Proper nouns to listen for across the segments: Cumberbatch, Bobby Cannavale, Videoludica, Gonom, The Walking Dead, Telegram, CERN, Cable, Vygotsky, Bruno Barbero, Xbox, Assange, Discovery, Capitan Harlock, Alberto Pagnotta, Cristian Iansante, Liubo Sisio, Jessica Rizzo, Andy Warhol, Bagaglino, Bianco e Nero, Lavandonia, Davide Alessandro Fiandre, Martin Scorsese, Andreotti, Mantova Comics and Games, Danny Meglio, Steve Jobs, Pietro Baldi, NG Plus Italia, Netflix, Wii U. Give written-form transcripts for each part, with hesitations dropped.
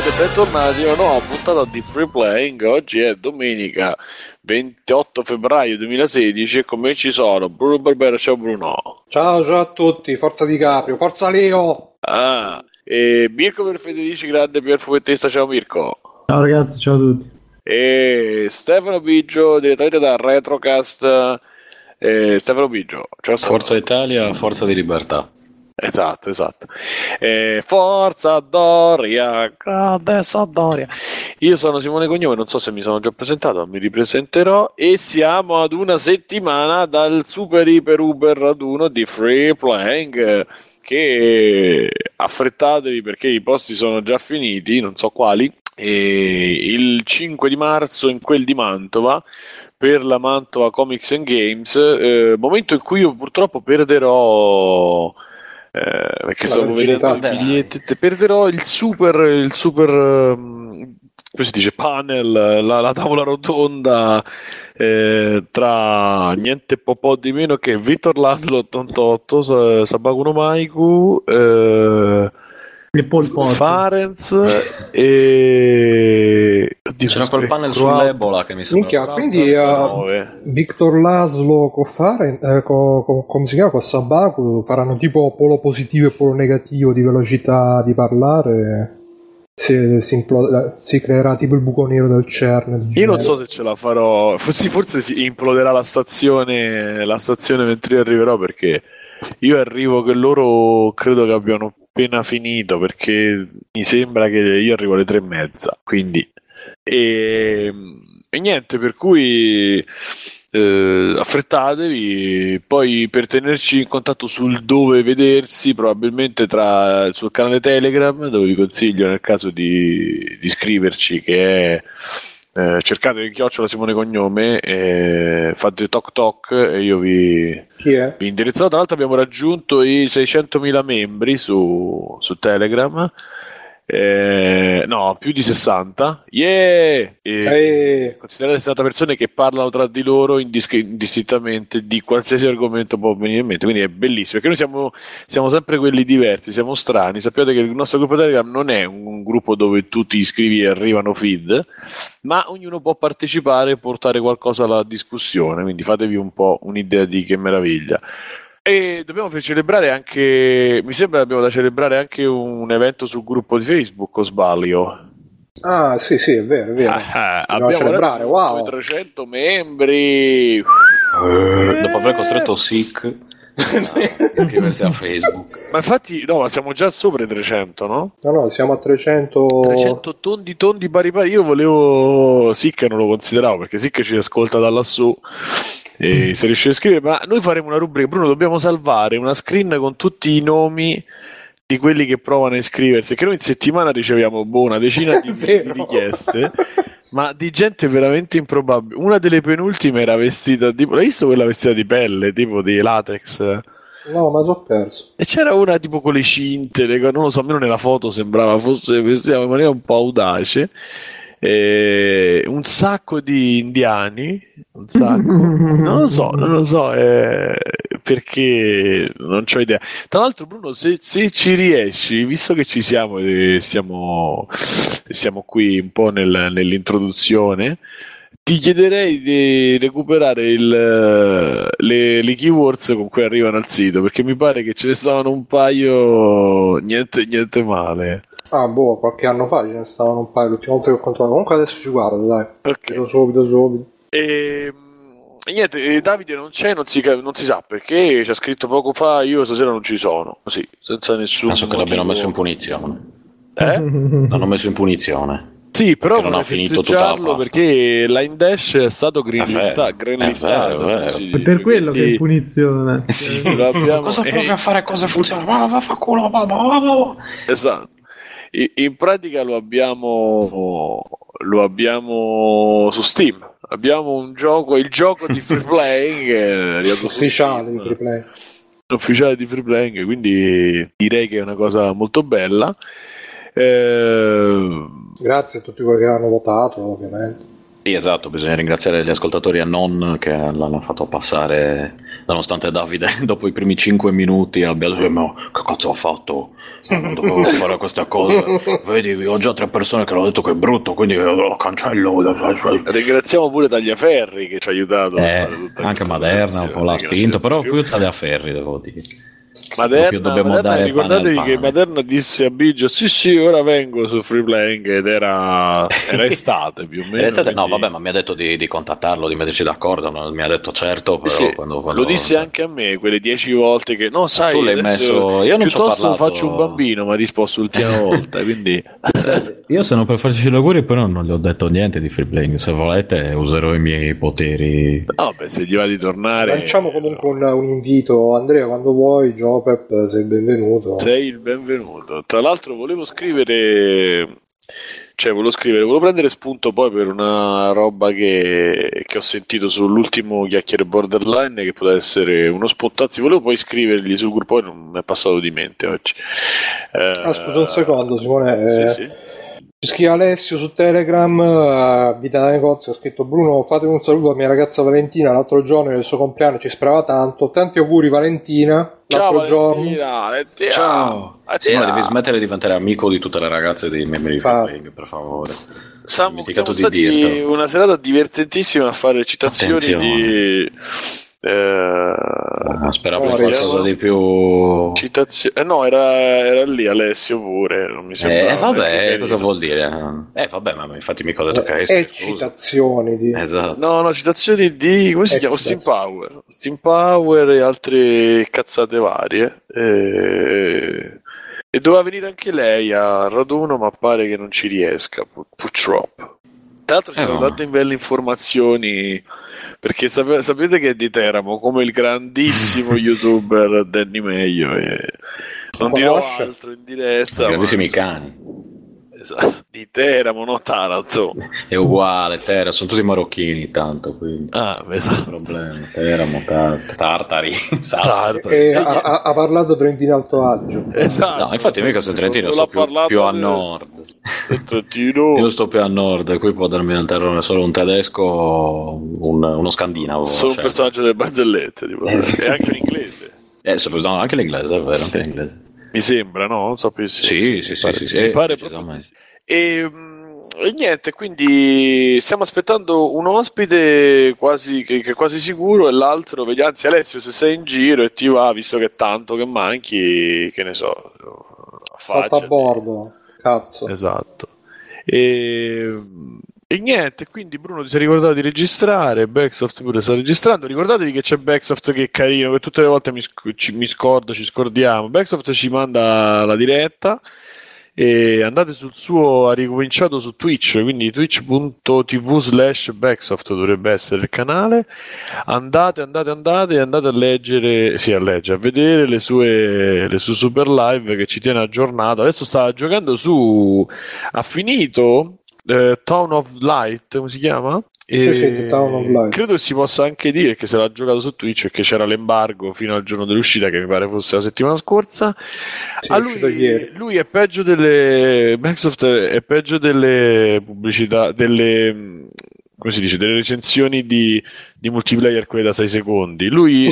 Bentornati e bentornati a una nuova puntata di Free Playing. Oggi è domenica 28 febbraio 2016 e con me ci sono Bruno Barbero. Ciao Bruno. Ciao a tutti, forza Di Caprio, forza Leo. E Mirco Federici, grande perfumettista. Ciao Mirco. Ciao ragazzi, ciao a tutti. E Stefano Biggio, direttamente da Retrocast. Stefano Biggio, ciao. Forza Italia, forza di libertà. Esatto. Forza Doria, grande Sampdoria. Io sono Simone Cognome, non so se mi sono già presentato, ma mi ripresenterò. E siamo ad una settimana dal super iper uber raduno di Free Playing, che affrettatevi perché i posti sono già finiti, non so quali. E il 5 di marzo in quel di Mantova, per la Mantova Comics and Games, momento in cui io purtroppo perderò, perché stavo vedendo i biglietti, perderò il super come si dice, panel, la tavola rotonda, tra niente po' di meno che Victor Laszlo 88, Sabaku no Maiku, e Fares e c'era quel panel sull'Ebola che mi sembra. Quindi Victor Laszlo con Fares, come si chiama, con Sabaku faranno tipo polo positivo e polo negativo di velocità di parlare. Si creerà tipo il buco nero del CERN. Io non so se ce la farò. Forse si imploderà la stazione mentre io arriverò, perché io arrivo che loro credo che abbiano appena finito, perché mi sembra che io arrivo alle 3:30, quindi e niente, per cui affrettatevi. Poi, per tenerci in contatto sul dove vedersi, probabilmente sul canale Telegram, dove vi consiglio nel caso di iscriverci, che è cercate il @ Simone Cognome, fate toc toc e io vi indirizzo. Tra l'altro abbiamo raggiunto i 600.000 membri su Telegram, no, più di 60. Considerate 60 persone che parlano tra di loro indistintamente di qualsiasi argomento può venire in mente, quindi è bellissimo, perché noi siamo sempre quelli diversi, siamo strani. Sappiate che il nostro gruppo Telegram non è un gruppo dove tu ti iscrivi e arrivano feed, ma ognuno può partecipare e portare qualcosa alla discussione, quindi fatevi un po' un'idea di che meraviglia. E dobbiamo celebrare anche, mi sembra abbiamo da celebrare anche un evento sul gruppo di Facebook, o sbaglio? Ah sì, è vero. Dobbiamo celebrare, wow, 300 membri. Dopo aver costretto Sick a iscriversi a Facebook. Ma infatti no, ma siamo già sopra i 300, no? No, siamo a 300 tondi pari. Io volevo Sick, non lo consideravo, perché Sick ci ascolta da lassù. E se riesce a scrivere, ma noi faremo una rubrica. Bruno, dobbiamo salvare una screen con tutti i nomi di quelli che provano a iscriversi, che noi in settimana riceviamo una decina di richieste, ma di gente veramente improbabile. Una delle penultime era vestita tipo, l'hai visto quella vestita di pelle, tipo di latex? No, ma l'ho perso. E c'era una tipo con le cinte, non lo so, almeno nella foto sembrava fosse vestita in maniera un po' audace. Un sacco di indiani, un sacco, non lo so, perché non c'ho idea. Tra l'altro, Bruno, se ci riesci, visto che ci siamo e siamo qui un po' nell'introduzione, ti chiederei di recuperare le keywords con cui arrivano al sito, perché mi pare che ce ne stavano un paio, niente male. Ah, boh, qualche anno fa ce ne stavano un paio, l'ultima volta che ho controllato. Comunque adesso ci guardo, dai. Perché? Okay. Subito. E niente, Davide non c'è, non si sa perché, ci ha scritto poco fa, io stasera non ci sono, così, senza nessun motivo. Penso che l'abbiano messo in punizione. L'hanno messo in punizione. Sì, però non ha finito tutta la pasta, perché Line Dash è stato gremlitato. Sì, per quello che è punizione. Sì. Cosa provi a fare, cosa funziona? Ma va a fa culo, ma. Esatto. In pratica lo abbiamo su Steam. Abbiamo il gioco di Free Playing ufficiale di Free Playing. Ufficiale di Free Playing, quindi direi che è una cosa molto bella. Grazie a tutti quelli che hanno votato, ovviamente. Sì, esatto, bisogna ringraziare gli ascoltatori a non che l'hanno fatto passare, nonostante Davide dopo i primi 5 minuti abbia detto ma che cazzo ho fatto, non dovevo fare questa cosa, vedi ho già 3 persone che hanno detto che è brutto, quindi lo cancello. Ringraziamo pure Tagliaferri che ci ha aiutato a fare tutta anche Maderna un po' l'ha spinto, però più Tagliaferri devo dire. Maderna, ricordatevi che Maderna disse a Biggio sì ora vengo su Free Playing, ed era estate più o meno estate, quindi... no vabbè, ma mi ha detto di contattarlo, di metterci d'accordo, non mi ha detto certo, però sì, quando... lo disse anche a me quelle 10 volte che no sai tu l'hai messo, io non ci ho parlato, faccio un bambino, ma ha risposto l'ultima volta, quindi io sono per farci gli auguri, però non gli ho detto niente di Free Playing, se volete userò i miei poteri. No beh, se gli va di tornare lanciamo comunque un invito, Andrea quando vuoi gioca. Pep, sei il benvenuto. Tra l'altro volevo prendere spunto poi per una roba che ho sentito sull'ultimo Chiacchiere Borderline, che poteva essere uno spot, anzi volevo poi scrivergli sul gruppo, poi non mi è passato di mente oggi. Scusa un secondo Simone, sì. Scrive Alessio su Telegram, Vita da Negozio, ha scritto: Bruno, fate un saluto a mia ragazza Valentina, l'altro giorno era il suo compleanno, ci sperava tanto, tanti auguri Valentina. L'altro ciao Valentina. Ciao. Simone, devi smettere di diventare amico di tutte le ragazze dei membri di Playing, per favore. Siamo stati una serata divertentissima a fare citazioni. Attenzione. Di... speravo qualcosa di più no, era lì Alessio pure, non mi sembrava. Vabbè, cosa vuol dire? Vabbè, ma infatti mi ho detto che è citazioni di esatto. No, citazioni di come si chiama? Steam Power e altre cazzate varie. E doveva venire anche lei a raduno, ma pare che non ci riesca, purtroppo. Tra l'altro ci sono date belle informazioni, perché sapete che è di Teramo, come il grandissimo youtuber Danny Meglio, non dirò altro in diretta. Grandissimi cani. Esatto. Di Teramo, no, Taranto. È uguale, Teramo, sono tutti marocchini tanto, quindi. Ah, esatto. Non è un problema, Teramo, Tartari. Ha parlato Trentino Alto Adige. Esatto. No, infatti mica sono Trentino, sto più a nord. Trentino. Io sto più a nord, qui può darmi un terrore solo un tedesco, uno scandinavo. Solo un personaggio delle barzellette, tipo. E anche un inglese. No, anche l'inglese, è vero, anche l'inglese. Mi sembra, no? Non so più se sì. Mi pare proprio. E niente, quindi stiamo aspettando un ospite che è quasi sicuro, e l'altro, anzi Alessio, se sei in giro e ti va, visto che è tanto che manchi, che ne so, salta a bordo, cazzo. Esatto. E niente, quindi Bruno ti sei ricordato di registrare, Backsoft pure sta registrando, ricordatevi che c'è Backsoft che è carino, che tutte le volte ci scordiamo, Backsoft ci manda la diretta, e andate sul suo, ha ricominciato su Twitch, quindi twitch.tv/Backsoft dovrebbe essere il canale, andate a leggere, a vedere le sue super live che ci tiene aggiornato, adesso sta giocando ha finito... Town of Light, come si chiama? Sì, Town of Light. Credo si possa anche dire che se l'ha giocato su Twitch e che c'era l'embargo fino al giorno dell'uscita, che mi pare fosse la settimana scorsa. Sì, lui è peggio delle Microsoft, è peggio delle pubblicità, delle come si dice, delle recensioni di multiplayer, quelle da 6 secondi. Lui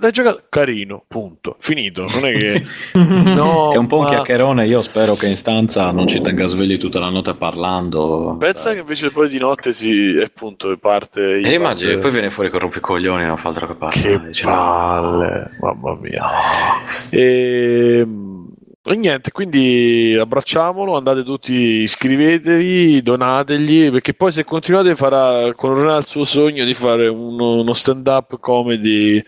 l'ha giocato carino, punto, finito, non è che no, è un po' un chiacchierone, io spero che in stanza non ci tenga svegli tutta la notte parlando. Pensa sai. Che invece poi di notte appunto parte. Te immagini, poi viene fuori con rompicoglioni e non fa altro che parlare. Che palle, mamma mia. E niente, quindi abbracciamolo, andate tutti, iscrivetevi, donategli, perché poi se continuate farà coronare il suo sogno di fare uno stand-up comedy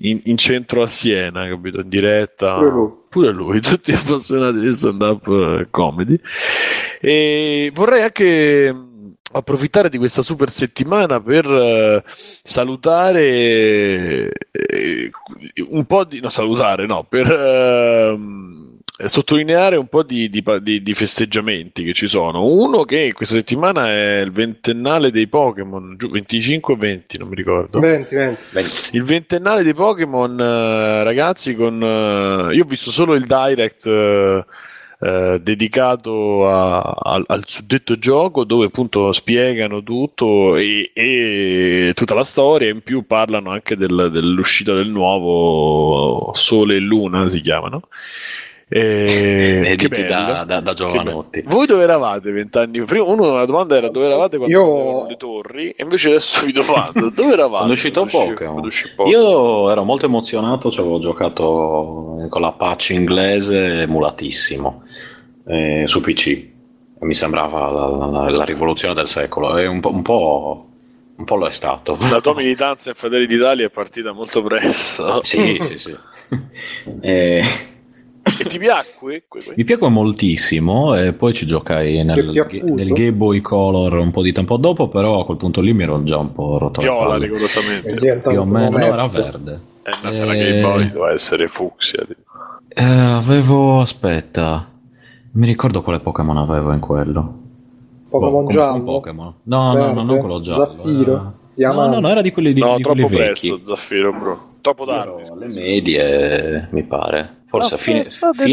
in centro a Siena, capito? In diretta. Pure lui, tutti appassionati di stand-up comedy. E vorrei anche approfittare di questa super settimana per salutare un po' di... no, salutare, no, per... sottolineare un po' di festeggiamenti che ci sono. Uno che questa settimana è il ventennale dei Pokémon, 25 o 20, non mi ricordo. 20. Il ventennale dei Pokémon, ragazzi, io ho visto solo il direct dedicato al suddetto gioco, dove appunto spiegano tutto e tutta la storia, e in più parlano anche dell'uscita del nuovo Sole e Luna, si chiamano. Editi da giovanotti. Voi dove eravate 20 anni prima? Una domanda era dove eravate quando avevano le torri, e invece adesso vi domando dove eravate quando è uscito Pokémon. Io ero molto emozionato, ci avevo giocato con la patch inglese mulatissimo su PC, mi sembrava la rivoluzione del secolo, e un po' lo è stato. La tua militanza in Fedeli d'Italia è partita molto presto. Sì. E ti piacque? Mi piacque moltissimo, e poi ci giocai nel Game Boy Color un po' di tempo dopo, però a quel punto lì mi ero già un po' rotto. Viola rigorosamente. No, era verde. Sarà Game Boy, doveva essere fucsia. Avevo, aspetta, mi ricordo quale Pokémon avevo in quello. Pokémon giallo? Pokémon. No, verde, no, non quello giallo. Zaffiro? Era... No, era di quelli vecchi. No, di troppo presto, Zaffiro, bro. Troppo tardi. Alle medie, mi pare. Forse a fine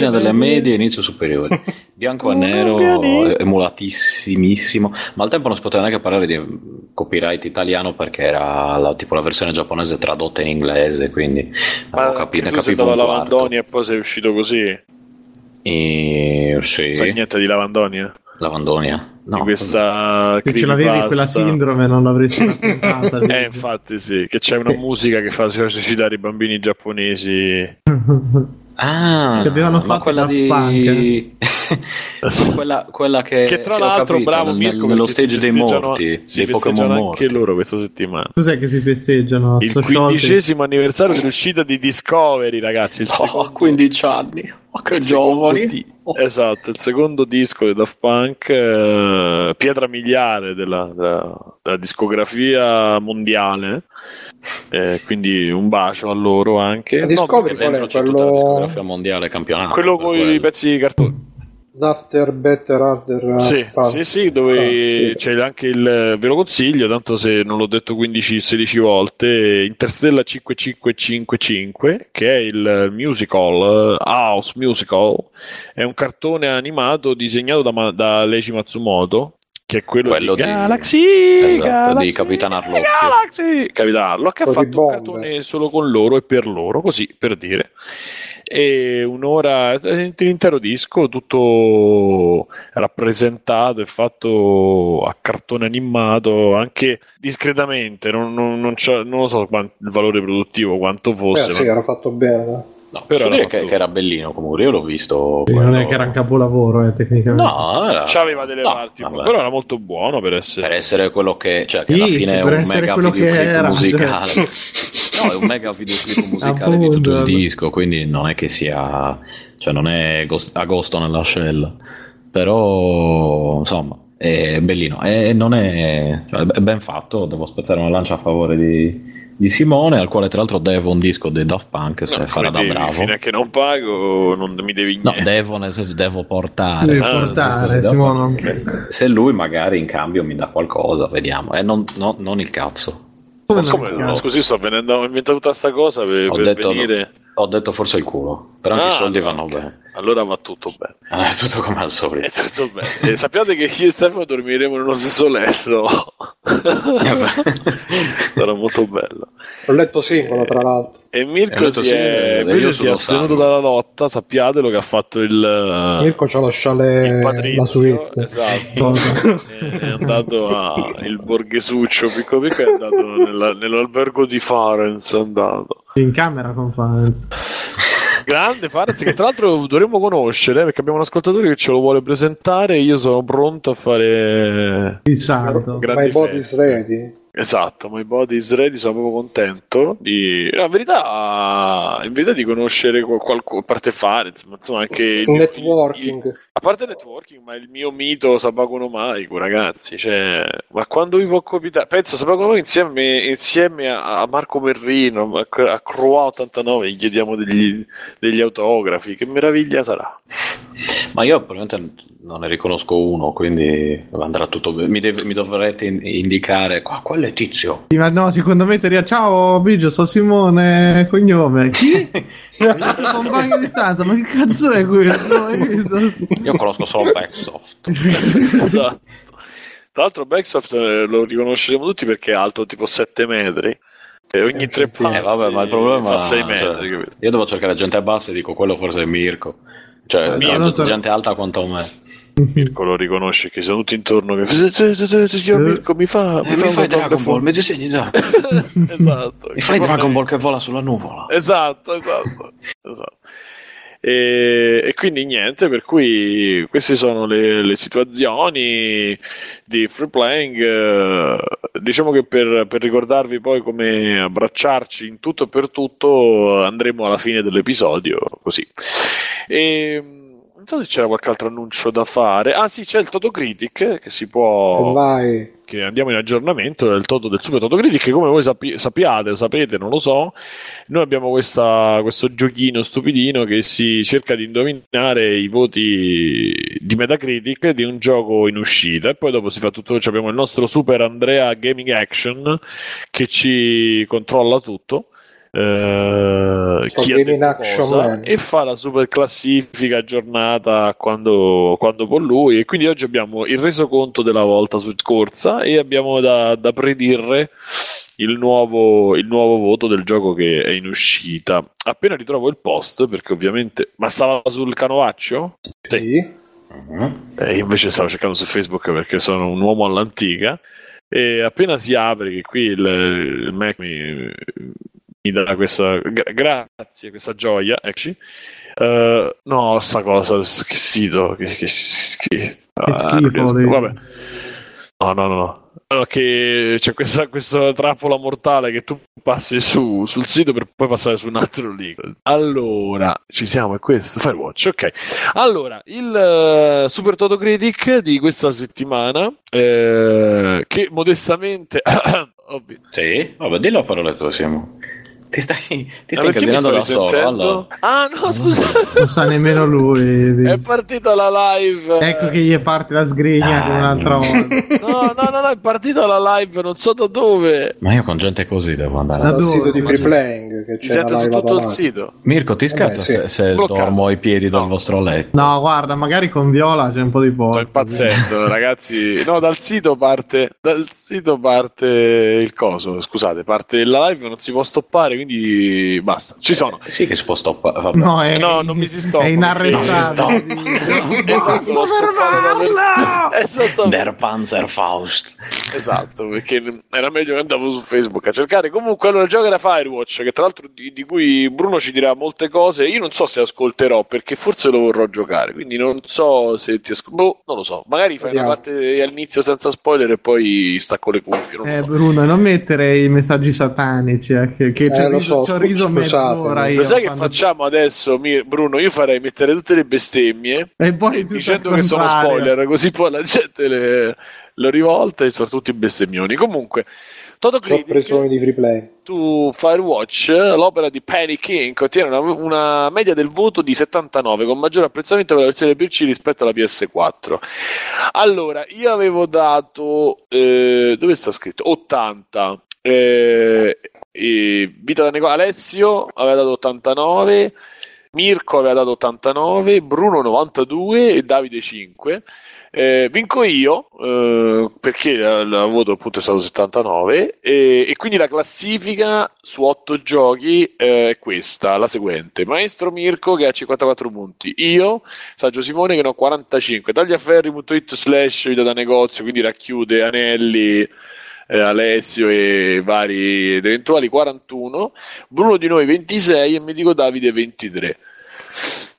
delle medie, inizio superiore. Bianco e nero, emulatissimissimo. Ma al tempo non si poteva neanche parlare di copyright italiano, perché era tipo la versione giapponese tradotta in inglese, quindi avevo capito. Ma sei dalla Lavandonia e poi sei uscito così? Sì. Sai niente di Lavandonia? No, questa se ce l'avevi quella sindrome non l'avresti raccontata. Infatti sì, che c'è una musica che fa suicidare i bambini giapponesi. Che avevano fatto quella Daft Punk. quella che tra l'altro, capito, bravo Mirco, nello stage dei morti, si festeggiano anche loro questa settimana. Cos'è che si festeggiano? Il 15° anniversario dell'uscita di Discovery, ragazzi. Ho 15 anni, che giovani. Esatto, il secondo disco di Daft Punk, pietra miliare della discografia mondiale. Quindi un bacio a loro anche. La Discovery qual è? C'è quello... tutta la discografia mondiale campionato. Quello con i pezzi di cartone. After, Better, Harder. Sì, dove c'è anche il, ve lo consiglio, tanto se non l'ho detto 15-16 volte, Interstellar 5555, che è il musical, House Musical, è un cartone animato disegnato da Leiji Matsumoto, che è quello di Galaxy, di Capitan Harlock. Che ha fatto un cartone solo con loro e per loro, così per dire. E un'ora, l'intero disco tutto rappresentato e fatto a cartone animato, anche discretamente, non lo so il valore produttivo quanto fosse, ma era fatto bene. No, però dire che era bellino comunque, io l'ho visto. Quello... Non è che era un capolavoro, tecnicamente. No, c'aveva delle parti, però era molto buono per essere quello che, cioè, che alla fine è un mega videoclip musicale. No, è un mega videoclip musicale di tutto il disco, quindi non è che sia, cioè non è agosto nell'ascella, però insomma è bellino, è ben fatto. Devo spezzare una lancia a favore di Simone, al quale tra l'altro devo un disco dei Daft Punk, se farà da bravo. Fino a che non pago non mi devi niente. No, devo nel senso devo portare. Simone. Se lui magari in cambio mi dà qualcosa, vediamo. Non il cazzo. Scusi, sto venendo, ho inventato tutta sta cosa per venire. Ho detto forse il culo, però anche i soldi vanno bene. Allora va tutto bene. È tutto come al solito. È tutto bene. E sappiate che io e Stefano dormiremo nello stesso letto. Sarà molto bello. Ho letto singolo, tra l'altro. E Mirco si è astenuto dalla lotta, sappiatelo, che ha fatto il... Mirco c'ha lo chalet, la suite. Esatto. È andato il borghesuccio piccolo, è andato nell'albergo di Fares, è andato. In camera con Fares. Grande Fares, che tra l'altro dovremmo conoscere, perché abbiamo un ascoltatore che ce lo vuole presentare. Io sono pronto a fare il salto. My body is ready. Esatto, My body is ready. Sono proprio contento in verità di conoscere qualcuno, a parte Fares, ma insomma anche un networking. A parte networking, ma il mio mito Sabaku no Maiku, ragazzi, cioè, ma quando vi può capitare? Pensa, Sabaku no Maiku insieme a Marco Merrino, a Croa 89, gli chiediamo degli autografi, che meraviglia sarà. Ma io probabilmente non ne riconosco uno, quindi andrà tutto bene. Mi dovrete indicare qua, qual è tizio? Sì, ma no, secondo me ciao Biggio, sono Simone Cognome. Chi? Tipo un bagno di stanza, ma che cazzo è questo? Io conosco solo Backsoft. Esatto. Tra l'altro Backsoft lo riconosciamo tutti perché è alto tipo 7 metri. Ogni tre passi vabbè, ma il problema fa 6 metri. Cioè, io devo cercare gente bassa e dico quello forse è Mirco. Cioè, gente alta quanto me. Mirco lo riconosce che sono tutti intorno che io Mirco mi fai Dragon Ball, mi disegni già. Esatto. Mi fai Dragon Ball che vola sulla nuvola. Esatto. E quindi niente, per cui queste sono le situazioni di free playing. Diciamo che per ricordarvi poi come abbracciarci in tutto e per tutto andremo alla fine dell'episodio così. E non so se c'era qualche altro annuncio da fare. Ah sì, c'è il Toto Critic che si può... Vai. Che andiamo in aggiornamento del Super Totocritic, che come voi sapete, non lo so, noi abbiamo questo giochino stupidino che si cerca di indovinare i voti di Metacritic di un gioco in uscita, e poi dopo si fa tutto, cioè abbiamo il nostro Super Andrea Gaming Action che ci controlla tutto, chi ha detto cosa, e fa la super classifica aggiornata quando può lui. E quindi oggi abbiamo il resoconto della volta scorsa e abbiamo da predire il nuovo voto del gioco che è in uscita. Appena ritrovo il post, perché ovviamente ma stava sul canovaccio? Sì. Uh-huh. Io invece stavo cercando su Facebook perché sono un uomo all'antica, e appena si apre che qui il Mac mi dà questa grazie, questa gioia, eccoci. No, sta cosa, che sito, che schifo, vabbè. No. Allora, che c'è questa trappola mortale che tu passi sul sito per poi passare su un altro link. Allora, ci siamo, è questo Firewatch, ok. Allora, il Super Toto Critic di questa settimana che modestamente sì, vabbè, dillo a parole tua, siamo. Ti stai incasinando da solo, allora. Ah no, scusa. Non sa nemmeno lui. È partita la live. Ecco che gli è parte la sgrigna con un'altra volta. No, è partita la live, non so da dove. Ma io con gente così devo andare. Dal sito di Free Playing che c'è. Ti sento su tutto il sito. Mirco, ti scazza se dormo ai piedi dal vostro letto. No, guarda, magari con Viola c'è un po' di posto. Sto impazzendo, ragazzi. No, dal sito parte il coso, scusate, parte la live, non si può stoppare. Quindi basta, ci sono. Sì che si può stoppare. No, non mi si stoppa. È inarrestabile. Esatto, Der Panzerfaust. Esatto, perché era meglio che andavo su Facebook a cercare. Comunque allora il gioco era Firewatch, che tra l'altro di cui Bruno ci dirà molte cose. Io non so se ascolterò, perché forse lo vorrò giocare, quindi non so se ti non lo so. Magari fai una parte all'inizio senza spoiler e poi stacco le cuffie. Bruno, non mettere i messaggi satanici che riso mezz'ora. Lo sai che facciamo adesso, Bruno? Io farei mettere tutte le bestemmie e poi dicendo che sono spoiler, così poi la gente le rivolta, e soprattutto i bestemmioni. Comunque, Toto Critic di Free Play to Firewatch, l'opera di Penny King, ottiene una media del voto di 79, con maggior apprezzamento per la versione PC rispetto alla PS4. Allora, io avevo dato dove sta scritto? 80. Vita da Nego Alessio aveva dato 89, Mirco aveva dato 89, Bruno 92 e Davide 5. Vinco io perché il voto appunto è stato 79 e quindi la classifica su 8 giochi è questa, la seguente: Maestro Mirco che ha 54 punti, io Saggio Simone che ne ho 45, tagliaferri.it/ vita da negozio, quindi racchiude Anelli, Alessio e vari ed eventuali 41, Bruno di noi 26 e mi dico Davide 23.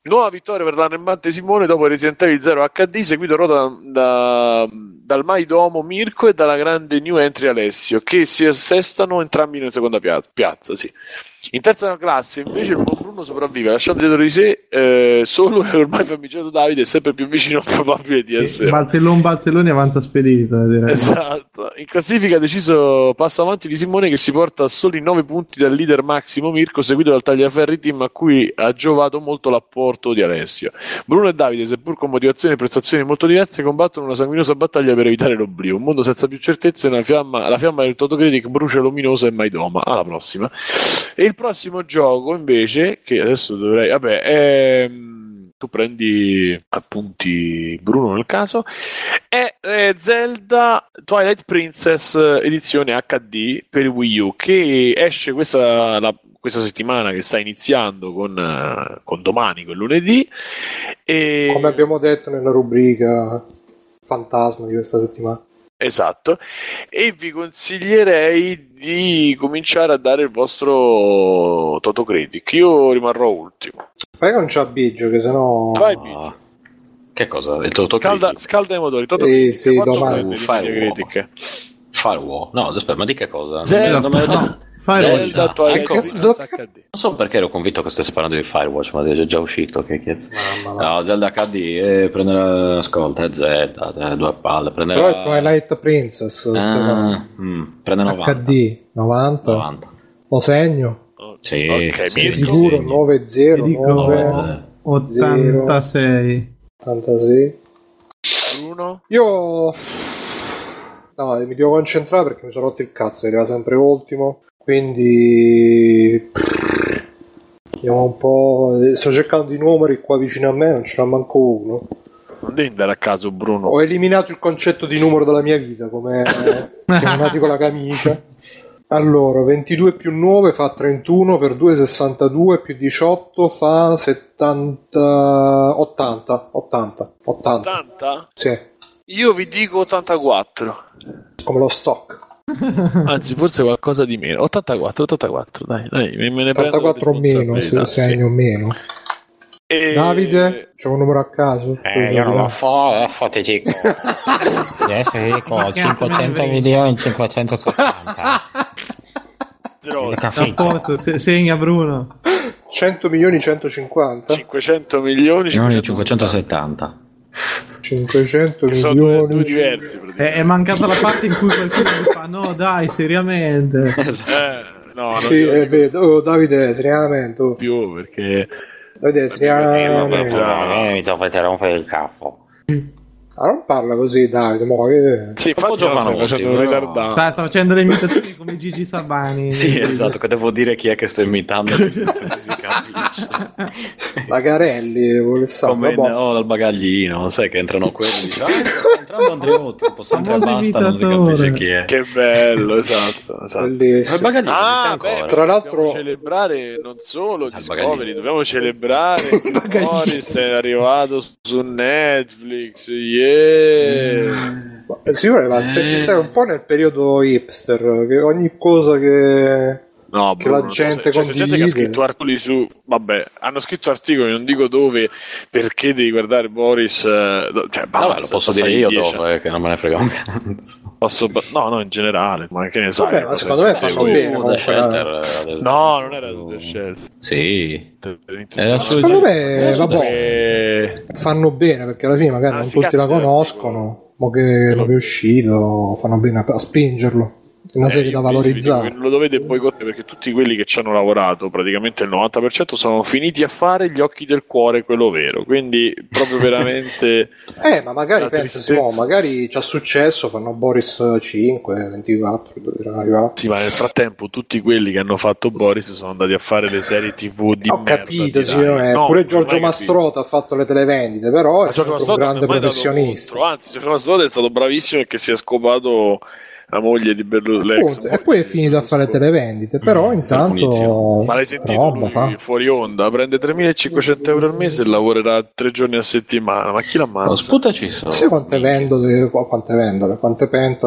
Nuova vittoria per l'arrembante Simone dopo Resident Evil 0 HD, seguito dal Maidomo Mirco e dalla grande New Entry Alessio, che si assestano entrambi in seconda piazza. Sì. In terza classe invece Bruno sopravvive lasciando dietro di sé solo e ormai famigerato Davide, sempre più vicino al probabile di essere Balzelloni avanza spedito, direi. Esatto. In classifica deciso passo avanti di Simone, che si porta a soli 9 punti dal leader massimo Mirco, seguito dal Tagliaferri Team, a cui ha giovato molto l'apporto di Alessio. Bruno e Davide, seppur con motivazioni e prestazioni molto diverse, combattono una sanguinosa battaglia per evitare l'oblio, un mondo senza più certezze, la fiamma del Totocritic brucia luminosa e mai doma. Alla prossima. E il prossimo gioco invece, che adesso dovrei... vabbè, tu prendi appunti Bruno nel caso, è Zelda Twilight Princess edizione HD per Wii U, che esce questa settimana, che sta iniziando con domani, con lunedì, e... come abbiamo detto nella rubrica fantasma di questa settimana. Esatto, e vi consiglierei di cominciare a dare il vostro Totocritic. Io rimarrò ultimo. Fai con c'ha Biggio, che sennò... Vai Biggio. Che cosa? Il Totocritic? Scalda i motori. Totocritic. Sì, domani. Firewall. No, aspetta, ma di che cosa? Zelda Twilight. Non so perché ero convinto che stesse parlando di Firewatch, ma è già uscito. Che cazzo. No, Zelda HD, prendere, ascolta, è Zelda, due palle. Però è Twilight Princess. Prende 90. HD 90. Lo segno. Sì, okay, sì, sicuro, 9-0, 9, 86. 86. 1. Io... no, mi devo concentrare perché mi sono rotto il cazzo, arriva sempre ultimo. Quindi vediamo un po'. Sto cercando i numeri qua vicino a me, non ce n'è manco uno. Non devi andare a caso, Bruno. Ho eliminato il concetto di numero dalla mia vita, come siamo nati con la camicia. Allora, 22 più 9 fa 31, per 2 62, più 18 fa 70. 80? Sì. Io vi dico 84. Come lo stock. Anzi, forse qualcosa di meno. 84, dai, me ne 84 o meno, se lo segno meno. E... Davide, c'è un numero a caso? Io non lo so, adesso ti dico. Adesso ti dico 500 milioni in 570. Segna Bruno. 100 milioni 150? 500 milioni 570. 500 che milioni due diversi, è mancata la parte in cui qualcuno mi fa no dai seriamente no, sì, vedo. Oh, Davide seriamente più perché Davide seriamente mi devo fare rompere il caffo. Ah, non parla così Davide, sì, infatti sta facendo le imitazioni come Gigi Sabani. Sì, esatto, che devo dire chi è che sto imitando se si capisce. Bagarelli vuole sapere dal bagaglino, sai che entrano quelli diciamo, sta entrando Andreotti, posso entrare basta, non si capisce chi è. Che bello, esatto. Il bagaglino esiste ancora. Tra l'altro dobbiamo celebrare non solo Discovery, dobbiamo celebrare che Boris è arrivato su Netflix. Signore, ma stai un po' nel periodo hipster, che ogni cosa che la gente condivide. C'è gente che ha scritto articoli su, hanno scritto articoli, non dico dove, perché devi guardare Boris, lo posso dire io dopo, che non me ne frega un cazzo. No, in generale, ma che ne sai? Vabbè, ma secondo me fanno bene. Shelter, no, non era The Shelter. Sì. Secondo me fanno bene, perché alla fine magari non tutti la conoscono, ma che non è uscito, fanno bene a spingerlo. Una serie da valorizzare. Lo dovete boicottare, perché tutti quelli che ci hanno lavorato, praticamente il 90%, sono finiti a fare Gli occhi del cuore, quello vero. Quindi proprio veramente ma magari pensi, magari ci ha successo, fanno Boris 5, 24, dove arrivare. Sì, ma nel frattempo tutti quelli che hanno fatto Boris sono andati a fare le serie TV di merda. Ho capito, signore, pure Giorgio Mastrota ha fatto le televendite, però è stato un grande professionista. Anzi, Giorgio Mastrota è stato bravissimo, perché si è scopato la moglie di Berlusconi e poi è finito a fare televendite, però intanto, ma l'hai sentito fuori onda, prende 3.500 euro al mese e lavorerà 3 giorni a settimana, ma chi l'ammazza? Sputaci solo. Sai quante pentole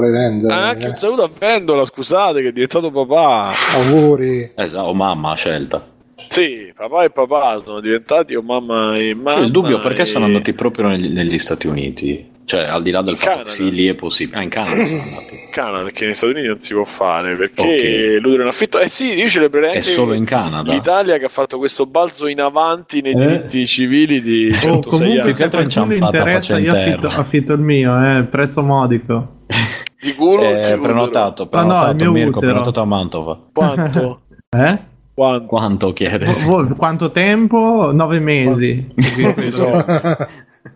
vende? Anche un saluto a Vendola, scusate, che è diventato papà. Auguri. Esatto, mamma scelta. Sì, papà e papà sono diventati mamma e mamma. C'è il dubbio perché sono andati proprio negli Stati Uniti, cioè al di là del fatto che sì, lì è possibile, in Canada sono andati. Canada, perché negli Stati Uniti non si può fare, perché okay, l'utero in affitto, sì, io celebrerei anche solo in Canada, l'Italia che ha fatto questo balzo in avanti nei diritti civili di 106 anni. Comunque se mi interessa io affitto il mio, prezzo modico. Di culo prenotato, il mio Mirco, utero prenotato a Mantova. Quanto? Quanto chiede? Quanto tempo? 9 mesi.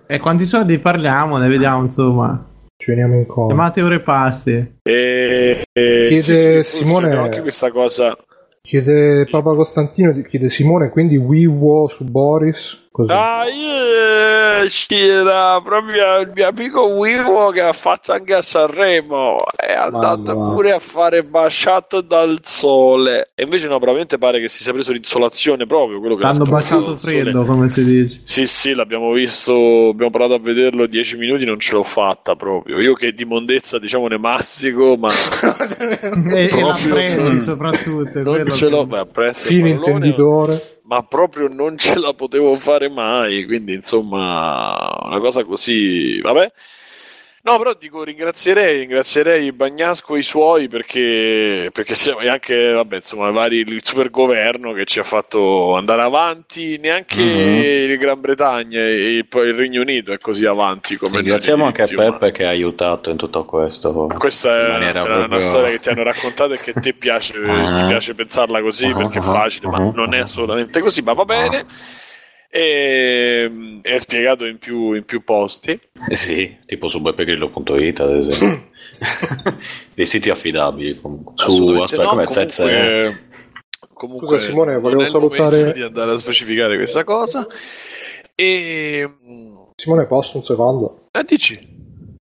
E quanti soldi parliamo? Ne vediamo, insomma. Ci veniamo in conto. Chiamate ore passi. Chiede Simone anche questa cosa. Chiede Papa Costantino, chiede Simone, quindi WiWo su Boris? Così. Ah, io c'era proprio il mio amico WiWo che ha fatto anche a Sanremo, è andato pure a fare baciato dal sole, e invece no, probabilmente pare che si sia preso l'insolazione proprio, quello che l'hanno baciato freddo, come si dice. Sì, l'abbiamo visto, abbiamo provato a vederlo 10 minuti, non ce l'ho fatta proprio, io che di mondezza diciamo ne massico, ma e la prezzi soprattutto, non ce l'ho, beh, apprezzo il intenditore, ma proprio non ce la potevo fare mai, quindi insomma una cosa così, vabbè. No, però dico, ringrazierei Bagnasco e i suoi, perché siamo anche, vabbè, insomma, il super governo che ci ha fatto andare avanti, neanche il Gran Bretagna e il Regno Unito è così avanti come. Ringraziamo anche Peppe che ha aiutato in tutto questo. Questa è una storia che ti hanno raccontato e che ti piace, ti piace pensarla così perché è facile, ma non è assolutamente così, ma va bene. E è spiegato in più posti, sì, tipo su beppegrillo.it ad esempio. Dei siti affidabili comunque. Comunque Simone, volevo salutare, di andare a specificare questa cosa. E Simone, posso un secondo? Dici.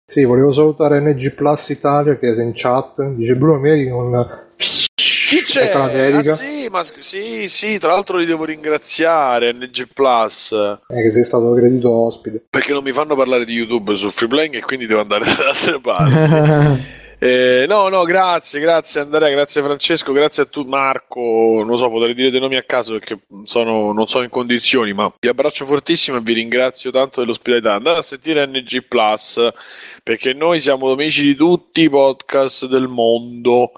Sì, volevo salutare NG Plus Italia che è in chat, dice Bruno Mieri con chi c'è? Sì, tra l'altro li devo ringraziare, NG Plus. Che sei stato gradito ospite. Perché non mi fanno parlare di YouTube su Freeplaying e quindi devo andare da altre parti. Grazie Andrea, grazie Francesco, grazie a tu Marco, non so, potrei dire dei nomi a caso perché non sono in condizioni, ma vi abbraccio fortissimo e vi ringrazio tanto dell'ospitalità. Andate a sentire NG Plus, perché noi siamo amici di tutti i podcast del mondo.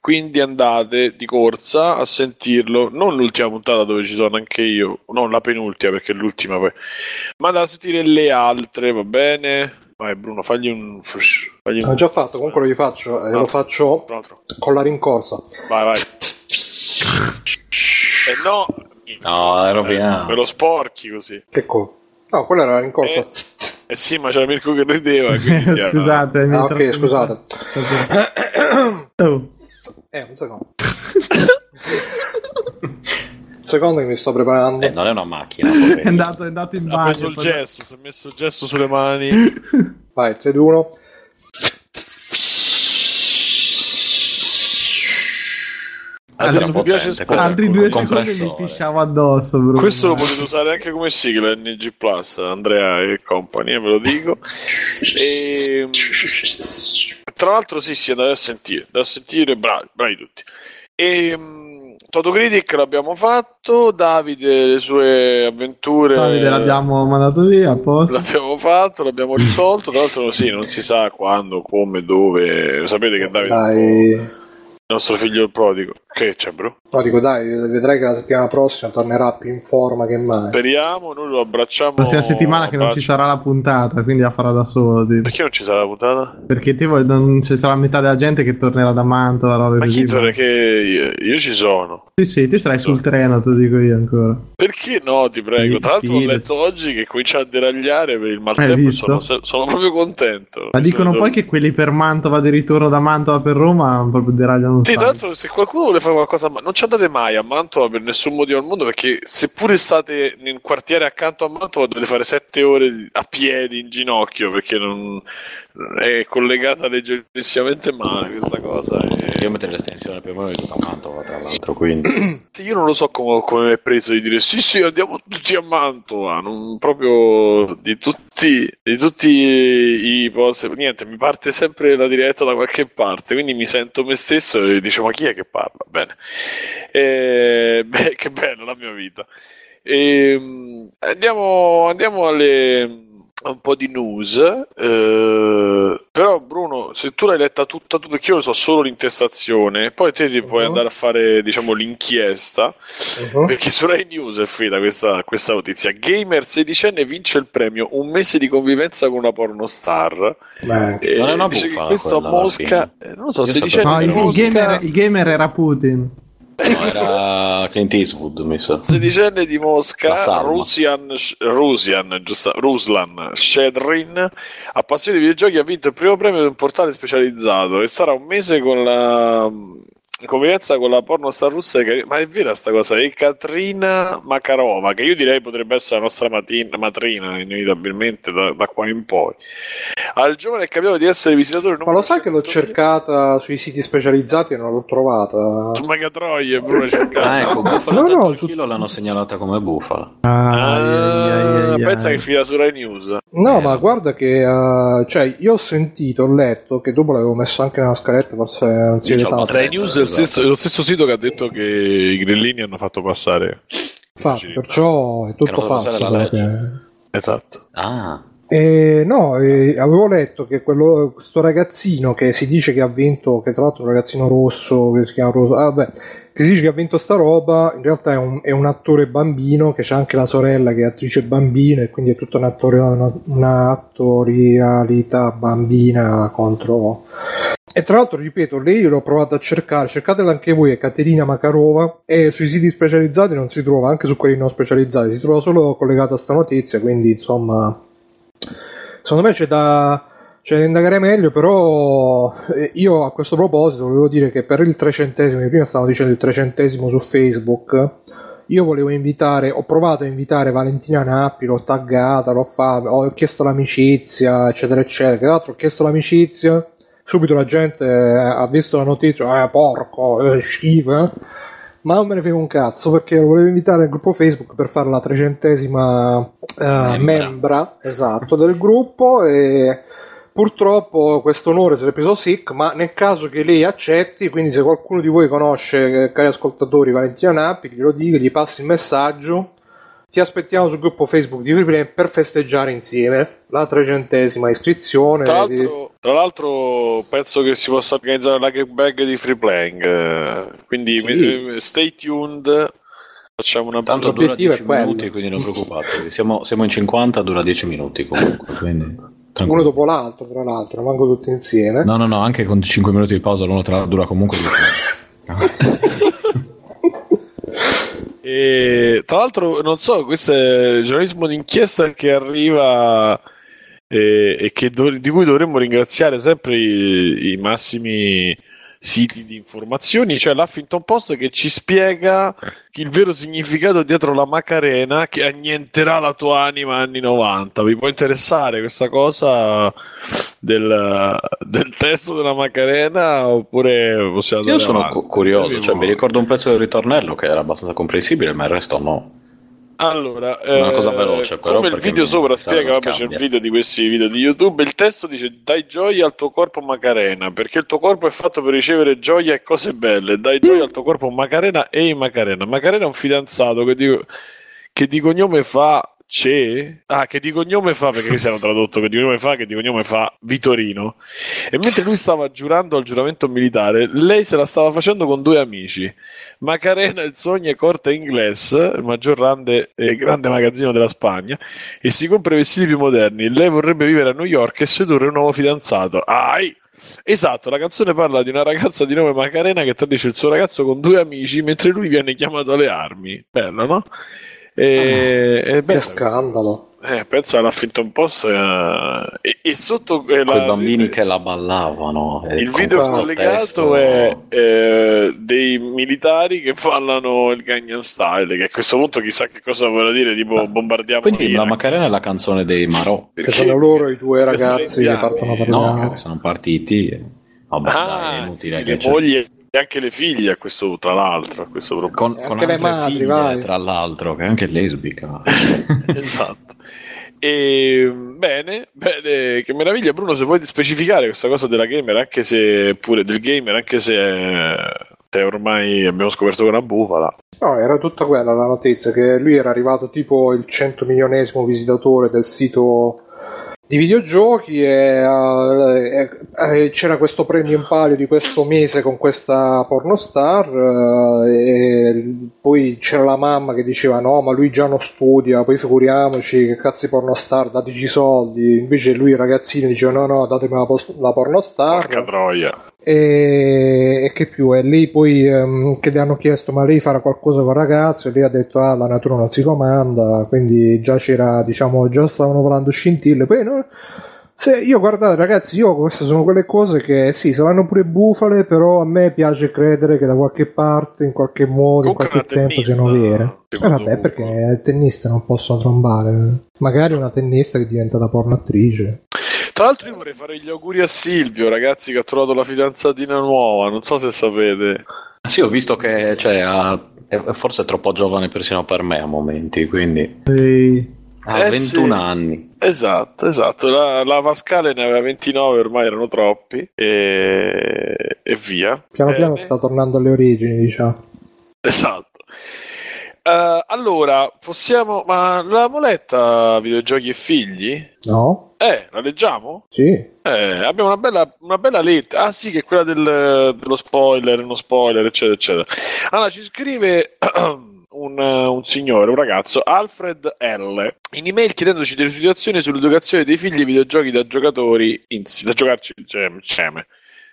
Quindi andate di corsa a sentirlo, non l'ultima puntata dove ci sono anche io, non la penultima perché è l'ultima poi, ma andate a sentire le altre, va bene? Vai Bruno, fagli un... L'ho già fatto, comunque lo faccio, lo faccio con la rincorsa. Vai. No, è rovinato. Me lo sporchi così. Che co? No, quella era la rincorsa. Sì, ma c'era Mirco che rideva. Scusate. Ok, scusate. Oh. Un secondo. Un secondo che mi sto preparando. Non è una macchina. È andato in bagno. Si è messo il gesso sulle mani. Vai, 3, 2, 1. Mi piace spostare. Altri 2 secondi mi pisciavo addosso, Bruno. Questo lo potete usare anche come sigla NG Plus, Andrea e compagnia, ve lo dico. E tra l'altro sì, andate a sentire, bravi tutti. E Toto Critic l'abbiamo fatto, Davide le sue avventure, Davide l'abbiamo mandato via apposta. L'abbiamo risolto, tra l'altro sì, non si sa quando, come, dove. Sapete che Davide il nostro figlio il prodigo. Che c'è, bro? No, dico, dai, vedrai che la settimana prossima tornerà più in forma che mai. Speriamo, noi lo abbracciamo. La prossima settimana che non ci sarà la puntata, quindi la farà da solo. Tipo. Perché non ci sarà la puntata? Perché non ci sarà metà della gente che tornerà da Mantova. Ma chi torna? Che io ci sono. Sì, ti sarai sul treno, te lo dico io ancora. Perché no, ti prego. Tra l'altro ho letto oggi che comincia a deragliare per il maltempo, sono proprio contento. Ma dicono poi che quelli per Mantova di ritorno da Mantova per Roma proprio deragliano. Sì, tra l'altro se qualcuno vuole fare qualcosa, non ci andate mai a Mantova per nessun motivo al mondo, perché seppure state nel quartiere accanto a Mantova dovete fare 7 ore a piedi in ginocchio, perché non è collegata leggerissimamente male questa cosa. Io metto l'estensione per me di tutta Mantova, tra l'altro, quindi io non lo so come è preso di dire sì andiamo tutti a Mantova, non proprio di tutti i posti, niente, mi parte sempre la diretta da qualche parte, quindi mi sento me stesso e dicevo ma chi è che parla? Bene, che bello la mia vita. Andiamo alle un po' di news, Però Bruno, se tu l'hai letta tutta, perché io lo so solo l'intestazione, poi te ti puoi andare a fare, diciamo, l'inchiesta, perché su Rai News è finita questa notizia. Gamer 16enne vince il premio, un mese di convivenza con una pornostar. Beh, non è una buffa questa a Mosca, non lo so, 16enne no, Mosca... il gamer era Putin. No, era Clint Eastwood, mi sa. 16enne di Mosca, Ruslan Shedrin, appassionato di videogiochi, ha vinto il primo premio di un portale specializzato e sarà un mese con la convivenza con la pornostar russa. Ma è vera sta cosa? E Caterina Makarova, che io direi potrebbe essere la nostra matrina inevitabilmente da qua in poi. Al giovane è capitato di essere visitatore. Ma lo sai che l'ho cercata sui siti specializzati e non l'ho trovata? Su Megatroie pure cercata. Ah, ecco, Bufala no, chilo l'hanno segnalata come bufala. Pensa che fila su Rai News. No, ma guarda che cioè io ho letto che dopo l'avevo messo anche nella scaletta, forse Rai News è lo stesso sito che ha detto che i grillini hanno fatto passare. Infatti, perciò è tutto falso. Esatto. Ah. Avevo letto che questo ragazzino che si dice che ha vinto, che tra l'altro è un ragazzino rosso che si chiama Rosso, che si dice che ha vinto sta roba, in realtà è un attore bambino, che c'è anche la sorella che è attrice bambina, e quindi è tutta un'attorialità bambina contro. E tra l'altro, ripeto, lei l'ho provato a cercare, cercatela anche voi, è Caterina Makarova, e sui siti specializzati non si trova, anche su quelli non specializzati, si trova solo collegata a sta notizia, quindi insomma... Secondo me c'è da indagare meglio, però io a questo proposito volevo dire che per il 300esimo, prima stavano dicendo il 300esimo su Facebook, io ho provato a invitare Valentina Nappi, l'ho taggata, l'ho fatta, ho chiesto l'amicizia, eccetera eccetera. Tra l'altro ho chiesto l'amicizia, subito la gente ha visto la notizia, porco, schifo, ma non me ne frega un cazzo, perché lo volevo invitare al gruppo Facebook per fare la 300esima membra esatto del gruppo, e purtroppo questo onore se l'è preso Sick, ma nel caso che lei accetti, quindi se qualcuno di voi conosce, cari ascoltatori, Valentina Nappi, glielo dico, gli passi il messaggio, ti aspettiamo sul gruppo Facebook di Freeplane per festeggiare insieme la 300esima iscrizione. Tra l'altro penso che si possa organizzare la Game Bag di Free Playing, quindi sì. Stay tuned, facciamo una tanto dura 10 minuti, quindi non preoccupatevi, siamo in 50, dura 10 minuti comunque, quindi uno dopo l'altro, tra l'altro manco tutti insieme, no anche con 5 minuti di pausa l'uno dura comunque. E tra l'altro non so, questo è il giornalismo d'inchiesta che arriva e che di cui dovremmo ringraziare sempre i massimi siti di informazioni, cioè l'Huffington Post, che ci spiega il vero significato dietro la Macarena che annienterà la tua anima anni 90. Vi può interessare questa cosa del testo della Macarena, oppure possiamo andare? Io sono curioso, cioè mi ricordo un pezzo del ritornello che era abbastanza comprensibile, ma il resto no. Allora, una cosa veloce, però, come il video sopra spiega, c'è un video di questi video di YouTube, il testo dice: dai gioia al tuo corpo Macarena, perché il tuo corpo è fatto per ricevere gioia e cose belle, dai gioia al tuo corpo Macarena. E Macarena è un fidanzato che di cognome fa Vitorino, e mentre lui stava giurando al giuramento militare, lei se la stava facendo con due amici. Macarena, il sogno è corte inglese, il maggior grande e grande magazzino della Spagna, e si compra i vestiti più moderni. Lei vorrebbe vivere a New York e sedurre un nuovo fidanzato. Ai! Esatto, la canzone parla di una ragazza di nome Macarena che tradisce il suo ragazzo con due amici mentre lui viene chiamato alle armi. Bello, no? Che scandalo, pensa all'Huffington Post e sotto quei bambini che la ballavano. Il video collegato è dei militari che ballano il Gangnam Style, che a questo punto chissà che cosa vorrà dire, tipo bombardiamo. Quindi la Macarena è la canzone dei Marò, perché sono loro i due ragazzi che partono per no, sono partiti. Vabbè, dai, è inutile che moglie e anche le figlie, a questo tra l'altro, a questo proposito, con altre le madri, figlie, vai. Tra l'altro, che è anche lesbica. Esatto. E bene, che meraviglia. Bruno, se vuoi specificare questa cosa della gamer, anche se pure del gamer, anche se ormai abbiamo scoperto che è una bufala. No, era tutta quella la notizia, che lui era arrivato tipo il 100 milionesimo visitatore del sito di videogiochi e c'era questo premio in palio di questo mese con questa pornostar, e poi c'era la mamma che diceva no, ma lui già non studia, poi figuriamoci, che cazzo di pornostar, dateci i soldi. Invece lui, ragazzino, diceva no no, datemi la pornostar. Porca troia. E che più? E lei poi che le hanno chiesto ma lei farà qualcosa col ragazzo, e lei ha detto ah, la natura non si comanda, quindi già c'era, diciamo, già stavano volando scintille. Poi no, se io, guardate ragazzi, io queste sono quelle cose che sì, saranno pure bufale, però a me piace credere che da qualche parte, in qualche modo, comunque in qualche tempo siano vere. Vabbè, perché tenniste non possono trombare, magari una tennista che è diventata pornoattrice. Tra l'altro io vorrei fare gli auguri a Silvio, ragazzi, che ha trovato la fidanzatina nuova, non so se sapete. Sì, ho visto che, cioè, forse è troppo giovane persino per me a momenti, quindi... Ha 21 sì. anni. Esatto. La Pascale ne aveva 29, ormai erano troppi, e via. Piano piano sta tornando alle origini, diciamo. Esatto. Allora, possiamo... Ma l'abbiamo letta videogiochi e figli? No. La leggiamo? Sì. Abbiamo una bella lettera. Ah sì, che è quella dello spoiler, uno spoiler, eccetera, eccetera. Allora, ci scrive un signore, un ragazzo, Alfred L., in email chiedendoci delle situazioni sull'educazione dei figli ai videogiochi da giocatori, da giocarci insieme.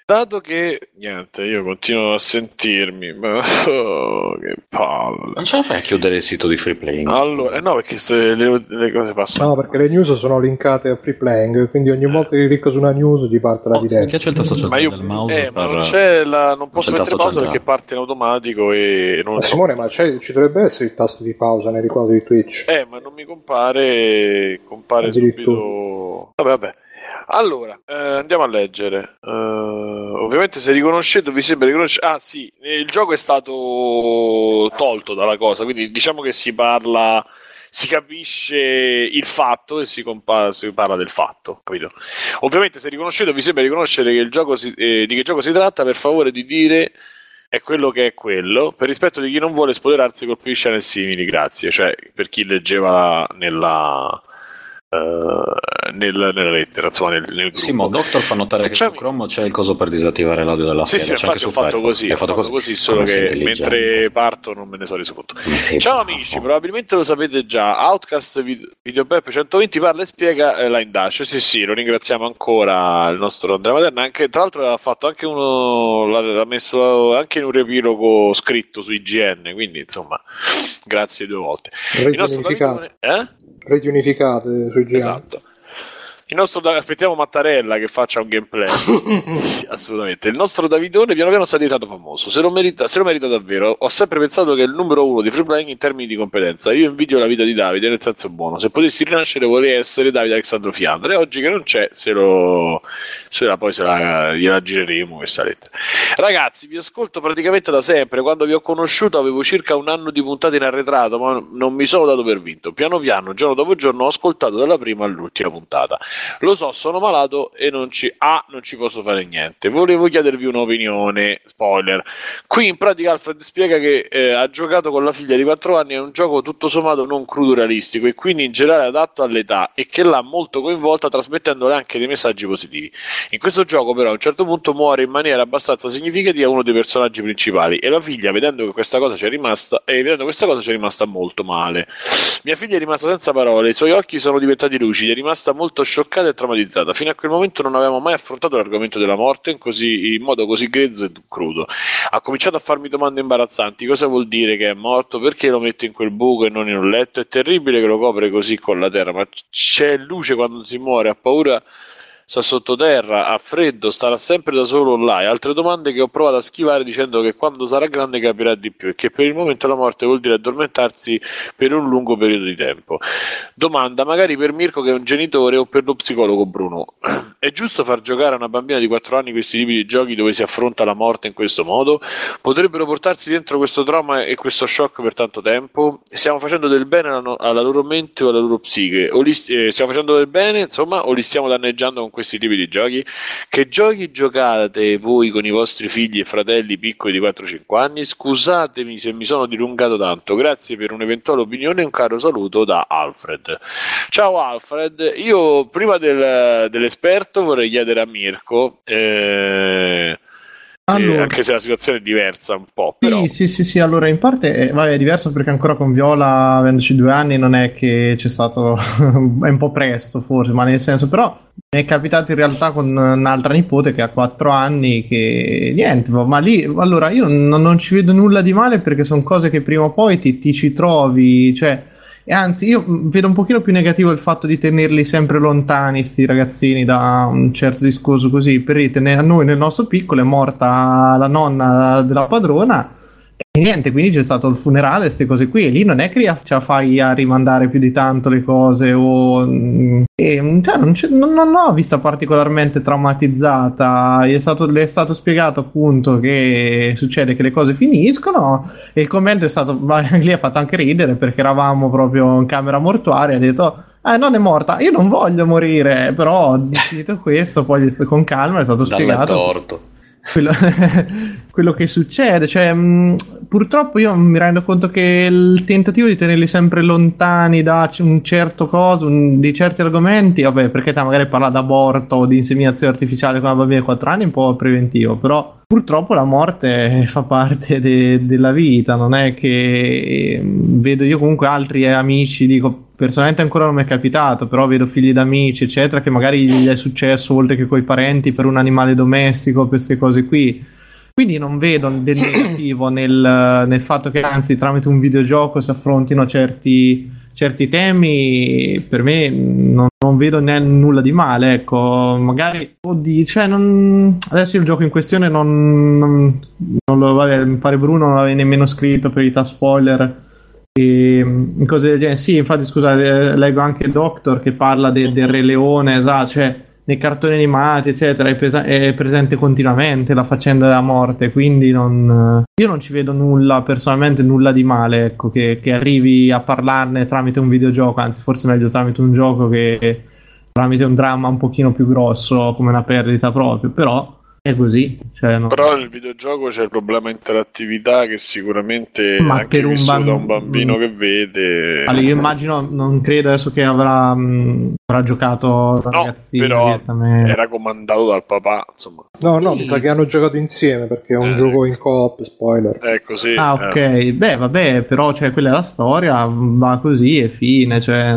Dato che, niente, io continuo a sentirmi, ma che palle. Non ce la fai a chiudere il sito di Free Playing? Allora, no, perché le cose passano. No, perché le news sono linkate a Free Playing, quindi ogni volta che clicco su una news ti parte la diretta. Schiaccia il tasto centrale del mouse. Ma non c'è non posso mettere pausa perché parte in automatico e non. Ma Simone, ma ci dovrebbe essere il tasto di pausa nel riquadro di Twitch. Ma non mi compare subito. Vabbè. Allora, andiamo a leggere. Ovviamente se riconoscete, vi sembra riconoscere. Ah sì, il gioco è stato tolto dalla cosa, quindi diciamo che si parla, si capisce il fatto e si parla del fatto, capito? Ovviamente se riconoscete, vi sembra riconoscere che il gioco di che gioco si tratta, per favore di dire è quello che è quello, per rispetto di chi non vuole spoilerarsi col pisciare simili, grazie. Cioè, per chi leggeva nella lettera, insomma, nel gruppo. Simo, Doctor fa notare che su Chrome c'è il coso per disattivare l'audio della scheda. Sì, infatti ho fatto così, solo che mentre parto non me ne sono reso conto. Ciao amici, probabilmente lo sapete già, Outcast Videobeppe 120 parla e spiega Line Dash. Sì, lo ringraziamo ancora il nostro Andrea Materna, anche, tra l'altro ha fatto anche uno, l'ha messo anche in un riepilogo scritto su IGN, quindi insomma grazie due volte. Reti unificate su IGN. Esatto. Il nostro aspettiamo Mattarella che faccia un gameplay. Assolutamente. Il nostro Davidone piano piano sta diventando famoso. Se lo merita davvero. Ho sempre pensato che è il numero uno di Free Playing in termini di competenza. Io invidio la vita di Davide, nel senso buono. Se potessi rinascere vorrei essere Davide Alessandro Fiandre. E oggi che non c'è, gliela gireremo questa lettera. Ragazzi, vi ascolto praticamente da sempre. Quando vi ho conosciuto avevo circa un anno di puntate in arretrato, ma non mi sono dato per vinto. Piano piano, giorno dopo giorno, ho ascoltato dalla prima all'ultima puntata. Lo so, sono malato e non ci posso fare niente. Volevo chiedervi un'opinione. Spoiler. Qui in pratica Alfred spiega che ha giocato con la figlia di 4 anni. È un gioco tutto sommato non crudo realistico e quindi in generale adatto all'età, e che l'ha molto coinvolta, trasmettendole anche dei messaggi positivi. In questo gioco però a un certo punto muore in maniera abbastanza significativa uno dei personaggi principali, e la figlia, vedendo questa cosa c'è rimasta molto male. Mia figlia è rimasta senza parole, i suoi occhi sono diventati lucidi, è rimasta molto scioccata e traumatizzata. Fino a quel momento non avevamo mai affrontato l'argomento della morte in modo così grezzo e crudo. Ha cominciato a farmi domande imbarazzanti: cosa vuol dire che è morto, perché lo mette in quel buco e non in un letto, è terribile che lo copre così con la terra, ma c'è luce quando si muore, ha paura, sta sottoterra, ha freddo, starà sempre da solo là, e altre domande che ho provato a schivare dicendo che quando sarà grande capirà di più e che per il momento la morte vuol dire addormentarsi per un lungo periodo di tempo. Domanda magari per Mirco, che è un genitore, o per lo psicologo Bruno: è giusto far giocare a una bambina di 4 anni questi tipi di giochi dove si affronta la morte in questo modo? Potrebbero portarsi dentro questo trauma e questo shock per tanto tempo? Stiamo facendo del bene alla loro mente o alla loro psiche? O stiamo facendo del bene, insomma, o li stiamo danneggiando con questi tipi di giochi? Che giochi giocate voi con i vostri figli e fratelli piccoli di 4-5 anni? Scusatemi se mi sono dilungato tanto, grazie per un'eventuale opinione e un caro saluto da Alfred. Ciao Alfred, io prima dell'esperto vorrei chiedere a Mirco, allora, anche se la situazione è diversa un po', però. Sì, allora in parte è diversa perché ancora con Viola, avendoci 2 anni, non è che c'è stato è un po' presto forse, ma nel senso, però mi è capitato in realtà con un'altra nipote che ha 4 anni, che niente, ma lì, allora io non ci vedo nulla di male perché sono cose che prima o poi ti ci trovi, cioè, e anzi io vedo un pochino più negativo il fatto di tenerli sempre lontani sti ragazzini da un certo discorso così, perché a noi nel nostro piccolo è morta la nonna della padrona e niente, quindi c'è stato il funerale, queste cose qui, e lì non è che ce la fai a rimandare più di tanto le cose cioè, non l'ho vista particolarmente traumatizzata. Le è stato spiegato appunto che succede che le cose finiscono e il commento è stato, ma lì ha fatto anche ridere perché eravamo proprio in camera mortuaria e ha detto non è morta, io non voglio morire, però dito questo poi con calma è stato spiegato torto. Quello che succede, cioè, purtroppo io mi rendo conto che il tentativo di tenerli sempre lontani da un certo coso, di certi argomenti, vabbè, perché magari parla d'aborto o di inseminazione artificiale con una bambina di 4 anni è un po' preventivo, però purtroppo la morte fa parte della vita, non è che vedo io comunque altri amici, dico personalmente ancora non mi è capitato, però vedo figli d'amici eccetera che magari gli è successo oltre che coi parenti per un animale domestico, queste cose qui, quindi non vedo del negativo nel fatto che anzi tramite un videogioco si affrontino certi temi, per me non vedo nulla di male, ecco, magari adesso il gioco in questione non lo, vabbè, mi pare Bruno non l'aveva nemmeno scritto per evitare spoiler e cose del genere. Sì, infatti scusate, leggo anche Doctor che parla del Re Leone, cioè nei cartoni animati eccetera è presente continuamente la faccenda della morte, quindi io non ci vedo nulla personalmente, nulla di male, ecco, che arrivi a parlarne tramite un videogioco, anzi forse meglio tramite un gioco che tramite un dramma un pochino più grosso come una perdita proprio, però è così, cioè, no. Però nel videogioco c'è il problema interattività che sicuramente anche vissuto da un bambino che vede. Allora, io immagino, non credo adesso che avrà giocato la ragazzina, però era comandato dal papà, insomma. No, mi sa che hanno giocato insieme perché è un gioco in coop, spoiler. Così. Ah, ok. Beh, vabbè, però cioè, quella è la storia, va così e fine, cioè.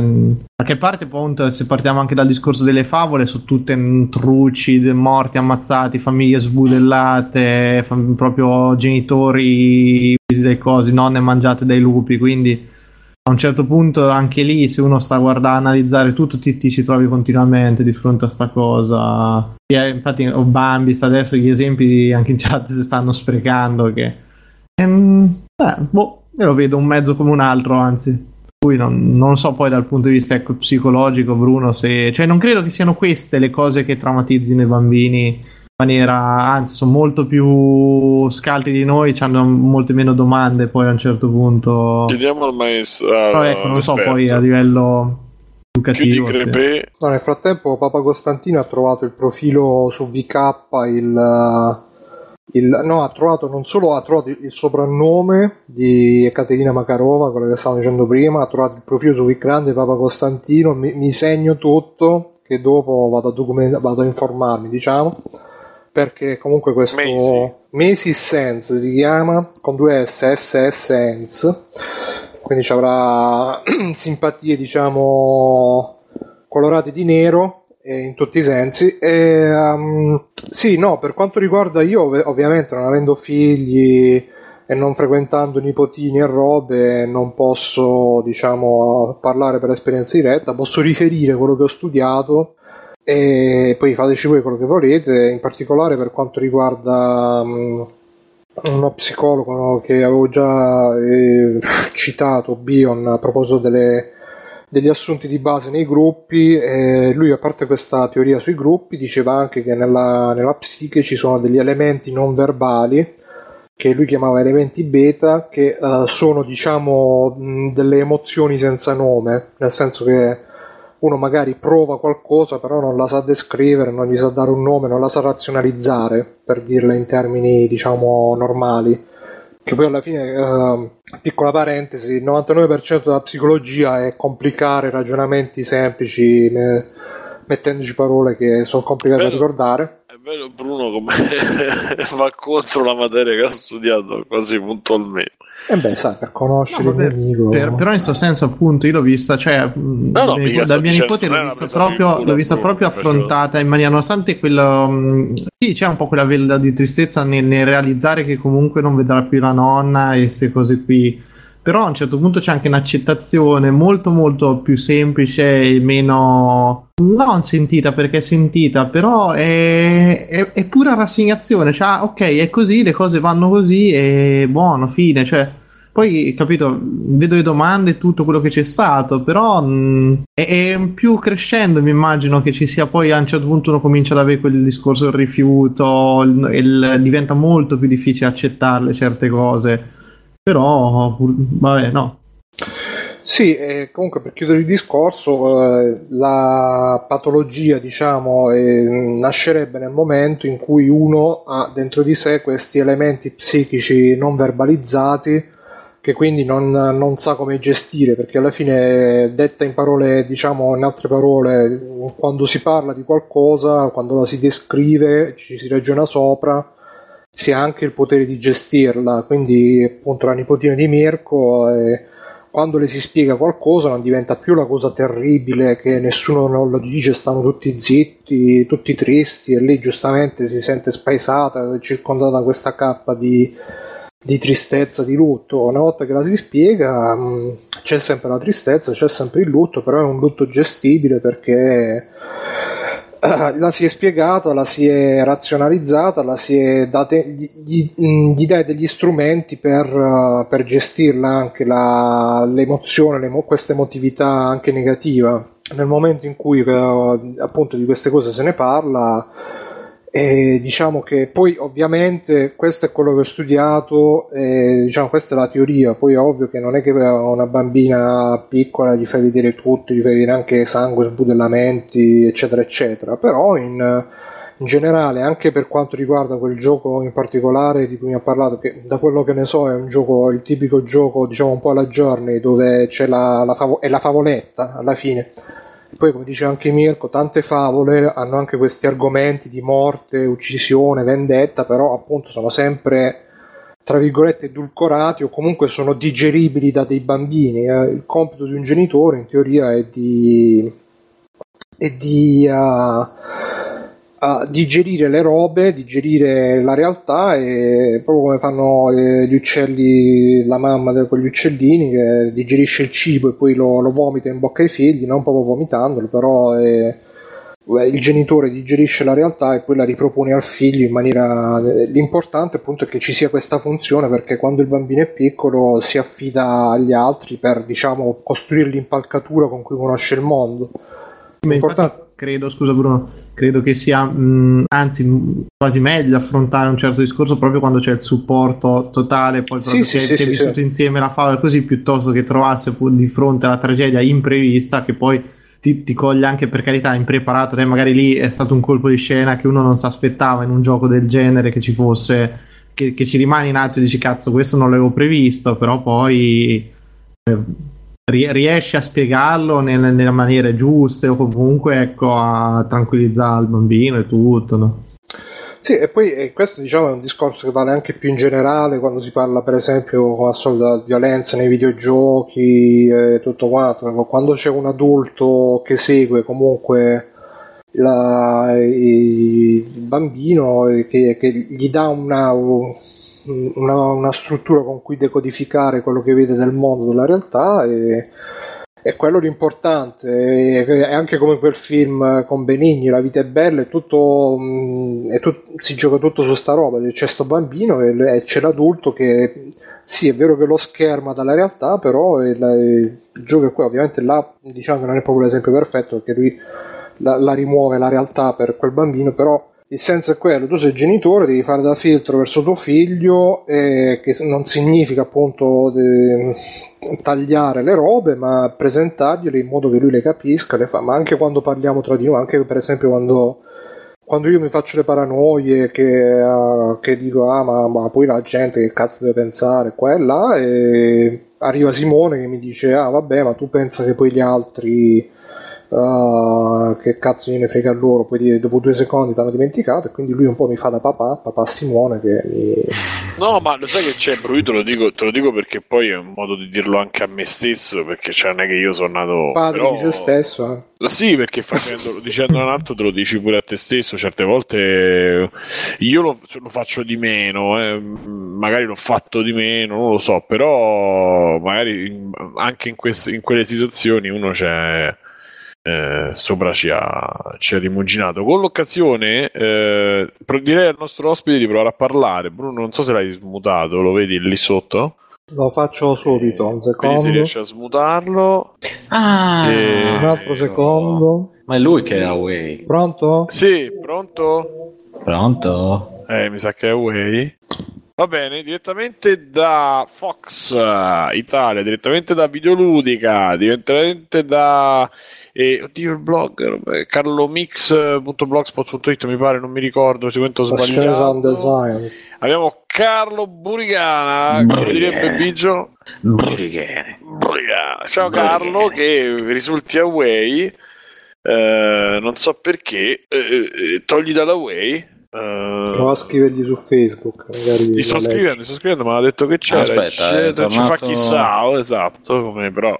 Da che parte, appunto, se partiamo anche dal discorso delle favole, sono tutte truci, morti, ammazzati, famiglie sbudellate, proprio genitori presi dai cosi, nonne mangiate dai lupi, quindi a un certo punto anche lì se uno sta a guardare, analizzare tutto, ti ci trovi continuamente di fronte a sta cosa. E infatti Bambi sta adesso, gli esempi anche in chat si stanno sprecando, che io lo vedo un mezzo come un altro, anzi. Poi non so poi dal punto di vista psicologico, Bruno, se cioè non credo che siano queste le cose che traumatizzino i bambini in maniera, anzi sono molto più scalti di noi, hanno molte meno domande poi a un certo punto. Chiediamo al maestro, però ecco, non so poi a livello educativo. No, nel frattempo Papa Costantino ha trovato il profilo su VK, ha trovato il soprannome di Caterina Makarova, quello che stavamo dicendo prima, ha trovato il profilo su Grande Papa Costantino, mi segno tutto, che dopo vado a informarmi, diciamo, perché comunque questo Mesi Sense si chiama, con 2 S, Sense, quindi ci avrà simpatie, diciamo, colorate di nero in tutti i sensi. Per quanto riguarda, io ovviamente non avendo figli e non frequentando nipotini e robe non posso, diciamo, parlare per esperienza diretta, posso riferire quello che ho studiato e poi fateci voi quello che volete. In particolare per quanto riguarda uno psicologo che avevo già citato, Bion, a proposito degli assunti di base nei gruppi, lui, a parte questa teoria sui gruppi, diceva anche che nella psiche ci sono degli elementi non verbali che lui chiamava elementi beta, che sono, diciamo, delle emozioni senza nome, nel senso che uno magari prova qualcosa però non la sa descrivere, non gli sa dare un nome, non la sa razionalizzare, per dirla in termini diciamo normali, che poi alla fine, piccola parentesi, il 99% della psicologia è complicare ragionamenti semplici mettendoci parole che sono complicate da ricordare. È bello Bruno come va contro la materia che ha studiato quasi puntualmente. E beh, sai, per conoscere il nemico. Però in questo senso, appunto, io l'ho vista, cioè, da mia nipote l'ho vista proprio affrontata in maniera, nonostante quello, sì, c'è un po' quella vela di tristezza nel realizzare che comunque non vedrà più la nonna e queste cose qui. Però a un certo punto c'è anche un'accettazione molto molto più semplice e meno, non sentita perché è sentita, però è pura rassegnazione, cioè ok è così, le cose vanno così e buono, fine, cioè poi capito, vedo le domande e tutto quello che c'è stato, però è più crescendo mi immagino che ci sia, poi a un certo punto uno comincia ad avere quel discorso del rifiuto, diventa molto più difficile accettarle certe cose. Però vabbè, no. Sì, comunque per chiudere il discorso, la patologia, diciamo, nascerebbe nel momento in cui uno ha dentro di sé questi elementi psichici non verbalizzati, che quindi non sa come gestire, perché alla fine, detta in parole, diciamo, in altre parole, quando si parla di qualcosa, quando la si descrive, ci si ragiona sopra, si ha anche il potere di gestirla. Quindi appunto la nipotina di Mirco, quando le si spiega qualcosa non diventa più la cosa terribile che nessuno non lo dice, stanno tutti zitti, tutti tristi, e lì giustamente si sente spaesata, circondata da questa cappa di tristezza, di lutto. Una volta che la si spiega, c'è sempre la tristezza, c'è sempre il lutto, però è un lutto gestibile perché la si è spiegata, la si è razionalizzata, la si è gli dai degli strumenti per gestirla anche l'emozione, questa emotività anche negativa. Nel momento in cui appunto di queste cose se ne parla, e diciamo che poi ovviamente questo è quello che ho studiato, e diciamo questa è la teoria, poi è ovvio che non è che una bambina piccola gli fai vedere tutto, gli fai vedere anche sangue, sbudellamenti eccetera eccetera, però in generale, anche per quanto riguarda quel gioco in particolare di cui mi ha parlato, che da quello che ne so è un gioco, il tipico gioco diciamo un po' alla Journey, dove c'è la favoletta alla fine. Poi, come dice anche Mirco, tante favole hanno anche questi argomenti di morte, uccisione, vendetta, però appunto sono sempre tra virgolette edulcorati o comunque sono digeribili da dei bambini. Il compito di un genitore in teoria è di digerire le robe, digerire la realtà, e proprio come fanno gli uccelli, la mamma con gli uccellini che digerisce il cibo e poi lo vomita in bocca ai figli, non proprio vomitandolo, però il genitore digerisce la realtà e poi la ripropone al figlio in maniera... L'importante appunto è che ci sia questa funzione, perché quando il bambino è piccolo si affida agli altri per, diciamo, costruire l'impalcatura con cui conosce il mondo. L'importante... Credo, scusa Bruno, credo che sia anzi quasi meglio affrontare un certo discorso proprio quando c'è il supporto totale, poi proprio che è vissuto insieme la favola così, piuttosto che trovarsi di fronte alla tragedia imprevista che poi ti coglie anche, per carità, impreparato, e magari lì è stato un colpo di scena che uno non si aspettava in un gioco del genere che ci fosse, che ci rimane in atto e dici cazzo questo non l'avevo previsto, però poi... riesce a spiegarlo nella maniera giusta o comunque, ecco, a tranquillizzare il bambino e tutto, no? Sì, e poi questo diciamo è un discorso che vale anche più in generale quando si parla per esempio della violenza nei videogiochi e tutto quanto. Quando c'è un adulto che segue comunque il bambino che gli dà una struttura con cui decodificare quello che vede del mondo, della realtà, e quello l'importante. È anche come quel film con Benigni, La vita è bella, si gioca tutto su sta roba, c'è sto bambino e c'è l'adulto che sì, è vero che lo scherma dalla realtà, però il gioco è qua, ovviamente là diciamo che non è proprio l'esempio perfetto perché lui la rimuove la realtà per quel bambino, però Il senso è quello, tu sei genitore, devi fare da filtro verso tuo figlio, che non significa appunto tagliare le robe, ma presentargliele in modo che lui le capisca, le fa. Ma anche quando parliamo tra di noi, anche per esempio quando io mi faccio le paranoie che dico ma poi la gente che cazzo deve pensare qua e là, e arriva Simone che mi dice vabbè, ma tu pensa che poi gli altri che cazzo gliene frega loro, poi dopo 2 secondi t'hanno dimenticato, e quindi lui un po' mi fa da papà Simone che mi... No, ma lo sai che c'è, Bru, te lo dico perché poi è un modo di dirlo anche a me stesso, perché cioè non è che io sono nato padre però... di se stesso, eh. Sì, perché dicendo un altro te lo dici pure a te stesso, certe volte io lo faccio di meno, magari l'ho fatto di meno, non lo so, però magari anche in quelle situazioni uno c'è sopra ci ha rimuginato. Con l'occasione direi al nostro ospite di provare a parlare. Bruno, non so se l'hai smutato, lo vedi lì sotto? Lo faccio subito, un secondo. Vedi se riesce a smutarlo. Un altro secondo. No. Ma è lui che è away. Pronto? Sì, pronto? Pronto? Mi sa che è away. Va bene, direttamente da Fox Italia, direttamente da Videoludica, direttamente da... oddio, il blog carlomix.blogspot.it mi pare, non mi ricordo, sicuramente ho sbagliato. Abbiamo Carlo Burigana, come direbbe Biggio. Burigana. Ciao Carlo, che risulti away, non so perché, togli dall'away. Prova a scrivergli su Facebook, magari ti sto scrivendo, ma ha detto che c'era. Aspetta, ci fa chissà, esatto, come però.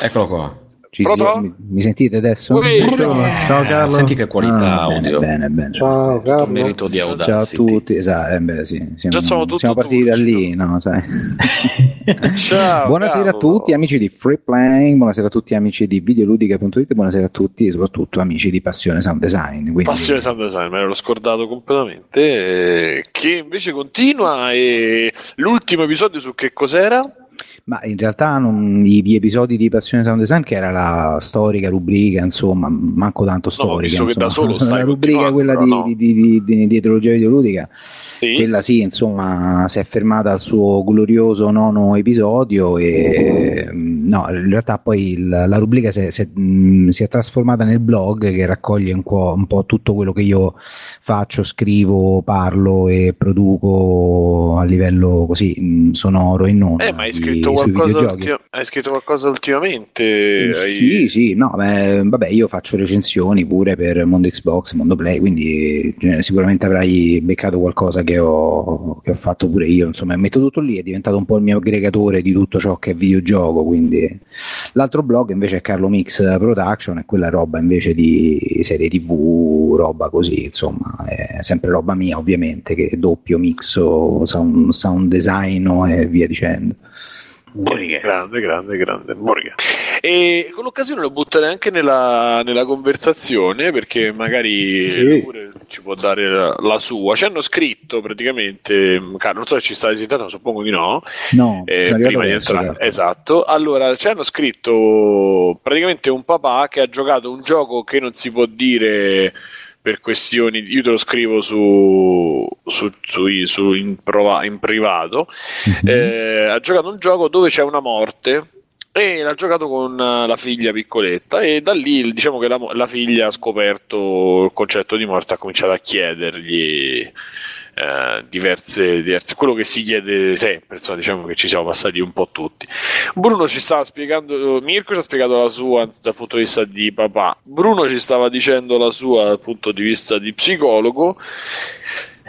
Eccolo qua. Mi sentite adesso? Ciao Carlo. Senti che qualità audio. Bene. Ciao Carlo. Merito di Audacity. Ciao a tutti. Esatto, sì. Siamo partiti da lì, no, sai. Ciao, buonasera Carlo. A tutti amici di Free Playing, buonasera a tutti amici di videoludica.it, buonasera a tutti e soprattutto amici di Passione Sound Design. Quindi... Passione Sound Design, me l'ero scordato completamente, che invece continua, e l'ultimo episodio su che cos'era? Ma in realtà gli episodi di Passione Sound Design, che era la storica rubrica, insomma, manco tanto storica, no, che da solo la rubrica quella di teologia videoludica, sì. Quella sì, insomma, si è fermata al suo glorioso 9° episodio e no, in realtà poi la rubrica si è trasformata nel blog, che raccoglie un po' tutto quello che io faccio, scrivo, parlo e produco a livello così sonoro e non. Ma hai scritto qualcosa ultimamente? Sì, no, vabbè, io faccio recensioni pure per Mondo Xbox, Mondo Play, quindi sicuramente avrai beccato qualcosa che ho fatto pure io, insomma, metto tutto lì, è diventato un po' il mio aggregatore di tutto ciò che è videogioco, quindi l'altro blog invece è Carlo Mix Production, è quella roba invece di serie TV, roba così, insomma, è sempre roba mia ovviamente, che doppio, mixo, sound design e via dicendo. Grande Borga. E con l'occasione lo butterei anche nella conversazione, perché magari pure ci può dare la sua. Ci hanno scritto praticamente, Carlo, non so se ci sta esitando, suppongo di no. No, prima di entrare. Esatto. Allora, ci hanno scritto praticamente un papà che ha giocato un gioco che non si può dire per questioni, io te lo scrivo su in privato, ha giocato un gioco dove c'è una morte e l'ha giocato con la figlia piccoletta, e da lì diciamo che la figlia ha scoperto il concetto di morte, ha cominciato a chiedergli diverse quello che si chiede sempre, insomma, diciamo che ci siamo passati un po' tutti. Bruno ci stava spiegando, Mirco ci ha spiegato la sua dal punto di vista di papà, Bruno ci stava dicendo la sua dal punto di vista di psicologo,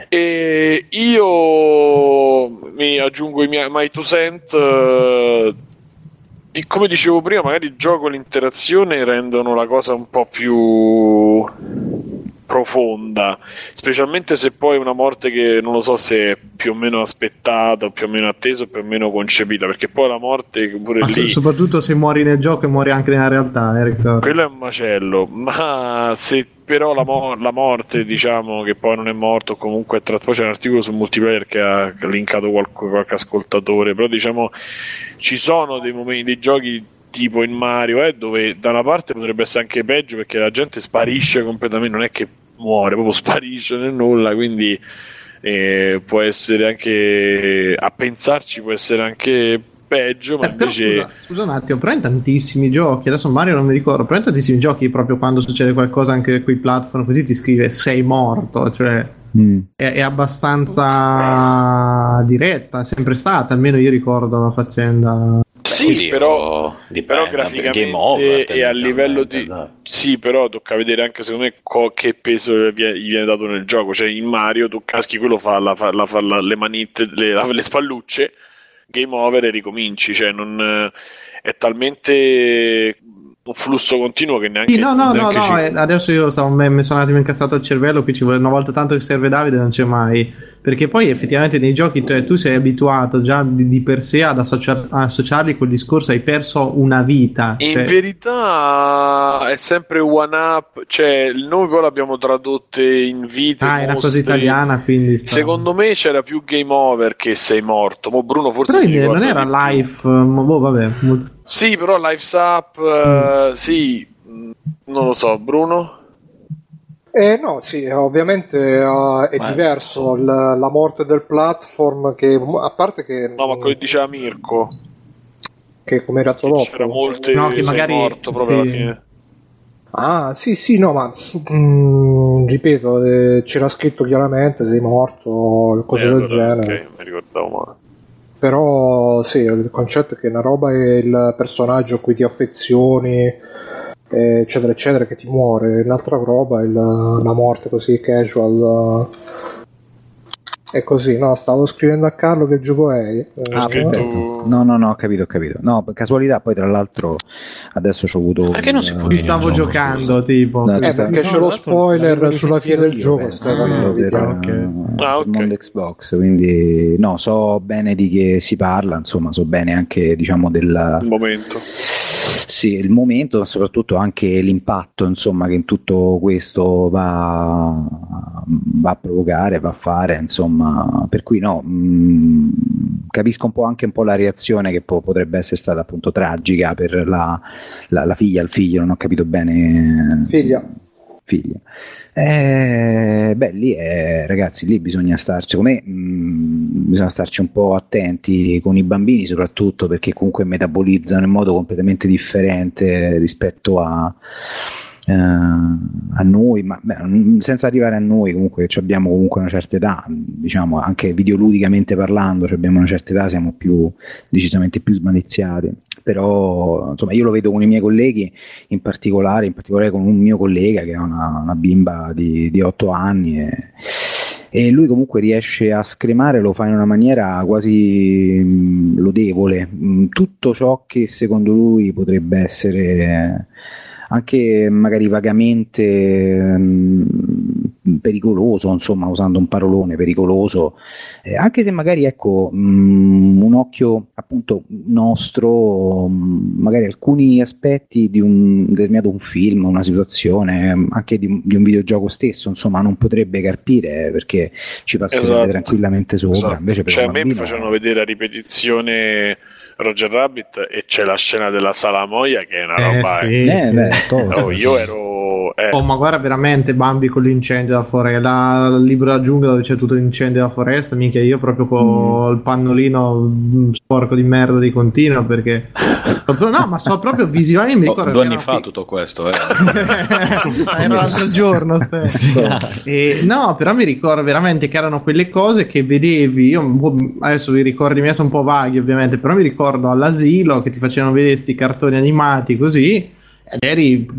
e io mi aggiungo i miei my two cent. Come dicevo prima, magari il gioco e l'interazione rendono la cosa un po' più profonda, specialmente se poi è una morte che non lo so se è più o meno aspettata, più o meno attesa, più o meno concepita, perché poi la morte pure lì, soprattutto se muori nel gioco e muori anche nella realtà, quello è un macello. Ma se però la morte, diciamo, che poi non è morto, comunque poi c'è un articolo su Multiplayer che ha linkato qualche ascoltatore, però diciamo ci sono dei momenti, dei giochi tipo in Mario, dove da una parte potrebbe essere anche peggio, perché la gente sparisce completamente, non è che muore, proprio sparisce nel nulla, quindi può essere anche, a pensarci può essere anche peggio, ma invece... scusa un attimo, però in tantissimi giochi, adesso Mario non mi ricordo, però in tantissimi giochi proprio quando succede qualcosa anche qui platform così ti scrive sei morto, cioè è abbastanza diretta, è sempre stata, almeno io ricordo la faccenda. Sì, oddio, però graficamente over, e a livello di sì, però tocca vedere anche secondo me che peso gli viene dato nel gioco, cioè in Mario tu caschi, quello fa le manette, le spallucce, game over e ricominci, cioè non è talmente un flusso continuo che neanche sì, no ci... adesso io mi sono attimo incassato al cervello, qui ci vuole una volta tanto che serve Davide, non c'è mai, perché poi effettivamente nei giochi tu sei abituato già di per sé ad associarli col discorso hai perso una vita, in cioè... verità è sempre one up, cioè noi poi l'abbiamo tradotte in vite, è una cosa italiana, quindi secondo me c'era più game over che sei morto, ma Bruno forse però non era life, vabbè molto... Sì, però Life's Up, sì, non lo so, Bruno? No, sì, ovviamente è diverso la morte del platform, che a parte che... No, ma come diceva Mirco, che come era troppo, c'era molte, no, che magari morto proprio alla fine. Ah, sì, no, ma ripeto, c'era scritto chiaramente sei morto, cose del genere. Ok, mi ricordavo male. Però sì, il concetto è che una roba è il personaggio a cui ti affezioni, eccetera eccetera, che ti muore, un'altra roba è la morte così casual, è così. No, stavo scrivendo a Carlo che gioco è, no, ho capito, no, casualità. Poi tra l'altro adesso ci ho avuto, perché non si può, mi stavo giocando tipo perché c'è lo spoiler sulla fine del gioco, mondo Xbox, quindi no, so bene di che si parla, insomma, so bene anche, diciamo, del momento. Sì, il momento, ma soprattutto anche l'impatto, insomma, che in tutto questo va a provocare, va a fare, insomma, per cui no, capisco un po' la reazione che potrebbe essere stata appunto tragica per la figlia, il figlio, non ho capito bene. Figlia. Beh, lì ragazzi, lì bisogna starci, come bisogna starci un po' attenti con i bambini, soprattutto perché comunque metabolizzano in modo completamente differente rispetto a noi, ma beh, senza arrivare a noi, comunque abbiamo comunque una certa età, diciamo, anche videoludicamente parlando, abbiamo una certa età, siamo più decisamente più sbaniziati. Però insomma io lo vedo con i miei colleghi, in particolare con un mio collega che ha una bimba di 8 anni e lui comunque riesce a scremare, lo fa in una maniera quasi lodevole, tutto ciò che secondo lui potrebbe essere anche magari vagamente pericoloso, insomma, usando un parolone pericoloso, anche se magari, ecco, un occhio appunto nostro, magari alcuni aspetti di un determinato un film, una situazione, anche di un videogioco stesso, insomma, non potrebbe carpire perché ci passerebbe tranquillamente sopra. Esatto. Invece per a me mi facevano vedere a ripetizione Roger Rabbit e c'è la scena della salamoia che è una roba io ero oh, ma guarda, veramente Bambi con l'incendio della foresta, il libro della giungla dove c'è tutto l'incendio della foresta, minchia, io proprio con il pannolino sporco di merda di continuo, perché no, ma so proprio visivamente, mi ricordo 2 anni fa tutto questo era l'altro giorno e, no, però mi ricordo veramente che erano quelle cose che vedevi, io adesso vi ricordi miei sono un po' vaghi ovviamente, però mi ricordo all'asilo che ti facevano vedere questi cartoni animati così ed eri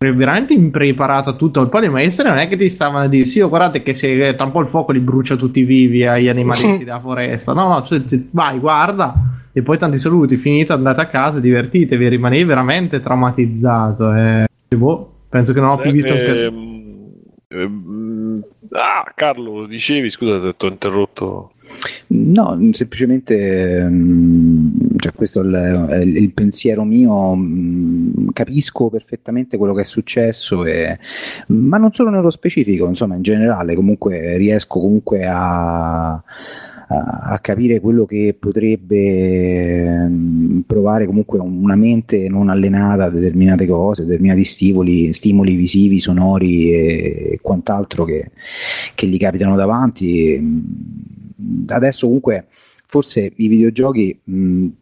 veramente impreparato a tutto, poi le maestre non è che ti stavano a dire sì, guardate che se tra un po' il fuoco li brucia tutti vivi agli animaletti della foresta, no, cioè, vai, guarda e poi tanti saluti, finito, andate a casa, divertitevi, rimanevi veramente traumatizzato penso che non ho più visto Carlo, dicevi, scusa, ti ho interrotto. No, semplicemente cioè questo è il pensiero mio, capisco perfettamente quello che è successo, ma non solo nello specifico, insomma in generale comunque riesco comunque a a capire quello che potrebbe provare comunque una mente non allenata a determinate cose, determinati stimoli visivi, sonori e quant'altro che gli capitano davanti. Adesso comunque forse i videogiochi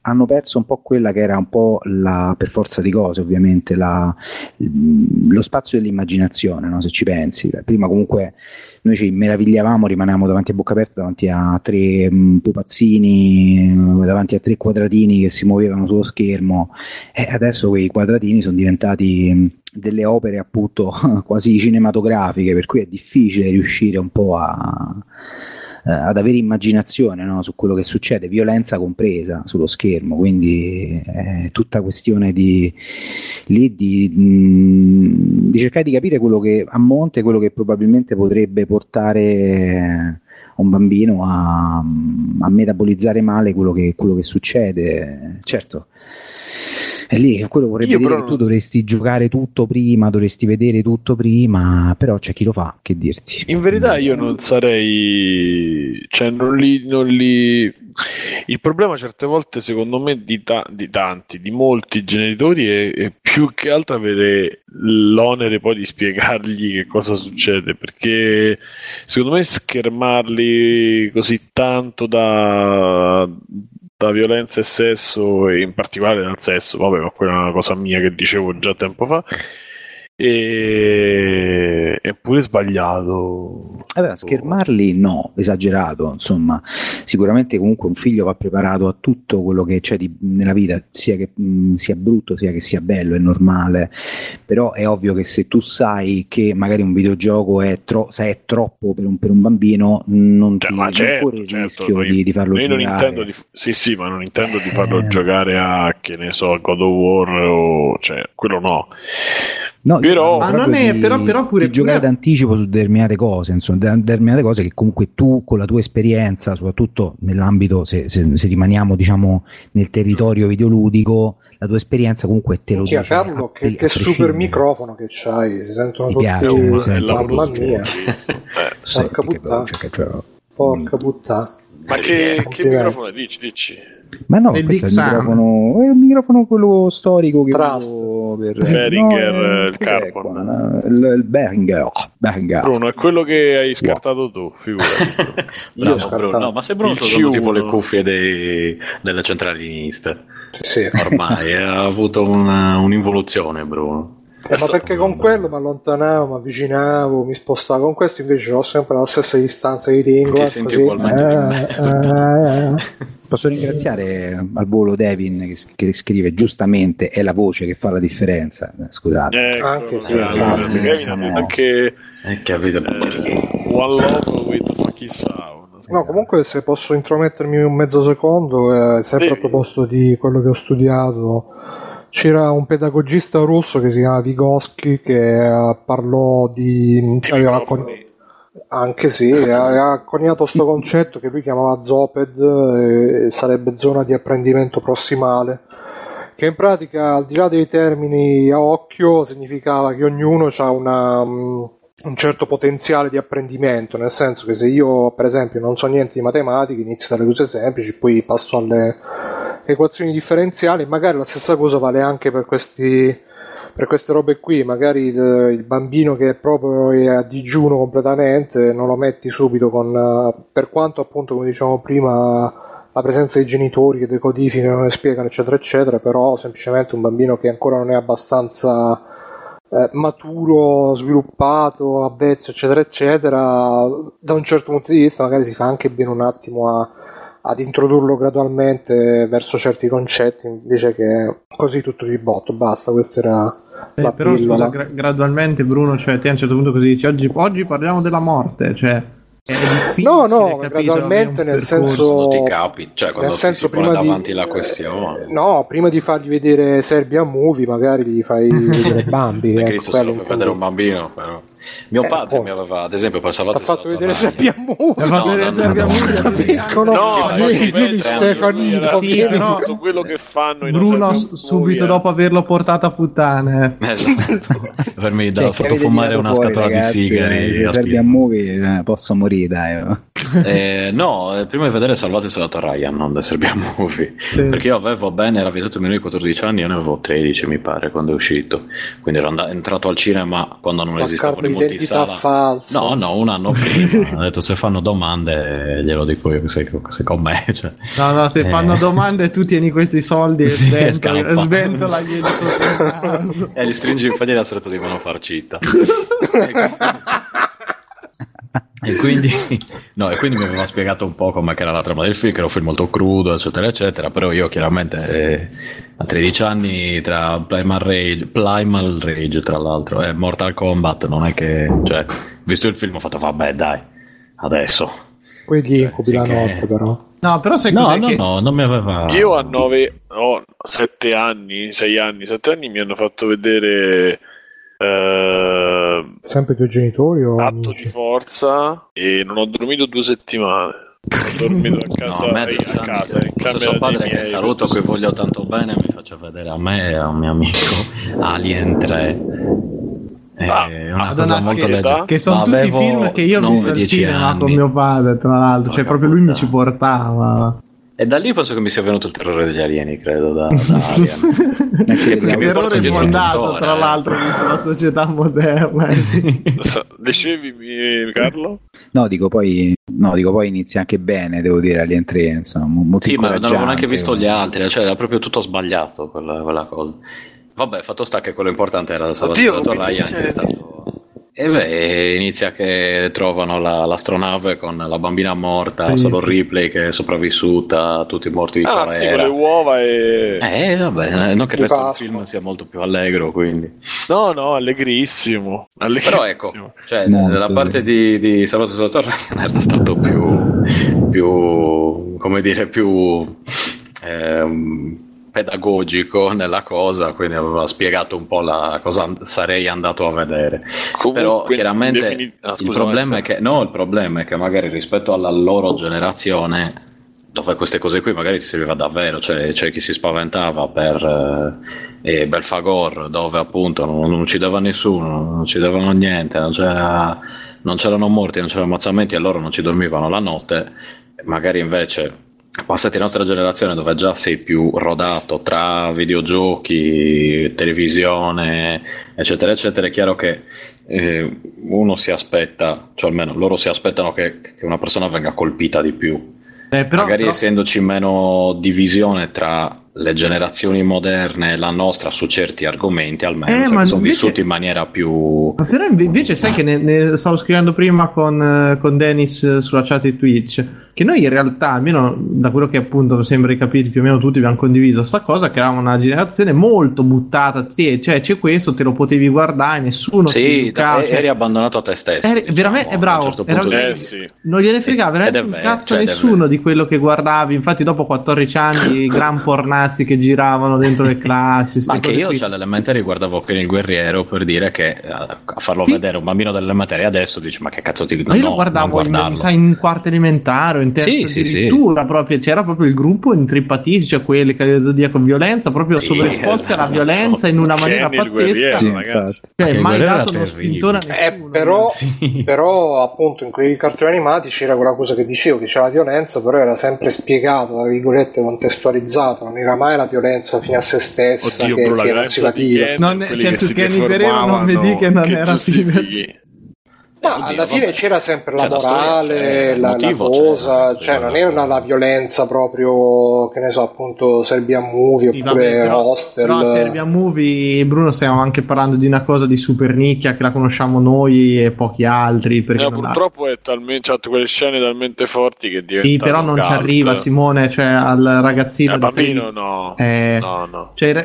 hanno perso un po' quella che era un po' la, per forza di cose ovviamente, lo spazio dell'immaginazione, no? Se ci pensi, prima comunque noi ci meravigliavamo, rimanevamo davanti a bocca aperta, davanti a tre pupazzini, davanti a tre quadratini che si muovevano sullo schermo, e adesso quei quadratini sono diventati delle opere appunto quasi cinematografiche, per cui è difficile riuscire un po' ad avere immaginazione, no? Su quello che succede, violenza compresa, sullo schermo, quindi è tutta questione di cercare di capire quello che a monte, quello che probabilmente potrebbe portare un bambino a metabolizzare male quello che succede. Certo, è lì, quello vorrebbe dire però... che tu dovresti giocare tutto prima, dovresti vedere tutto prima, però c'è chi lo fa, che dirti. In verità io non sarei, cioè non li il problema certe volte secondo me di molti genitori è più che altro avere l'onere poi di spiegargli che cosa succede, perché secondo me schermarli così tanto da violenza e sesso, e in particolare dal sesso, vabbè, ma quella è una cosa mia che dicevo già tempo fa, è pure sbagliato. Allora, schermarli no, esagerato, insomma, sicuramente comunque un figlio va preparato a tutto quello che c'è nella vita, sia che sia brutto, sia che sia bello, è normale, però è ovvio che se tu sai che magari un videogioco è troppo per un bambino, non ti corri il rischio di farlo giocare. Ma non intendo di farlo giocare a, che ne so, God of War o, cioè, quello no. No, però, di giocare d'anticipo su determinate cose, insomma, determinate cose che comunque tu con la tua esperienza, soprattutto nell'ambito, se rimaniamo diciamo nel territorio videoludico, la tua esperienza comunque te lo dice. Carlo, che super microfono che c'hai, si sentono tutti, mamma mia, porca puttana. Ma che microfono dici? Ma no, questo è un microfono quello storico che uso per Behringer, il Carbon, il Behringer. Bruno, è quello che hai scartato tu, figurati. Bravo Bruno. No, ma se Bruno sono tipo le cuffie della centralinista. Sì. Ormai ha avuto un'involuzione Bruno. Ma perché con quello mi allontanavo, mi avvicinavo, mi spostavo, con questo invece ho sempre la stessa distanza di lingua. Ti senti ugualmente. Posso ringraziare al volo Devin che scrive giustamente: è la voce che fa la differenza. Scusate, anche no, comunque, se posso intromettermi un mezzo secondo, sempre a proposito di quello che ho studiato, c'era un pedagogista russo che si chiama Vygotsky che parlò di ha coniato sto concetto che lui chiamava Zoped, sarebbe zona di apprendimento prossimale, che in pratica, al di là dei termini a occhio, significava che ognuno ha un certo potenziale di apprendimento, nel senso che se io per esempio non so niente di matematica, inizio dalle cose semplici, poi passo alle equazioni differenziali, magari la stessa cosa vale anche per queste robe qui, magari il bambino che proprio è a digiuno completamente non lo metti subito per quanto appunto, come dicevamo prima, la presenza dei genitori che decodificano e spiegano eccetera eccetera, però semplicemente un bambino che ancora non è abbastanza maturo, sviluppato, avvezzo eccetera eccetera, da un certo punto di vista magari si fa anche bene un attimo ad introdurlo gradualmente verso certi concetti, invece che così tutto di botto, basta. Questa era la pillola. Scusa, gradualmente Bruno, cioè te a un certo punto così dici oggi parliamo della morte, cioè è difficile, no, gradualmente nel senso ti capi, cioè quando nel senso, prima davanti la questione, no, prima di fargli vedere Serbia Movie magari gli fai vedere Bambi, Cristo se lo fai vedere un bambino però Mio padre mi aveva, ad esempio, per salvare. Ha fatto vedere Sabbia Muta. Piccolo. Vedi Stefanino. Tutto quello che fanno. Bruno subito dopo averlo portato a puttane. Esatto. Per me da fumare una scatola di sigari. Sabbia Muta, posso morire, dai. No, prima di vedere Salvati sono andato a Ryan, non da Serbia Movie, perché io avevo era vietato meno di 14 anni, io ne avevo 13 mi pare quando è uscito, quindi ero entrato al cinema quando non esistevano le multisala. No, un anno prima. Ho detto se fanno domande glielo dico io, se con me, cioè. No, se fanno domande tu tieni questi soldi e sventola glieli sotto e li stringi, infatti la stretta di mano farcita. E quindi mi aveva spiegato un po' come era la trama del film, che era un film molto crudo, eccetera eccetera, però io chiaramente a 13 anni tra Primal Rage tra l'altro e Mortal Kombat, non è che, cioè, visto il film ho fatto vabbè dai, adesso quelli incubi la notte però. No, però sai cos'è che... No, non mi aveva... Io a 6 anni mi hanno fatto vedere... sempre i tuoi genitori o atto amici? Di forza, e non ho dormito 2 settimane. Ho dormito a casa, in camera suo padre che saluto, che voglio tanto bene, mi faccio vedere a me e a un mio amico Alien 3. È una cosa molto leggera, che sono tutti film che io ho visto al cinema con mio padre, tra l'altro, cioè proprio lui mi ci portava. E da lì penso che mi sia venuto il terrore degli alieni, credo, da Alien. Che terrore fondato, tra l'altro, nella società moderna. Dicevi, Carlo? No, dico poi inizia anche bene, devo dire, Alien 3, insomma. Molto sì, ma non avevo neanche visto gli altri, cioè era proprio tutto sbagliato quella cosa. Vabbè, fatto sta che quello importante era Salvatore Ryan, che è stato... E inizia che trovano l'astronave con la bambina morta, solo Ripley che è sopravvissuta, tutti morti di colera. Sì, con le uova e... vabbè, non che il resto del film sia molto più allegro, quindi... No, allegrissimo. Però ecco, cioè, nella parte di Salvatore Ryan era stato più come dire, più... pedagogico nella cosa, quindi aveva spiegato un po' la cosa sarei andato a vedere. Comunque, però chiaramente il problema è che magari rispetto alla loro generazione, dove queste cose qui magari ti serviva davvero, cioè c'è chi si spaventava per Belfagor, dove appunto non uccideva nessuno, non uccidevano niente, non c'erano morti, non c'erano ammazzamenti, e loro non ci dormivano la notte. Magari invece passati la nostra generazione, dove già sei più rodato tra videogiochi, televisione, eccetera eccetera, è chiaro che uno si aspetta, cioè almeno loro si aspettano che una persona venga colpita di più, però essendoci meno divisione tra le generazioni moderne e la nostra su certi argomenti, almeno cioè, sono vissuti in maniera più... Ma però invece sai che ne stavo scrivendo prima con Dennis sulla chat di Twitch, che noi in realtà, almeno da quello che appunto sembra di capire più o meno tutti abbiamo condiviso sta cosa, che era una generazione molto buttata, cioè c'è questo, te lo potevi guardare, nessuno ti educava, eri abbandonato a te stesso, veramente è bravo, non gliene fregava veramente un cazzo nessuno di quello che guardavi. Infatti dopo 14 anni gran pornata che giravano dentro le classi. Ma anche io all'elementare guardavo Ken il guerriero, per dire che a farlo vedere un bambino dell'elementare adesso dice ma che cazzo ti dico? Ma io lo guardavo in quarta elementare, in terza addirittura proprio, c'era proprio il gruppo intrippatissimo, cioè quelli che con violenza proprio sovraesposti alla violenza in una maniera pazzesca, cioè mai dato uno spintone a nessuno, però appunto in quei cartoni animati c'era quella cosa che dicevo, che c'era la violenza però era sempre spiegata, tra virgolette, contestualizzata, non era mai la violenza fino a se stessa. Oddio, che non si capiva, cioè su Kenny Guerrero non vedi che non era simile. Ma alla fine c'era sempre la morale, la cosa, cioè non era la violenza proprio, che ne so, appunto Serbia Movie oppure Hostel. No, Serbia Movie, Bruno, stiamo anche parlando di una cosa di super nicchia che la conosciamo noi e pochi altri. Purtroppo è talmente, cioè, quelle scene talmente forti che diventano però non ci arriva, Simone, cioè al ragazzino. Al bambino no. Cioè,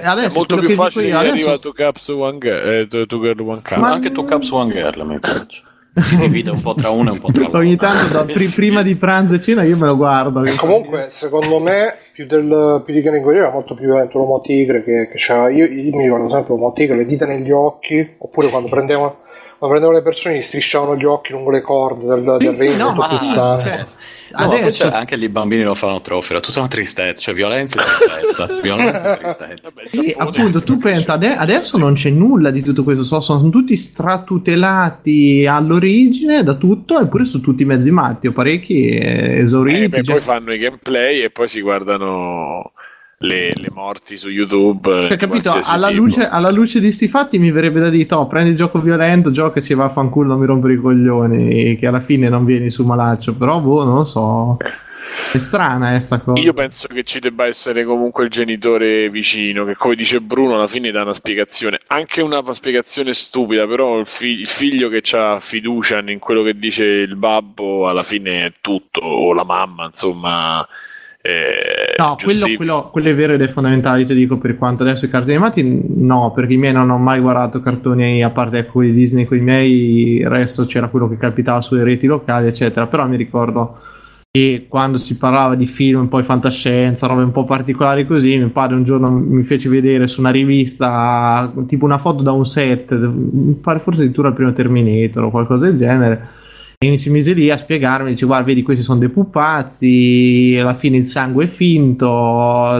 adesso è molto più facile che arriva Two Cups One Girl One Cup. Ma anche Two Cups One Girl mi piace. Si divide un po' tra una e un po' tra l'altra. Ogni tanto prima di pranzo e cena io me lo guardo. E comunque secondo me più di Cane Guerriero era molto più violento l'uomo tigre che c'era. Io mi ricordo sempre l'uomo tigre, le dita negli occhi, oppure quando prendevano ma prendevano le persone e gli strisciavano gli occhi lungo le corde del vento, no, adesso anche lì i bambini lo fanno trofeo, tutta una tristezza, cioè violenza e tristezza. Violenza e tristezza. Sì, appunto, tu pensa adesso non c'è nulla di tutto questo, sono tutti stratutelati all'origine da tutto, eppure su tutti i mezzi matti o parecchi esauriti, poi fanno i gameplay e poi si guardano le morti su YouTube. Cioè, capito, alla luce di sti fatti mi verrebbe da dire: oh, prendi il gioco violento, giocaci, vaffanculo, non mi rompere i coglioni, che alla fine non vieni su malaccio. Però boh, non lo so, è strana sta cosa. Io penso che ci debba essere comunque il genitore vicino, che come dice Bruno alla fine dà una spiegazione, anche una spiegazione stupida, però il figlio che c'ha fiducia in quello che dice il babbo alla fine è tutto, o la mamma, insomma. No, quello è vero ed è fondamentale. Io ti dico, per quanto adesso i cartoni animati, no, perché i miei non ho mai guardato cartoni, a parte quelli di Disney con i miei. Il resto c'era quello che capitava sulle reti locali, eccetera. Però mi ricordo che quando si parlava di film, poi fantascienza, robe un po' particolari così, mio padre un giorno mi fece vedere su una rivista tipo una foto da un set, mi pare forse addirittura il primo Terminator o qualcosa del genere, e mi si mise lì a spiegarmi, dice: guarda, vedi, questi sono dei pupazzi, alla fine il sangue è finto,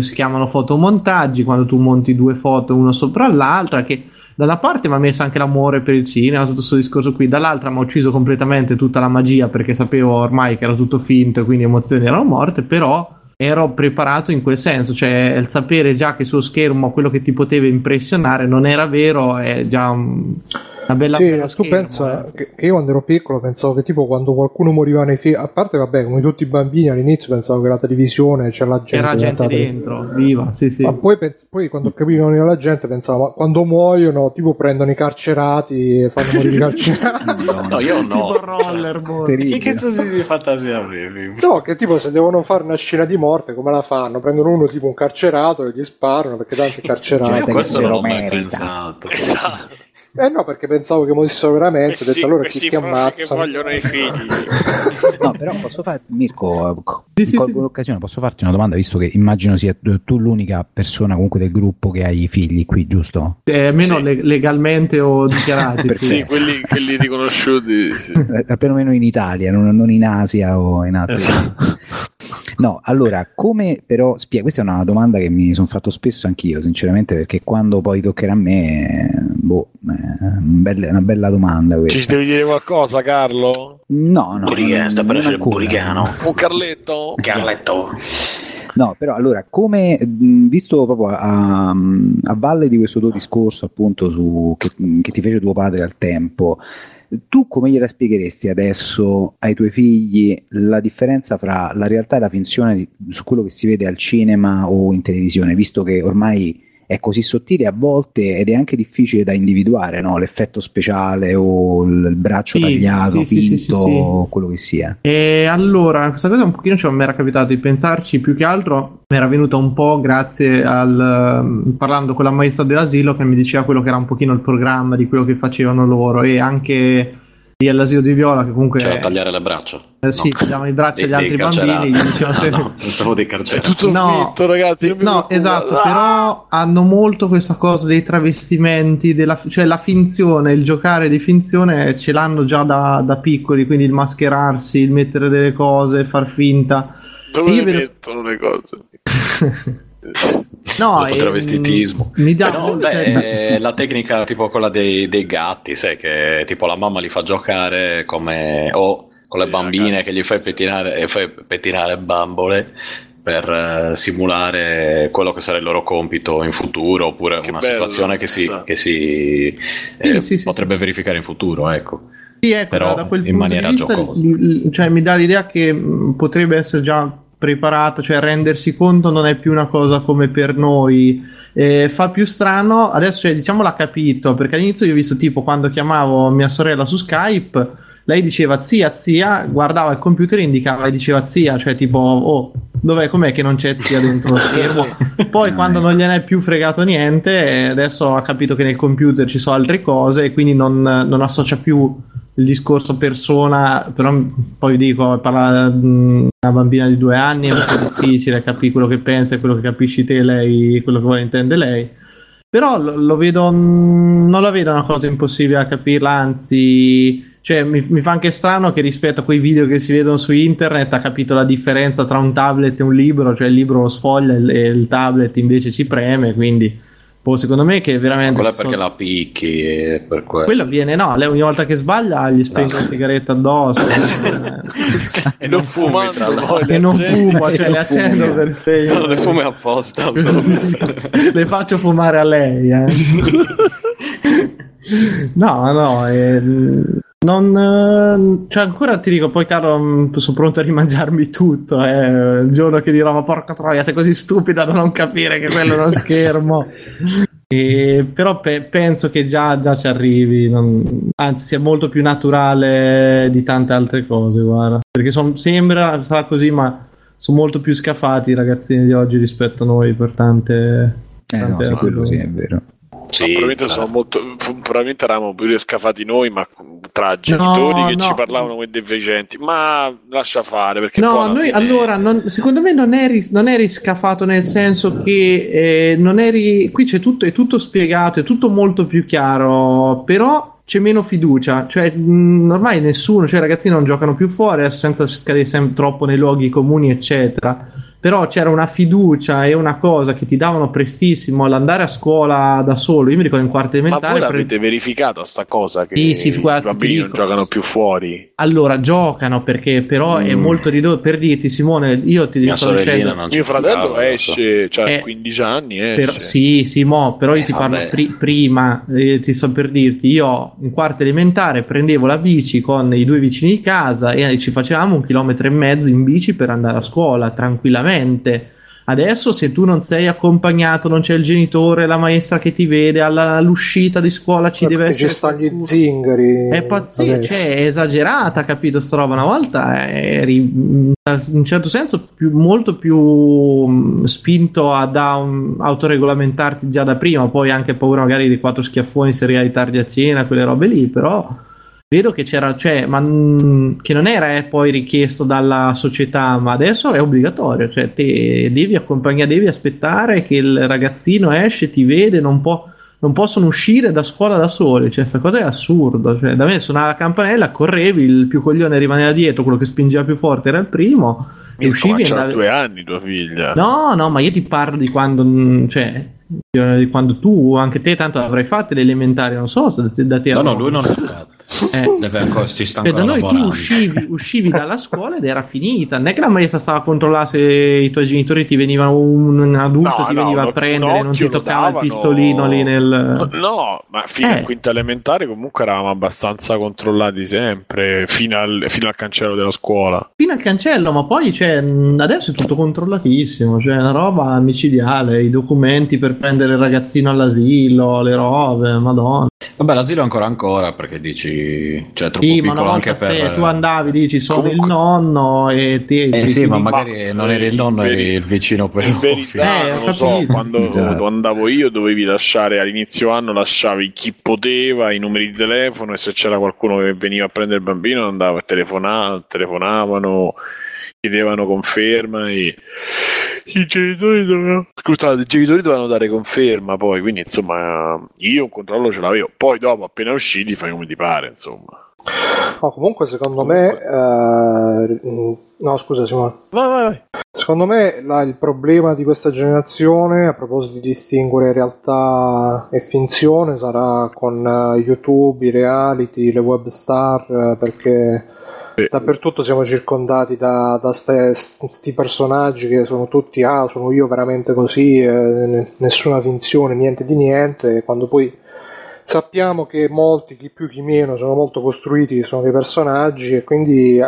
si chiamano fotomontaggi, quando tu monti due foto uno sopra l'altra, che da una parte mi ha messo anche l'amore per il cinema, tutto questo discorso qui, dall'altra mi ha ucciso completamente tutta la magia, perché sapevo ormai che era tutto finto e quindi le emozioni erano morte, però ero preparato in quel senso, cioè il sapere già che sullo schermo quello che ti poteva impressionare non era vero è già una bella cosa. Sì, tu pensa che io quando ero piccolo pensavo che tipo quando qualcuno moriva nei film, a parte vabbè come tutti i bambini all'inizio pensavo che la televisione c'era la gente, dentro, viva, sì sì. Ma poi quando capivano la gente pensavo: ma quando muoiono tipo prendono i carcerati e fanno morire i carcerati. No, io no. Tipo rollerboard. Che cazzo di fantasia avevi? No, che tipo se devono fare una scena di morte come la fanno? Prendono uno tipo un carcerato e gli sparano, perché tanto è carcerato. Cioè, questo non l'ho mai pensato. Esatto. No, perché pensavo che morissero veramente, ho detto sì, allora chi ti ammazza? Che vogliono i figli. No, però posso fare, Mirco, colgo l'occasione, posso farti una domanda, visto che immagino sia tu l'unica persona comunque del gruppo che hai i figli qui, giusto? Almeno sì. Legalmente o dichiarati. Sì, quelli riconosciuti. Sì. Perlomeno in Italia, non in Asia o in altri. Esatto. No, allora, come però questa è una domanda che mi sono fatto spesso anch'io, sinceramente, perché quando poi toccherà a me, una bella domanda questa. Ci devi dire qualcosa, Carlo? No, sta per essere buricano. Un Carletto. No, però allora, come visto proprio a valle di questo tuo discorso appunto su che ti fece tuo padre al tempo, tu come gliela spiegheresti adesso ai tuoi figli la differenza fra la realtà e la finzione su quello che si vede al cinema o in televisione, visto che ormai è così sottile a volte ed è anche difficile da individuare, no? L'effetto speciale o il braccio tagliato, finto, quello che sia. E allora, questa cosa un pochino mi era capitato di pensarci, più che altro mi era venuta un po' grazie al parlando con la maestra dell'asilo che mi diceva quello che era un pochino il programma di quello che facevano loro, e anche all'asilo di Viola che comunque c'era tagliare le braccia, sì, tagliavano i bracci agli altri bambini, gli dicevano no, pensavo dei carcerati, tutto fitto, ragazzi, no, esatto, però hanno molto questa cosa dei travestimenti, cioè la finzione, il giocare di finzione ce l'hanno già da piccoli, quindi il mascherarsi, il mettere delle cose, far finta, dove le mettono le cose? No, il travestitismo. La tecnica tipo quella dei gatti, sai, che tipo la mamma li fa giocare come con le bambine che gli fai pettinare bambole per simulare quello che sarà il loro compito in futuro, oppure che una bello, situazione che si potrebbe verificare in futuro, ecco. Sì, ecco, però da quel in punto maniera di vista, giocosa. Cioè mi dà l'idea che potrebbe essere già preparato, cioè rendersi conto non è più una cosa come per noi, fa più strano adesso, cioè, diciamo l'ha capito, perché all'inizio io ho visto tipo quando chiamavo mia sorella su Skype, lei diceva zia, guardava il computer e indicava e diceva zia, cioè tipo com'è che non c'è zia dentro lo schermo? Poi quando non gliene è più fregato niente, adesso ha capito che nel computer ci sono altre cose e quindi non associa più il discorso persona, però poi dico, parla una bambina di 2 anni, è molto difficile capire quello che pensa e quello che capisci te, lei quello che vuole intende lei, Però lo vedo, non la vedo una cosa impossibile a capirla, anzi, cioè, mi fa anche strano che rispetto a quei video che si vedono su internet ha capito la differenza tra un tablet e un libro, cioè il libro lo sfoglia e il tablet invece ci preme, quindi secondo me che veramente... Quella è perché la picchi e per quello... Quello avviene, no, lei ogni volta che sbaglia gli spengo la sigaretta addosso e non fumo, tra l'altro. E non fumo, cioè le accendo per spegnere. No, le fumo apposta. Le faccio fumare a lei, eh. No, non, cioè ancora ti dico, poi Carlo, sono pronto a rimangiarmi tutto, il giorno che dirò ma porca troia, sei così stupida da non capire che quello è uno schermo. Però penso che già ci arrivi, anzi sia molto più naturale di tante altre cose, guarda, perché sembra sarà così, ma sono molto più scafati i ragazzini di oggi rispetto a noi per tante no, sono così, è vero. Sì, probabilmente eravamo più scafati noi, ma tra genitori che ci parlavano come divergenti, ma lascia fare, perché allora secondo me non eri scafato, nel senso che non eri, qui è tutto spiegato, è tutto molto più chiaro, però c'è meno fiducia, cioè ormai nessuno, cioè i ragazzi non giocano più fuori senza cadere sempre troppo nei luoghi comuni eccetera, però c'era una fiducia e una cosa che ti davano prestissimo all'andare a scuola da solo. Io mi ricordo in quarta elementare... Ma voi l'avete verificata sta cosa? Che sì, guarda, i bambini non giocano più fuori? Allora, giocano, perché però è molto ridotto. Per dirti, Simone, io ti dico... Mio fratello esce, cioè 15 anni esce. Però io ti parlo prima, ti sto per dirti, io in quarta elementare prendevo la bici con i due vicini di casa e ci facevamo 1,5 km in bici per andare a scuola, tranquillamente. Adesso se tu non sei accompagnato, non c'è il genitore, la maestra che ti vede all'uscita di scuola, ci deve essere, ci stanno gli zingari, è pazzia, cioè, è esagerata, capito sta roba? Una volta eri in un certo senso molto più spinto ad autoregolamentarti già da prima, poi anche paura magari di 4 schiaffoni se arrivi tardi a cena, quelle robe lì, però... Vedo che c'era, cioè, ma che non era poi richiesto dalla società, ma adesso è obbligatorio, cioè te devi accompagnare, devi aspettare che il ragazzino esce, ti vede, non possono uscire da scuola da soli, cioè sta cosa è assurda, cioè da me suonava la campanella, correvi, il più coglione rimaneva dietro, quello che spingeva più forte era il primo, e uscivi. Ma c'ha 2 anni tua figlia? No, ma io ti parlo di quando, cioè... Quando tu, anche te, tanto avrai fatto le elementari, non so da te. No, lui non l'ha fatto. Da noi tu uscivi dalla scuola ed era finita. Non è che la maestra stava a controllare se i tuoi genitori ti venivano, un adulto ti veniva a prendere, non ti toccava il pistolino lì nel... No, ma fino a quinta elementare comunque eravamo abbastanza controllati sempre, fino al cancello della scuola. Fino al cancello, ma poi cioè, adesso è tutto controllatissimo, cioè una roba micidiale, i documenti per prendere il ragazzino all'asilo, le robe, madonna. Vabbè, l'asilo ancora, perché dici, cioè, troppo piccolo, ma una volta anche per... tu andavi, dici, sono comunque... il nonno e ti... sì, ma magari non eri il nonno, eri il vicino pedofilo. Lo so, quando andavo io dovevi lasciare, all'inizio anno lasciavi chi poteva, i numeri di telefono, e se c'era qualcuno che veniva a prendere il bambino andava a telefonavano... chiedevano conferma e i genitori dovevano dare conferma, poi, quindi insomma io un controllo ce l'avevo, poi dopo appena usciti fai come ti pare, insomma. Comunque secondo me no, scusa Simone, vai. Secondo me il problema di questa generazione a proposito di distinguere realtà e finzione sarà con YouTube, i reality, le web star, perché dappertutto siamo circondati da sti personaggi che sono tutti sono io veramente così, nessuna finzione, niente di niente, quando poi sappiamo che molti, chi più chi meno, sono molto costruiti, sono dei personaggi, e quindi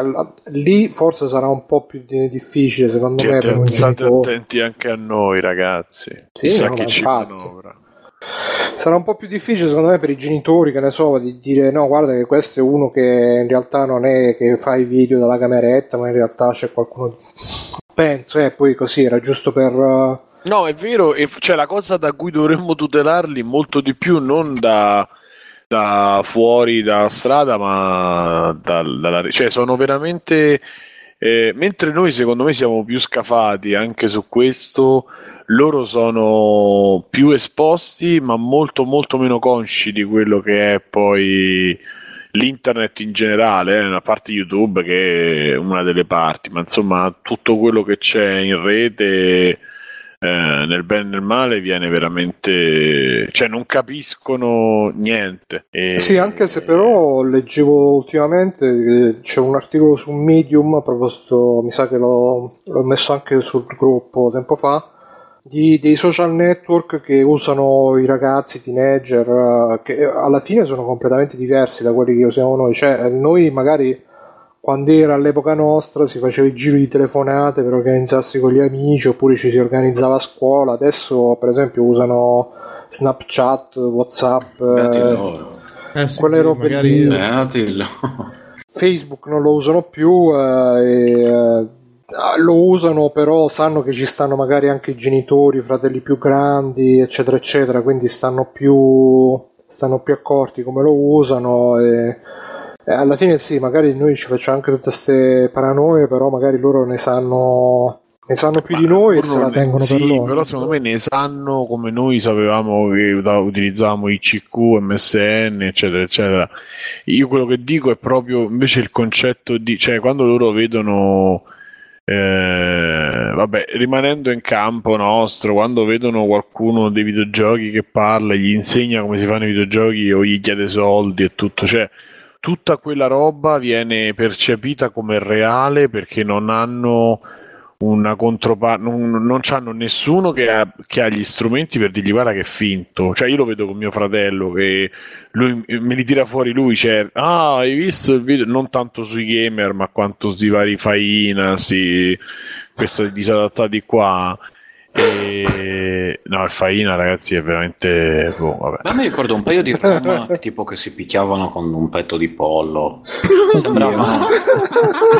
lì forse sarà un po' più difficile, secondo me. State attenti anche a noi ragazzi, chissà chi ci manovra. Sarà un po' più difficile secondo me per i genitori, che ne so, di dire no guarda che questo è uno che in realtà non è che fa i video dalla cameretta, ma in realtà c'è qualcuno, penso, poi così era giusto per... No, è vero, e cioè la cosa da cui dovremmo tutelarli molto di più, non da fuori da strada, ma cioè sono veramente... Mentre noi secondo me siamo più scafati anche su questo, loro sono più esposti ma molto molto meno consci di quello che è poi l'internet in generale, a parte YouTube che è una delle parti, ma insomma tutto quello che c'è in rete, nel bene e nel male, viene veramente, cioè non capiscono niente. E... sì, anche se però leggevo ultimamente, c'è un articolo su Medium, a proposito, mi sa che l'ho messo anche sul gruppo tempo fa, dei social network che usano i ragazzi teenager, che alla fine sono completamente diversi da quelli che usiamo noi. Cioè noi magari, quando era all'epoca nostra, si faceva i giri di telefonate per organizzarsi con gli amici, oppure ci si organizzava a scuola. Adesso per esempio usano Snapchat, WhatsApp, quelle robe magari lì. Facebook non lo usano più, lo usano però sanno che ci stanno magari anche i genitori, i fratelli più grandi, eccetera eccetera, quindi stanno più accorti come lo usano, e alla fine sì, magari noi ci facciamo anche tutte queste paranoie, però magari loro ne sanno più di noi e se la tengono per loro. Sì, però secondo me ne sanno come noi sapevamo che utilizzavamo ICQ, MSN, eccetera eccetera. Io quello che dico è proprio invece il concetto di, cioè quando loro vedono, vabbè, rimanendo in campo nostro, quando vedono qualcuno dei videogiochi che parla, gli insegna come si fanno i videogiochi o gli chiede soldi e tutto, cioè tutta quella roba viene percepita come reale perché non hanno una controparte, non c'hanno nessuno che ha gli strumenti per dirgli guarda che è finto. Cioè io lo vedo con mio fratello che lui me li tira fuori, lui cioè, ah, hai visto il video, non tanto sui gamer ma quanto sui vari faina, si questi disadattati qua. No, il faina, ragazzi, è veramente. Boh, vabbè. Ma mi ricordo un paio di Roma tipo che si picchiavano con un petto di pollo. Sembrava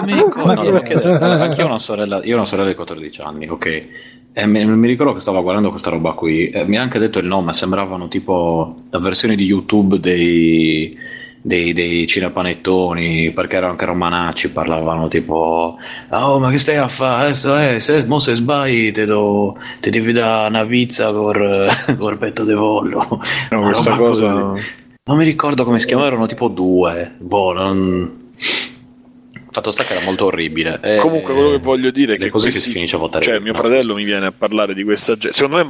amico. No, devo chiedere. Anche io ho una sorella di 14 anni, ok. E mi ricordo che stavo guardando questa roba qui. Mi ha anche detto il nome. Sembravano tipo la versione di YouTube dei cinepanettoni, perché erano anche romanacci, parlavano tipo oh ma che stai a fare, se sbagli te devi dare una pizza col petto de pollo. No, questa cosa non mi ricordo come si chiamavano, erano tipo due, boh, non... fatto sta che era molto orribile. Comunque quello che voglio dire è che così si finisce a votare, cioè mio fratello mi viene a parlare di questa gente, secondo me è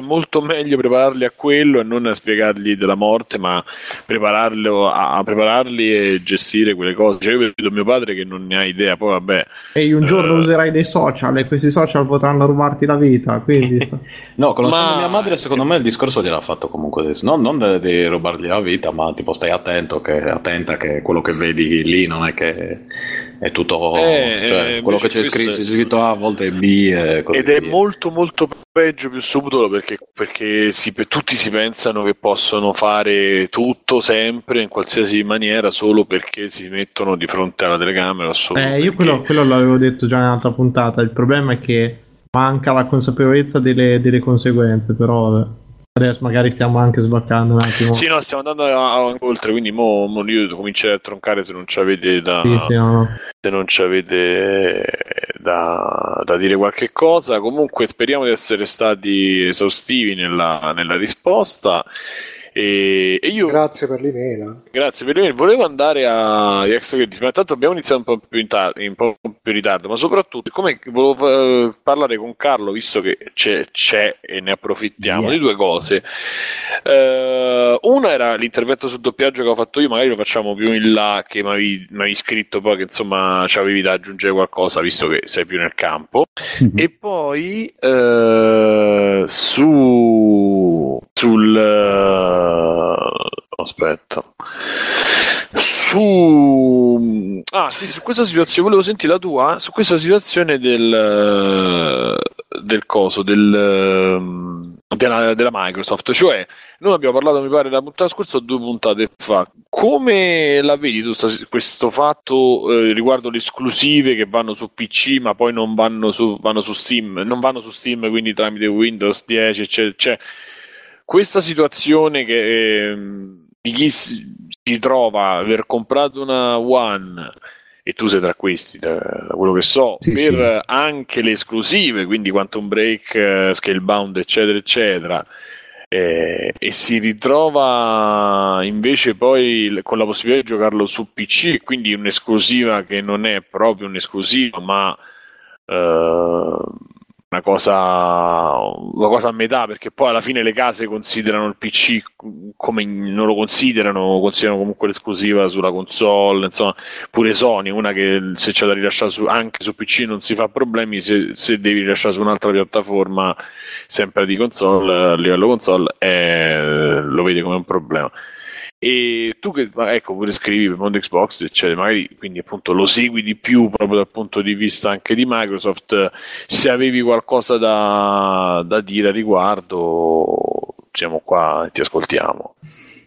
molto meglio prepararli a quello e non a spiegargli della morte, ma prepararli e gestire quelle cose. Cioè io vedo mio padre che non ne ha idea, poi vabbè, e un giorno userai dei social e questi social potranno rubarti la vita, quindi no, conoscendo mia madre secondo me il discorso gliel'ha fatto comunque adesso. No, non di rubargli la vita, ma tipo stai attento, che attenta che quello che vedi lì non è che è tutto, cioè, quello che c'è scritto, c'è scritto A, a volte è B, ed è molto molto peggio, più subdolo, perché tutti si pensano che possono fare tutto sempre in qualsiasi maniera solo perché si mettono di fronte alla telecamera. Io quello l'avevo detto già in un'altra puntata, il problema è che manca la consapevolezza delle conseguenze, però adesso magari stiamo anche sbaccando un attimo. Sì, no, stiamo andando oltre, quindi mo io comincerei a troncare se non ci avete da se non ci avete da dire qualche cosa. Comunque speriamo di essere stati esaustivi nella risposta. E io grazie per l'email. Volevo andare a X-Credits, ma tanto abbiamo iniziato un po' più in ritardo, ma soprattutto come volevo parlare con Carlo, visto che c'è e ne approfittiamo, di due cose. Una era l'intervento sul doppiaggio che ho fatto io, magari lo facciamo più in là, che mi avevi scritto poi che insomma ci avevi da aggiungere qualcosa, visto che sei più nel campo. E poi su questa situazione volevo sentire la tua, su questa situazione del coso della Microsoft. Cioè noi abbiamo parlato, mi pare, la puntata scorsa o 2 puntate fa. Come la vedi tu questo fatto riguardo le esclusive che vanno su PC ma poi non vanno su Steam, quindi tramite Windows 10 eccetera, cioè questa situazione che di chi si trova aver comprato una One e tu sei tra questi, da quello che so, sì, per sì, anche le esclusive, quindi Quantum Break, Scalebound, eccetera eccetera, e si ritrova invece poi con la possibilità di giocarlo su PC, quindi un'esclusiva che non è proprio un'esclusiva, ma una cosa a metà, perché poi alla fine le case considerano il PC come non lo considerano comunque l'esclusiva sulla console, insomma, pure Sony, una che se c'è da rilasciare anche su PC non si fa problemi, se devi rilasciare su un'altra piattaforma sempre di console, a livello console, lo vede come un problema. E tu che ecco pure scrivi per mondo Xbox, eccetera, magari quindi appunto lo segui di più proprio dal punto di vista anche di Microsoft, se avevi qualcosa da dire a riguardo, siamo qua e ti ascoltiamo.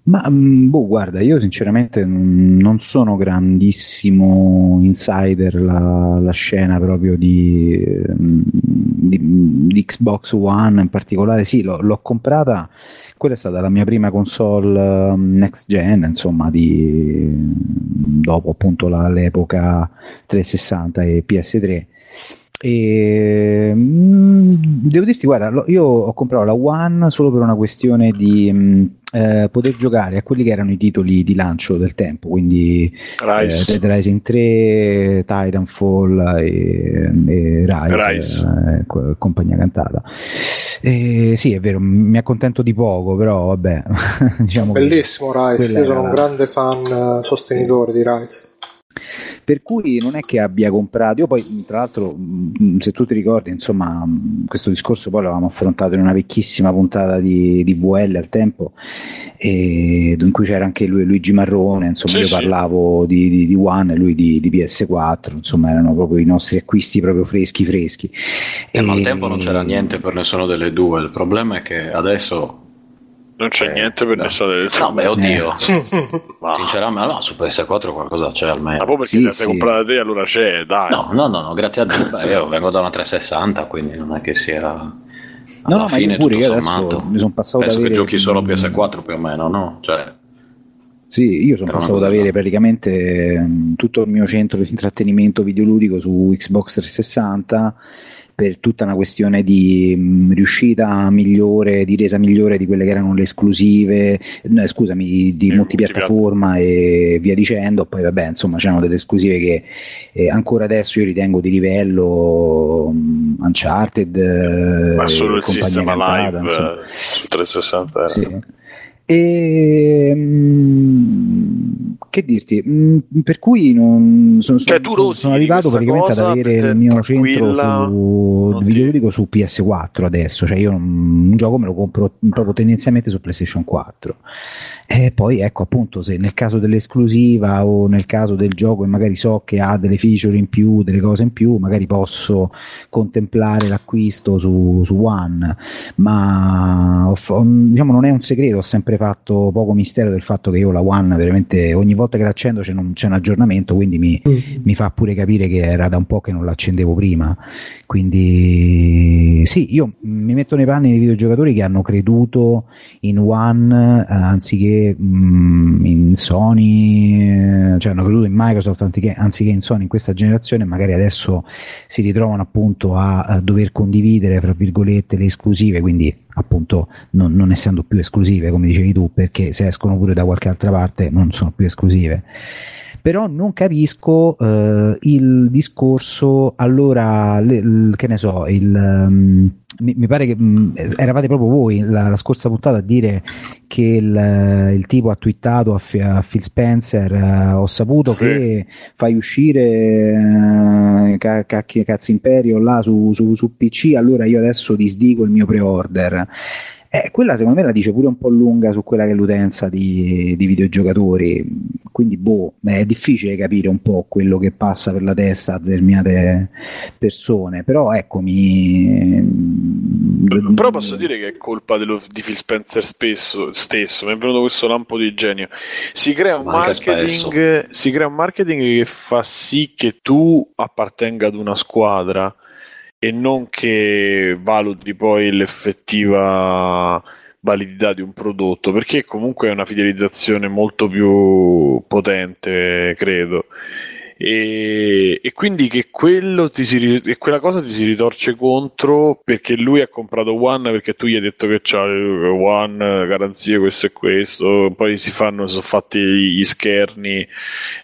Ma guarda, io sinceramente non sono grandissimo insider la scena proprio di Xbox One in particolare. Sì, l'ho comprata, quella è stata la mia prima console next gen, insomma, dopo appunto l'epoca 360 e PS3. E devo dirti, guarda, io ho comprato la One solo per una questione di poter giocare a quelli che erano i titoli di lancio del tempo, quindi Dead Rising 3, Titanfall e Rise. Compagnia cantata. Sì, è vero, mi accontento di poco, però vabbè. Diciamo bellissimo Rise, io sono un grande fan sostenitore di Rise. Per cui non è che abbia comprato, io poi tra l'altro, se tu ti ricordi, insomma, questo discorso poi l'avevamo affrontato in una vecchissima puntata di VL al tempo, in cui c'era anche lui, Luigi Marrone, insomma, sì, io parlavo di One e lui di PS4, insomma erano proprio i nostri acquisti proprio freschi. E ma al tempo non c'era niente per nessuno delle due, il problema è che adesso... non c'è niente per nessuno del tutto. No, beh, oddio. Sinceramente, no, su PS4 qualcosa c'è almeno. Ma poi perché sì, sei comprata te, allora c'è, dai. No, grazie a Dio. Beh, io vengo da una 360, quindi non è che sia... alla fine, tutto sommato, mi sono passato penso da che giochi solo PS4 più o meno, no? Cioè... sì, io sono passato ad avere praticamente tutto il mio centro di intrattenimento videoludico su Xbox 360, per tutta una questione di riuscita migliore, di resa migliore di quelle che erano le esclusive, di multipiattaforma e via dicendo. Poi vabbè, insomma, c'erano delle esclusive che ancora adesso io ritengo di livello, Uncharted, ma solo il sistema cantata, live su 360 era. Sì. Che dirti, per cui non sono arrivato praticamente ad avere il mio centro videoludico su PS4 adesso, cioè io un gioco me lo compro proprio tendenzialmente su PlayStation 4, e poi ecco appunto, se nel caso dell'esclusiva o nel caso del gioco e magari so che ha delle feature in più, delle cose in più, magari posso contemplare l'acquisto su One, ma diciamo non è un segreto, ho sempre fatto poco mistero del fatto che io la One veramente ogni volta che l'accendo c'è un aggiornamento, quindi mi fa pure capire che era da un po' che non l'accendevo prima, quindi sì, io mi metto nei panni dei videogiocatori che hanno creduto in One anziché in Sony, cioè hanno creduto in Microsoft anziché in Sony in questa generazione, magari adesso si ritrovano appunto a dover condividere fra virgolette le esclusive, quindi appunto non essendo più esclusive come dicevi tu, perché se escono pure da qualche altra parte non sono più esclusive. Però non capisco il discorso, allora che ne so, mi pare che eravate proprio voi la scorsa puntata a dire che il tipo ha twittato a Phil Spencer, ho saputo che fai uscire Cazzo Imperio là su PC, allora io adesso disdico il mio pre-order. Quella secondo me la dice pure un po' lunga su quella che è l'utenza di videogiocatori, quindi è difficile capire un po' quello che passa per la testa a determinate persone, però eccomi. Però posso dire che è colpa di Phil Spencer stesso, mi è venuto questo lampo di genio, si crea un marketing che fa sì che tu appartenga ad una squadra e non che valuti poi l'effettiva validità di un prodotto, perché comunque è una fidelizzazione molto più potente, credo, E quindi che quella cosa ti si ritorce contro, perché lui ha comprato One perché tu gli hai detto che c'ha One, garanzie, questo e questo, poi sono fatti gli scherni,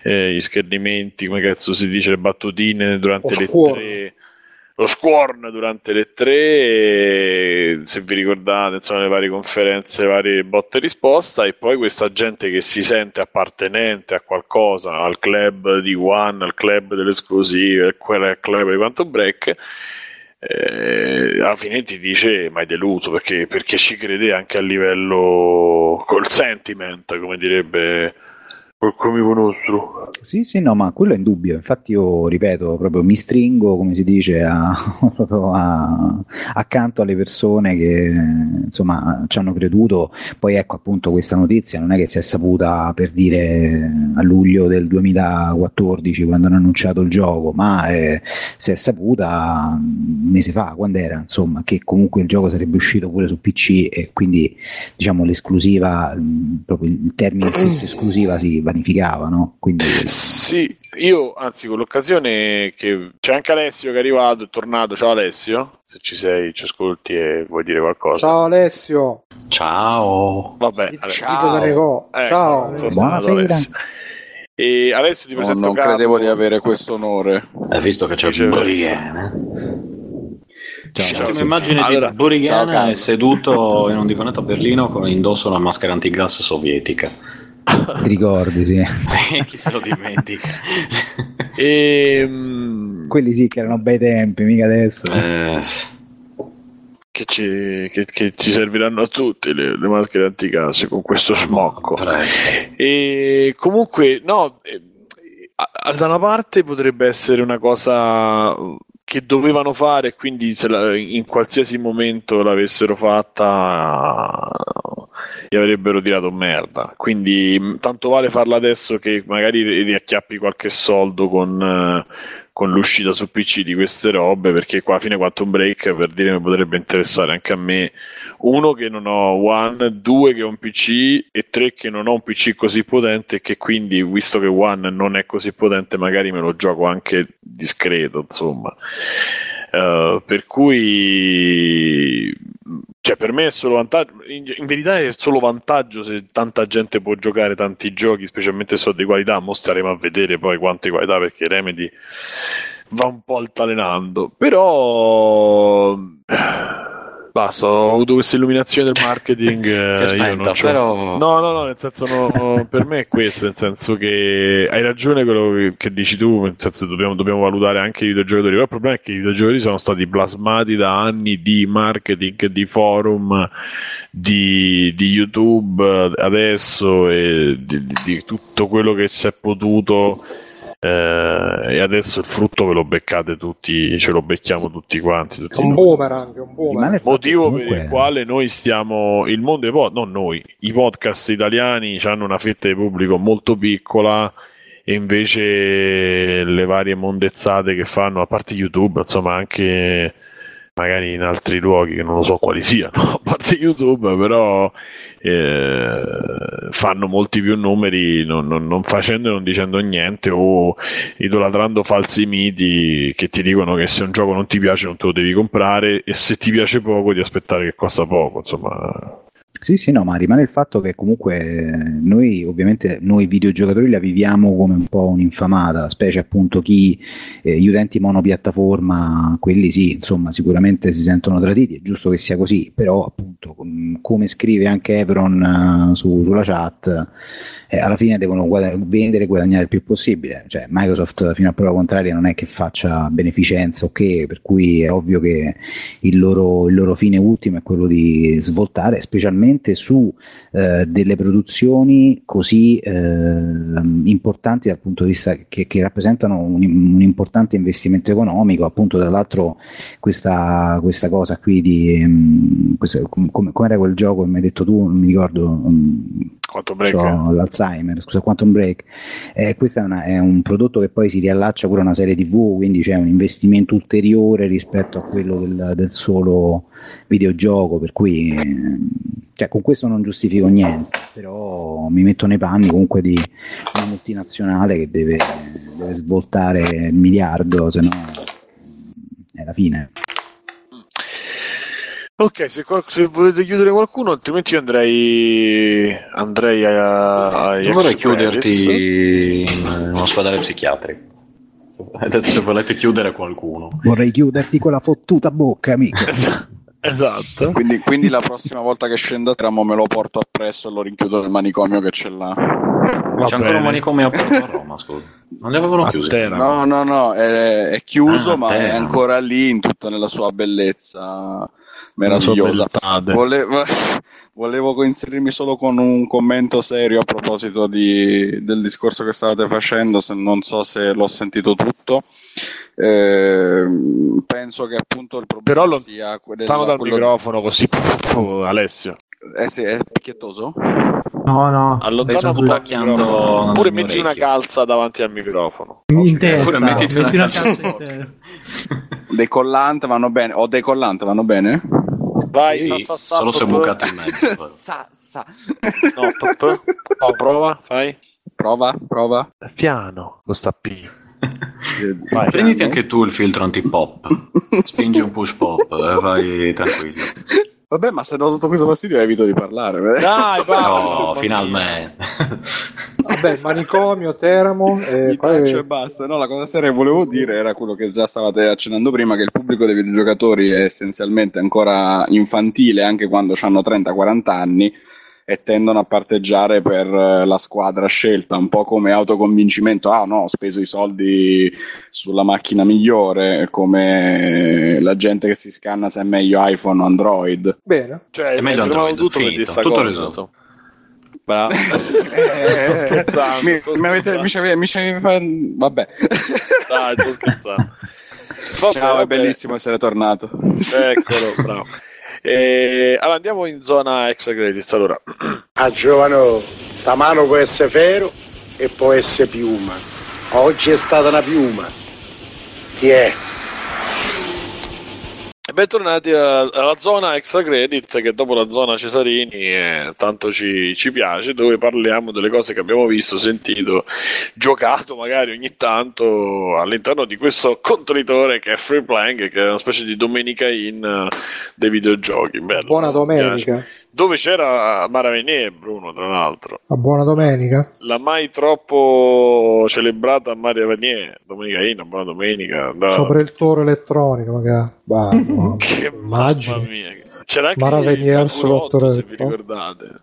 gli schernimenti, come cazzo si dice, le battutine durante lo squorn durante le tre, se vi ricordate, insomma, le varie conferenze, le varie botte e risposta, e poi questa gente che si sente appartenente a qualcosa, al club di One, al club delle esclusive, al club di Quantum Break, alla fine ti dice ma hai deluso, perché ci crede anche a livello col sentiment, come direbbe qualcuno nostro. Sì, no, ma quello è indubbio. Infatti io, ripeto, proprio mi stringo, come si dice, accanto alle persone che, insomma, ci hanno creduto. Poi ecco, appunto, questa notizia non è che si è saputa, per dire, a luglio del 2014 quando hanno annunciato il gioco, ma si è saputa un mese fa, quando era, insomma, che comunque il gioco sarebbe uscito pure su PC, e quindi, diciamo, l'esclusiva, proprio il termine stesso esclusiva, sì, vanificava, no? Quindi sì, io anzi con l'occasione che c'è anche Alessio che è arrivato, è tornato. Ciao Alessio, se ci sei, ci ascolti e vuoi dire qualcosa. Ciao Alessio. Ciao. Vabbè, ciao. Ciao. Tornato Alessio. E Alessio ti presento. Non credevo di avere questo onore. Hai visto che c'è il Borighiana? C'è un'immagine di Borighiana, è seduto in un divanetto a Berlino con indosso una maschera antigas sovietica. Ti ricordi, sì. Chi se lo dimentica. Quelli sì che erano bei tempi, mica adesso. Che ci serviranno a tutti le maschere anticasse con questo smocco. E comunque, no, da una parte potrebbe essere una cosa che dovevano fare, quindi se in qualsiasi momento l'avessero fatta gli avrebbero tirato merda, quindi tanto vale farla adesso che magari riacchiappi qualche soldo con l'uscita su PC di queste robe, perché qua a fine Quantum Break, per dire, mi potrebbe interessare anche a me, uno che non ho One, due che ho un PC e tre che non ho un PC così potente, che quindi, visto che One non è così potente, magari me lo gioco anche discreto, insomma. Per cui, cioè, per me è solo vantaggio, in verità è solo vantaggio se tanta gente può giocare tanti giochi, specialmente se sono di qualità. Mo staremo a vedere poi quante qualità, perché Remedy va un po' altalenando, però basta, ho avuto questa illuminazione del marketing. Si è spenta, però no, nel senso, no, per me è questo, nel senso che hai ragione quello che dici tu, nel senso dobbiamo valutare anche i videogiocatori, però il problema è che i videogiocatori sono stati plasmati da anni di marketing, di forum, di YouTube adesso, e di tutto quello che si è potuto, e adesso il frutto ve lo beccate tutti, ce lo becchiamo tutti quanti. Un boomerang. Motivo per il quale noi stiamo, il mondo non noi, i podcast italiani hanno una fetta di pubblico molto piccola, e invece le varie mondezzate che fanno, a parte YouTube, insomma, anche magari in altri luoghi che non lo so quali siano, a parte YouTube, però fanno molti più numeri non facendo e non dicendo niente, o idolatrando falsi miti che ti dicono che se un gioco non ti piace non te lo devi comprare, e se ti piace poco di aspettare che costa poco, insomma. Sì, no, ma rimane il fatto che comunque noi, ovviamente, noi videogiocatori la viviamo come un po' un'infamata, specie appunto chi, gli utenti monopiattaforma, quelli sì, insomma, sicuramente si sentono traditi, è giusto che sia così, però appunto, come scrive anche Evron sulla chat, alla fine devono vendere e guadagnare il più possibile, cioè Microsoft fino a prova contraria non è che faccia beneficenza, ok, per cui è ovvio che il loro fine ultimo è quello di svoltare, specialmente su delle produzioni così importanti dal punto di vista che rappresentano un importante investimento economico, appunto. Tra l'altro questa cosa qui di come era quel gioco che mi hai detto tu, non mi ricordo, Quantum Break. Cioè, l'Alzheimer, scusa, Quantum Break. Questo è un prodotto che poi si riallaccia pure a una serie TV, quindi c'è un investimento ulteriore rispetto a quello del solo videogioco, per cui cioè, con questo non giustifico niente, però mi metto nei panni comunque di una multinazionale che deve svoltare il miliardo, se no è la fine. Ok, se volete chiudere qualcuno, altrimenti io andrei a non vorrei chiuderti in un ospedale psichiatrico. Adesso se volete chiudere qualcuno. Vorrei chiuderti con la fottuta bocca, amico. Esatto. Quindi la prossima volta che scendo a Tramo me lo porto appresso e lo rinchiudo nel manicomio che c'è là. C'è ancora un manicomio aperto a Roma, scusa. Non li avevano chiusi? No, è chiuso, ma è ancora lì in tutta nella sua bellezza meravigliosa. Volevo coinserirmi solo con un commento serio a proposito del discorso che stavate facendo, non so se l'ho sentito tutto. Penso che appunto il problema sia dal microfono così Alessio. Sì, è picchiettoso? No. Allontana puttacchiando. Pure metti una calza davanti al microfono. Pure metti una calza in testa. Decollante vanno bene. Vai, sì, sa, solo se è bucato in mezzo. No, Prova. Piano, lo stappi. Vai, prenditi anche tu il filtro anti-pop. Spingi un push pop e vai tranquillo. Vabbè, ma se non ho tutto questo fastidio evito di parlare. Dai, no, finalmente. Vabbè, manicomio, Teramo. E basta. No, la cosa seria che volevo dire era quello che già stavate accennando prima, che il pubblico dei videogiocatori è essenzialmente ancora infantile, anche quando hanno 30-40 anni, e tendono a parteggiare per la squadra scelta, un po' come autoconvincimento, ho speso i soldi sulla macchina migliore, come la gente che si scanna se è meglio iPhone o Android. Bene, cioè è meglio Android, tutto risolto. Bravo. Sto scherzando, vabbè. Dai, sto scherzando. Ciao, è bellissimo essere tornato. Eccolo, bravo. Allora andiamo in zona extra credits. Allora, giovano, sta mano può essere ferro e può essere piuma. Oggi è stata una piuma. Chi è? E bentornati alla zona extra credits, che dopo la zona Cesarini tanto ci piace, dove parliamo delle cose che abbiamo visto, sentito, giocato magari ogni tanto all'interno di questo contenitore che è Free Playing, che è una specie di domenica in dei videogiochi. Bello, buona domenica, dove c'era Maravene e Bruno, tra l'altro. A buona domenica, la mai troppo celebrata Maravene, domenica in, a buona domenica, da... sopra il toro elettronico magari. Bah. Che mamma mia, c'era anche Maravenier sull'otto, se vi ricordate.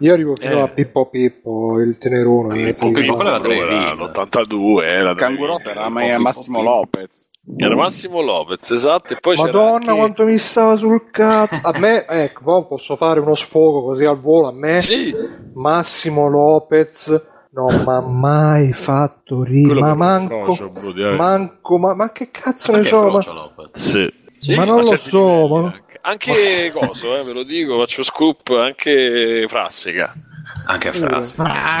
Io arrivo fino a Pippo Pippo, il tenerone. Pippo Pippo era l'82, era Cangurotto, era Massimo Lopez. Era Massimo Lopez, esatto. E poi Madonna, c'era quanto mi stava sul cazzo. A me, ecco, posso fare uno sfogo così al volo, a me sì. Massimo Lopez non m'ha mai fatto ridere, ma manco, ma che cazzo ne so, ma non lo so, ma... anche coso, ve lo dico, faccio scoop, anche Frassica. Anche a Frassica.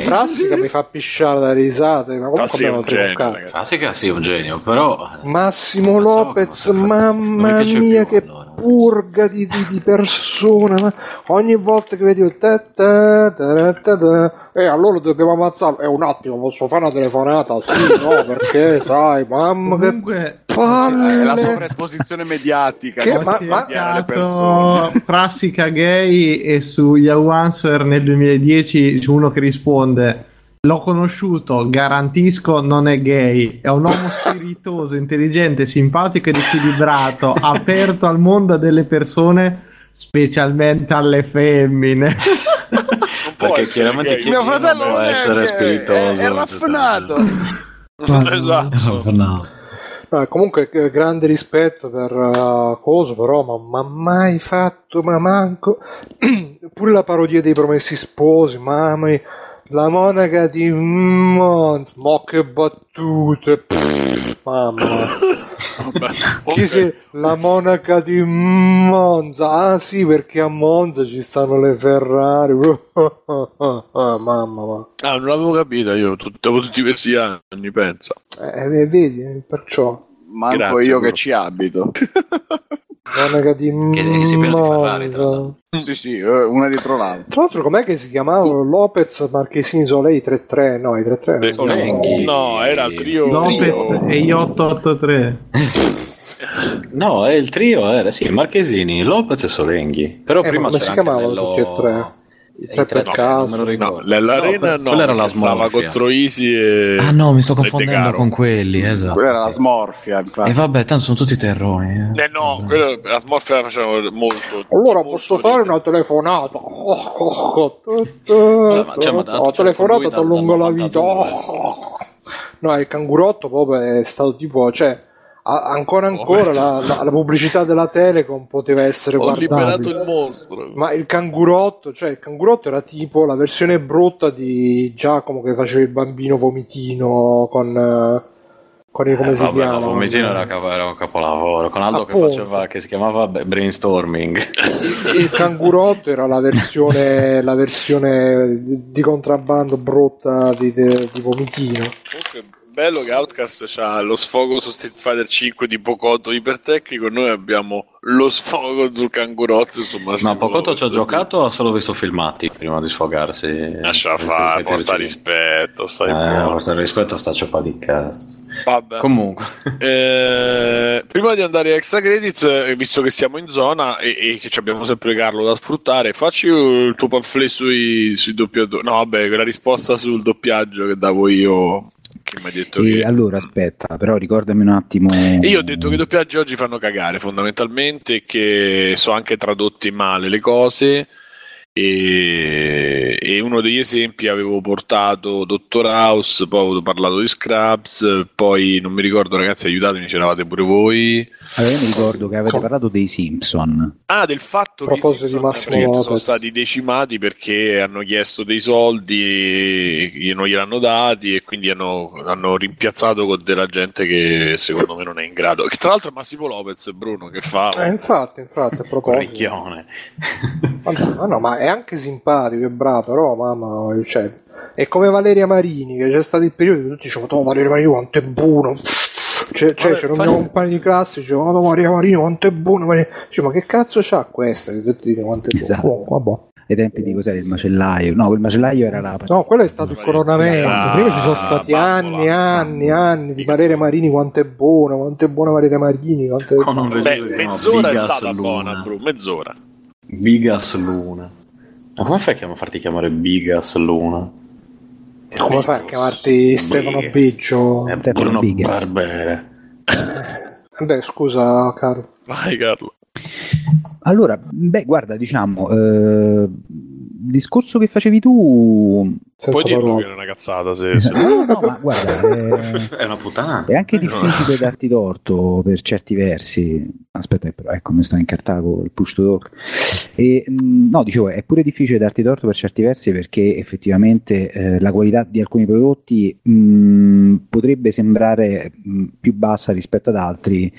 Frassica mi fa pisciare da risate, ma comunque abbiamo tre cazzo. Frassica sì, è un genio, però Massimo Lopez, mamma mia, che purga di persona, ma ogni volta che vedevo allora dobbiamo ammazzarlo, un attimo, posso fare una telefonata? Sì, no, perché sai, mamma, comunque, che palle, la sovraesposizione mediatica che le persone. Frassica gay, e su Yahoo Answer nel 2010 c'è uno che risponde: l'ho conosciuto, garantisco non è gay, è un uomo spiritoso, intelligente, simpatico ed equilibrato, aperto al mondo delle persone, specialmente alle femmine. Perché chiaramente chi mio fratello non deve essere spiritoso, è raffinato. Esatto. Comunque grande rispetto per coso, però ma mai fatto, ma manco pure la parodia dei Promessi Sposi, mamma mia. La monaca di Mons, mo che battute, mamma. Chi se la monaca di Monza? Ah sì, perché a Monza ci stanno le Ferrari. Mamma mia. Ah, non l'avevo capita io, dopo tutti questi anni, pensa. Vedi, perciò. Manco grazie, io però, che ci abito. Monaca di che si perde Ferrari, tra l'altro. Sì, una dietro l'altra. Tra l'altro, com'è che si chiamavano? Lopez, Marchesini, Solei, 33? No, i 33 no, era il trio Lopez e gli 883. No, è il trio era, sì, Marchesini, Lopez e Solenghi. Però prima si chiamavano tutti e tre. Tre per caso, non me lo ricordo. No, l'Arena no, quella era la Smorfia contro Isi e... Ah no, mi sto confondendo con quelli, esatto. Quella era la Smorfia, infatti. E vabbè, tanto sono tutti terroni. No, quella, la Smorfia la facevano molto. Allora posso fare una telefonata? Ho telefonato da lungo la vita. No, il cangurotto proprio è stato tipo, cioè, ancora la pubblicità della Telecom poteva essere guardabile. Liberato il mostro. Ma il cangurotto, cioè il cangurotto era tipo la versione brutta di Giacomo che faceva il bambino vomitino con come si chiama? No, vomitino era un capolavoro, con Aldo appunto, che si chiamava Brainstorming. Il cangurotto era la versione di contrabbando brutta di vomitino. Okay. Bello che Outcast c'ha lo sfogo su Street Fighter 5 di Pocotto ipertecnico, noi abbiamo lo sfogo sul cangurotto, insomma. Ma Pocotto ci ha giocato o ha solo visto filmati prima di sfogarsi? Lascia fare, porta rispetto, stai porta rispetto a sta cioppa di cazzo. Vabbè. Comunque, prima di andare a Extra Credits, visto che siamo in zona e che abbiamo sempre Carlo da sfruttare, facci il tuo pamphlet sui doppiatori. No, vabbè, la risposta sul doppiaggio che davo io. Che m'ha detto che... Allora aspetta, però ricordami un attimo. Io ho detto che i doppiaggi oggi fanno cagare fondamentalmente, che sono anche tradotti male le cose, e uno degli esempi avevo portato Dottor House, poi avevo parlato di Scrubs, poi non mi ricordo, ragazzi, aiutatemi, c'eravate pure voi. Allora, io mi ricordo che avete parlato dei Simpson. Ah, del fatto che sono stati decimati perché hanno chiesto dei soldi e non gliel'hanno dati, e quindi hanno rimpiazzato con della gente che secondo me non è in grado. Che tra l'altro Massimo Lopez e Bruno che fa. Infatti, a proposito. No, ma è anche simpatico e bravo, però mamma, cioè, è come Valeria Marini, che c'è stato il periodo in cui tutti dicevano: Valeria Marini quanto è buono. Cioè, c'era un mio compagno di classe, diceva: vado Maria Marino, quanto è buono! Dice, ma che cazzo c'ha questa? Che tutti dicono quanto è buono. Esatto. Oh, vabbè. Ai tempi di cos'era il macellaio? No, quel macellaio era la... No, quello è stato il coronamento. Prima ci sono stati anni di Valeria Marini, quanto è buona Valeria Marini. Mezz'ora è stata buona, Bru, mezz'ora. Bigas Luna. Ma come fai a farti chiamare Bigas Luna? Come fai a chiamarti Stefano Biggio? Bruno Barbero. Beh, scusa, Carlo. Vai, Carlo. Allora, guarda, diciamo, discorso che facevi tu... Puoi dirlo che è una cazzata, se... No, ma guarda, è una puttana. È anche difficile darti torto per certi versi. Aspetta, però, ecco, mi sto incartato con il push to talk. E, no, dicevo, è pure difficile darti torto per certi versi, perché effettivamente la qualità di alcuni prodotti potrebbe sembrare più bassa rispetto ad altri,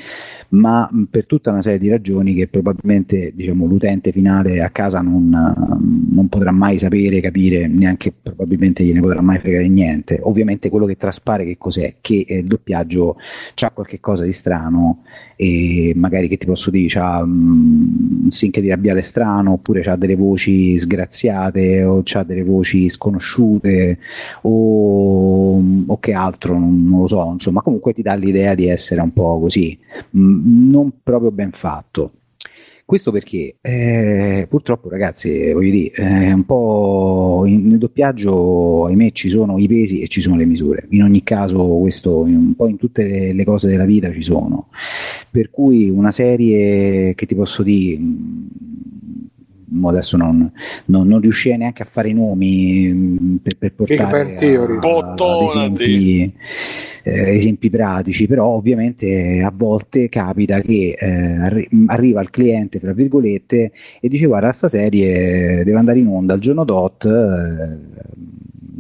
ma per tutta una serie di ragioni che probabilmente, diciamo, l'utente finale a casa non potrà mai sapere, capire, neanche probabilmente gliene potrà mai fregare niente. Ovviamente quello che traspare che cos'è? Che il doppiaggio c'ha qualche cosa di strano, e magari, che ti posso dire, c'ha un sync di labiale strano, oppure c'ha delle voci sgraziate, o c'ha delle voci sconosciute, o che altro, non lo so, insomma, comunque ti dà l'idea di essere un po' così, non proprio ben fatto. Questo perché purtroppo, ragazzi, voglio dire, un po' nel doppiaggio, ahimè, ci sono i pesi e ci sono le misure. In ogni caso, questo un po' in tutte le cose della vita ci sono. Per cui una serie che ti posso dire, adesso non riuscirei neanche a fare i nomi per portare ad esempi pratici, però ovviamente a volte capita che arriva il cliente, fra virgolette, e dice: guarda, sta serie deve andare in onda al giorno dot,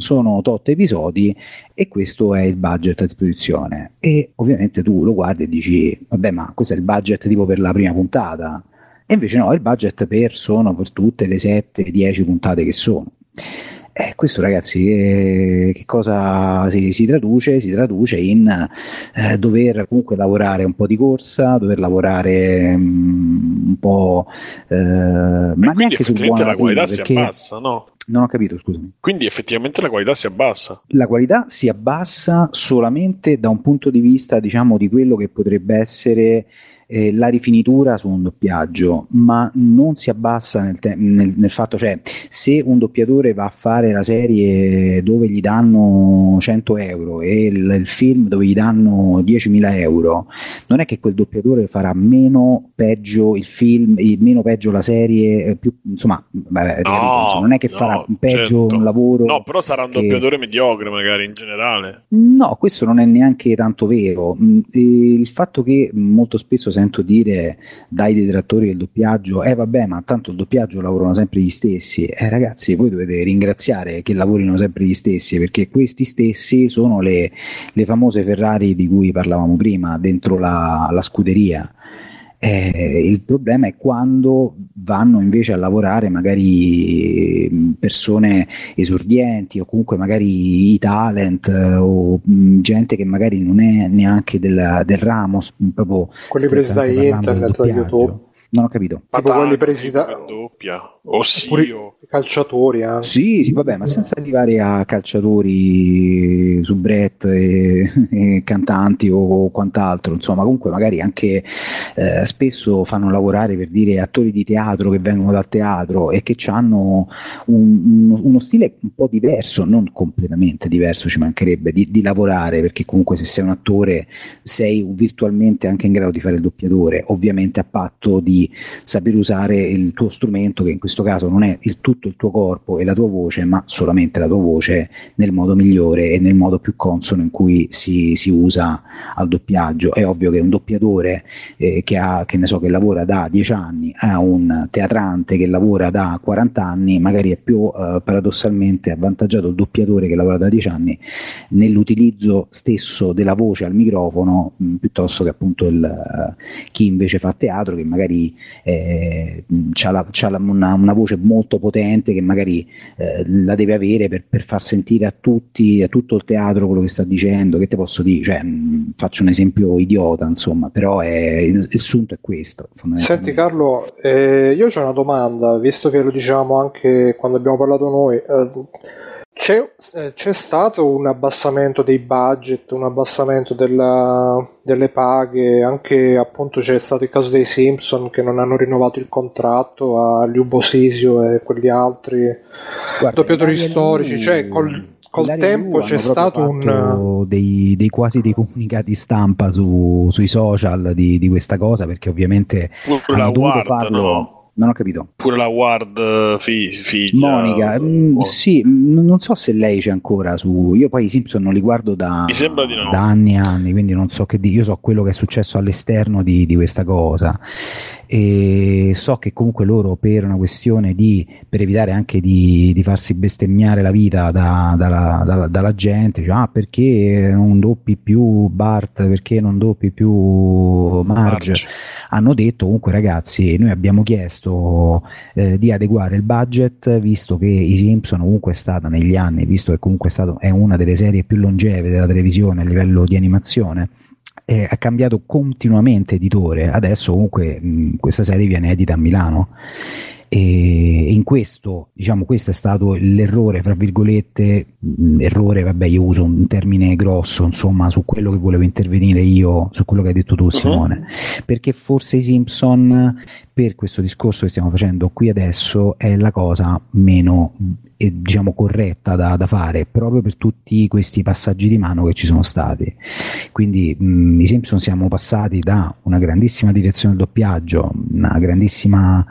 sono 8 episodi e questo è il budget a disposizione, e ovviamente tu lo guardi e dici vabbè, ma questo è il budget tipo per la prima puntata, e invece no, è il budget per tutte le 7-10 puntate che sono. Questo ragazzi che cosa si traduce? Si traduce in dover comunque lavorare un po' di corsa, dover lavorare un po' ma neanche sul buono la qualità si abbassa, no? Non ho capito, scusami. Quindi effettivamente la qualità si abbassa? La qualità si abbassa solamente da un punto di vista, diciamo, di quello che potrebbe essere la rifinitura su un doppiaggio, ma non si abbassa nel fatto, cioè se un doppiatore va a fare la serie dove gli danno 100 euro e il film dove gli danno 10.000 euro, non è che quel doppiatore farà meno peggio il film, meno peggio la serie, più, insomma, vabbè, no, non è che farà peggio, certo, un lavoro, no, però sarà un doppiatore mediocre magari in generale. No, questo non è neanche tanto vero. Il fatto che molto spesso sento dire dai detrattori del doppiaggio, vabbè, ma tanto il doppiaggio lavorano sempre gli stessi. Ragazzi, voi dovete ringraziare che lavorino sempre gli stessi, perché questi stessi sono le famose Ferrari di cui parlavamo prima dentro la scuderia. Il problema è quando vanno invece a lavorare magari persone esordienti, o comunque magari i talent, o gente che magari non è neanche del ramo, proprio quelli presi da internet, da YouTube. Non ho capito. Tipo quelli presi da doppia, o calciatori, eh? Sì, vabbè, ma senza arrivare a calciatori, soubrette e cantanti o quant'altro, insomma, comunque magari anche spesso fanno lavorare, per dire, attori di teatro che vengono dal teatro e che hanno uno stile un po' diverso, non completamente diverso, ci mancherebbe, di lavorare, perché comunque se sei un attore sei virtualmente anche in grado di fare il doppiatore, ovviamente a patto di sapere usare il tuo strumento, che in questo caso non è tutto il tuo corpo e la tua voce, ma solamente la tua voce, nel modo migliore e nel modo più consono in cui si usa al doppiaggio. È ovvio che un doppiatore che lavora da 10 anni a un teatrante che lavora da 40 anni, magari è più paradossalmente avvantaggiato il doppiatore che lavora da 10 anni nell'utilizzo stesso della voce al microfono, piuttosto che appunto chi invece fa teatro, che magari c'ha una voce molto potente, che magari la deve avere per far sentire a tutto il teatro quello che sta dicendo. Che te posso dire? Cioè, faccio un esempio idiota, insomma, però il sunto è questo. Senti Carlo, io c'ho una domanda, visto che lo diciamo anche quando abbiamo parlato noi, c'è stato un abbassamento dei budget, un abbassamento delle paghe, anche appunto c'è stato il caso dei Simpson che non hanno rinnovato il contratto a Liubo Sisio e quegli altri doppiatori storici, cioè col tempo c'è stato dei quasi dei comunicati stampa sui social di questa cosa, perché ovviamente hanno dovuto farlo, no? Non ho capito. Pure la Ward figlia Monica, sì, non so se lei c'è ancora su. Io poi i Simpson non li guardo da anni e anni, quindi non so che dire. Io so quello che è successo all'esterno di questa cosa, e so che comunque loro, per una questione per evitare anche di farsi bestemmiare la vita dalla gente, dice, perché non doppi più Bart, perché non doppi più Marge. Hanno detto comunque, ragazzi, noi abbiamo chiesto di adeguare il budget, visto che i Simpson comunque è stata negli anni, visto che comunque è una delle serie più longeve della televisione a livello di animazione, ha cambiato continuamente editore. Adesso comunque questa serie viene edita a Milano, e in questo, diciamo, questo è stato l'errore, fra virgolette, errore, vabbè, io uso un termine grosso, insomma, su quello che volevo intervenire io, su quello che hai detto tu, Simone, perché forse i Simpson, per questo discorso che stiamo facendo qui adesso, è la cosa meno, diciamo, corretta da fare, proprio per tutti questi passaggi di mano che ci sono stati. Quindi i Simpson siamo passati da una grandissima direzione del doppiaggio, una grandissima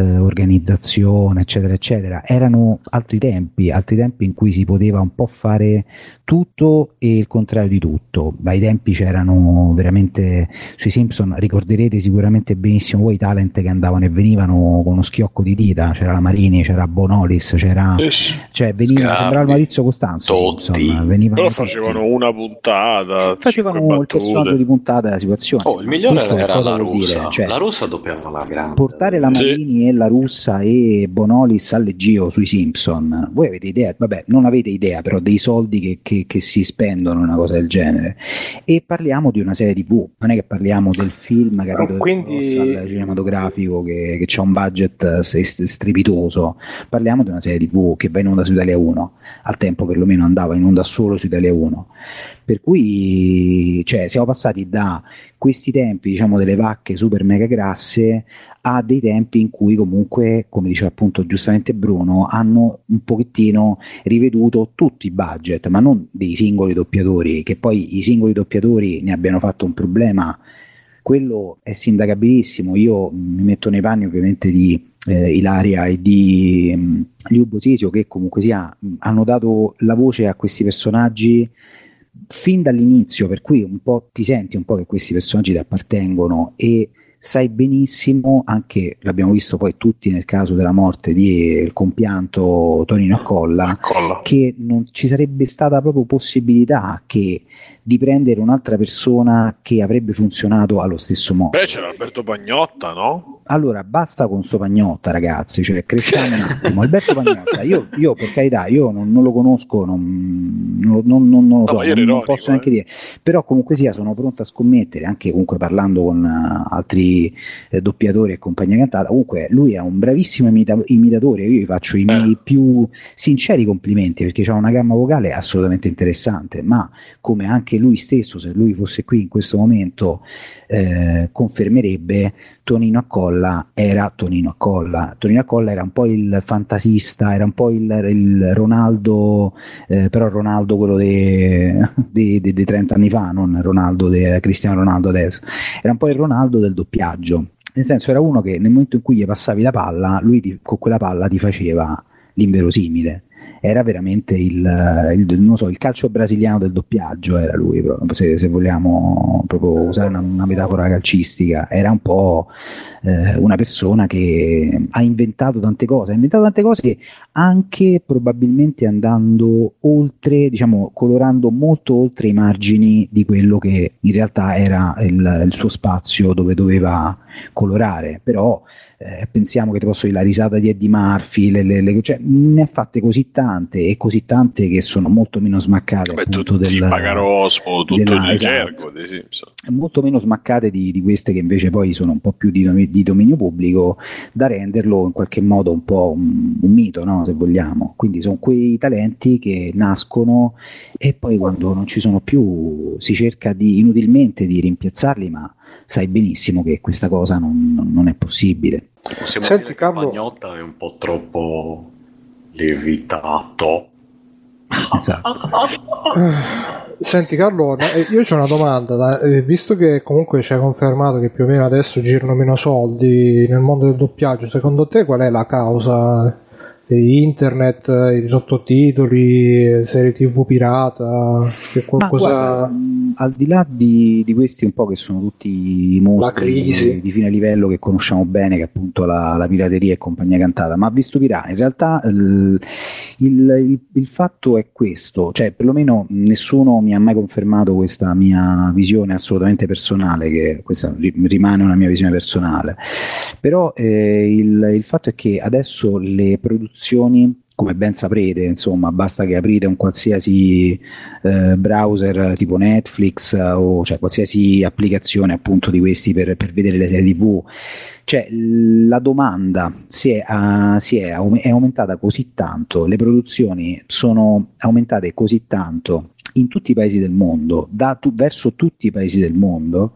organizzazione, eccetera eccetera. Erano altri tempi in cui si poteva un po' fare tutto e il contrario di tutto. Ai tempi c'erano veramente, sui Simpson ricorderete sicuramente benissimo voi i talent che andavano e venivano con uno schiocco di dita, c'era la Marini, c'era Bonolis, c'era cioè veniva, sembrava il Maurizio Costanzo Simpson, venivano, però facevano tutti una puntata, facevano il personaggio di puntata della situazione. Il migliore era la russa, cioè, la russa doppiava la grande, portare la Marini e la russa e Bonolis al leggio sui Simpson. Voi avete idea? Vabbè, non avete idea però dei soldi che si spendono una cosa del genere. E parliamo di una serie TV, non è che parliamo del film, capito, quindi al cinematografico che c'ha un budget strepitoso. Parliamo di una serie TV che va in onda su Italia 1, al tempo perlomeno andava in onda solo su Italia 1. Per cui, cioè, siamo passati da questi tempi, diciamo, delle vacche super mega grasse a dei tempi in cui comunque, come diceva appunto giustamente Bruno, hanno un pochettino riveduto tutti i budget, ma non dei singoli doppiatori, che poi i singoli doppiatori ne abbiano fatto un problema, quello è sindacabilissimo. Io mi metto nei panni ovviamente di Ilaria e di Liubo Sisio, che comunque sia hanno dato la voce a questi personaggi fin dall'inizio, per cui un po' ti senti un po' che questi personaggi ti appartengono e sai benissimo, anche l'abbiamo visto poi tutti nel caso della morte del compianto Tonino Accolla, che non ci sarebbe stata proprio possibilità che di prendere un'altra persona che avrebbe funzionato allo stesso modo. Beh, c'era Alberto Pagnotta, no? Allora, basta con sto Pagnotta, ragazzi, cioè cresciamo un attimo. Alberto Pagnotta, io per carità, io non lo conosco, non lo so, non ironico, posso neanche dire, però comunque sia sono pronto a scommettere, anche comunque parlando con altri doppiatori e compagnia cantata, comunque lui è un bravissimo imitatore, io gli faccio i miei più sinceri complimenti, perché ha una gamma vocale assolutamente interessante, ma come anche lui stesso, se lui fosse qui in questo momento, confermerebbe, Tonino Accolla era Tonino Accolla. Tonino Accolla era un po' il fantasista, era un po' il Ronaldo, però Ronaldo quello dei 30 anni fa, non Ronaldo Cristiano Ronaldo adesso, era un po' il Ronaldo del doppiaggio, nel senso era uno che nel momento in cui gli passavi la palla, lui con quella palla ti faceva l'inverosimile. Era veramente il calcio brasiliano del doppiaggio, era lui, se vogliamo proprio usare una metafora calcistica. Era un po' una persona che ha inventato tante cose anche probabilmente andando oltre, diciamo, colorando molto oltre i margini di quello che in realtà era il suo spazio dove doveva colorare, però pensiamo che ti posso dire la risata di Eddie Murphy, cioè, ne ha fatte così tante che sono molto meno smaccate. Beh, appunto Pagarospo, tutto il gergo dei Simpson, molto meno smaccate di queste che invece poi sono un po' più di dominio pubblico, da renderlo in qualche modo un po' un mito, no? Se vogliamo, quindi sono quei talenti che nascono e poi quando non ci sono più si cerca inutilmente di rimpiazzarli, ma sai benissimo che questa cosa non è possibile. Possiamo dire che Pagnotta è un po' troppo levitato. Esatto. Senti Carlo, io c'ho una domanda, visto che comunque ci hai confermato che più o meno adesso girano meno soldi nel mondo del doppiaggio, secondo te qual è la causa? Internet, i sottotitoli, serie TV pirata, che qualcosa. Guarda, al di là di questi un po' che sono tutti i mostri di fine livello che conosciamo bene, che appunto la pirateria e compagnia cantata, ma visto pirata in realtà il fatto è questo, cioè perlomeno nessuno mi ha mai confermato questa mia visione assolutamente personale, che questa rimane una mia visione personale, però il fatto è che adesso le produzioni, come ben saprete, insomma, basta che aprite un qualsiasi browser tipo Netflix o cioè qualsiasi applicazione appunto di questi per vedere le serie TV, cioè la domanda è aumentata così tanto, le produzioni sono aumentate così tanto in tutti i paesi del mondo, verso tutti i paesi del mondo,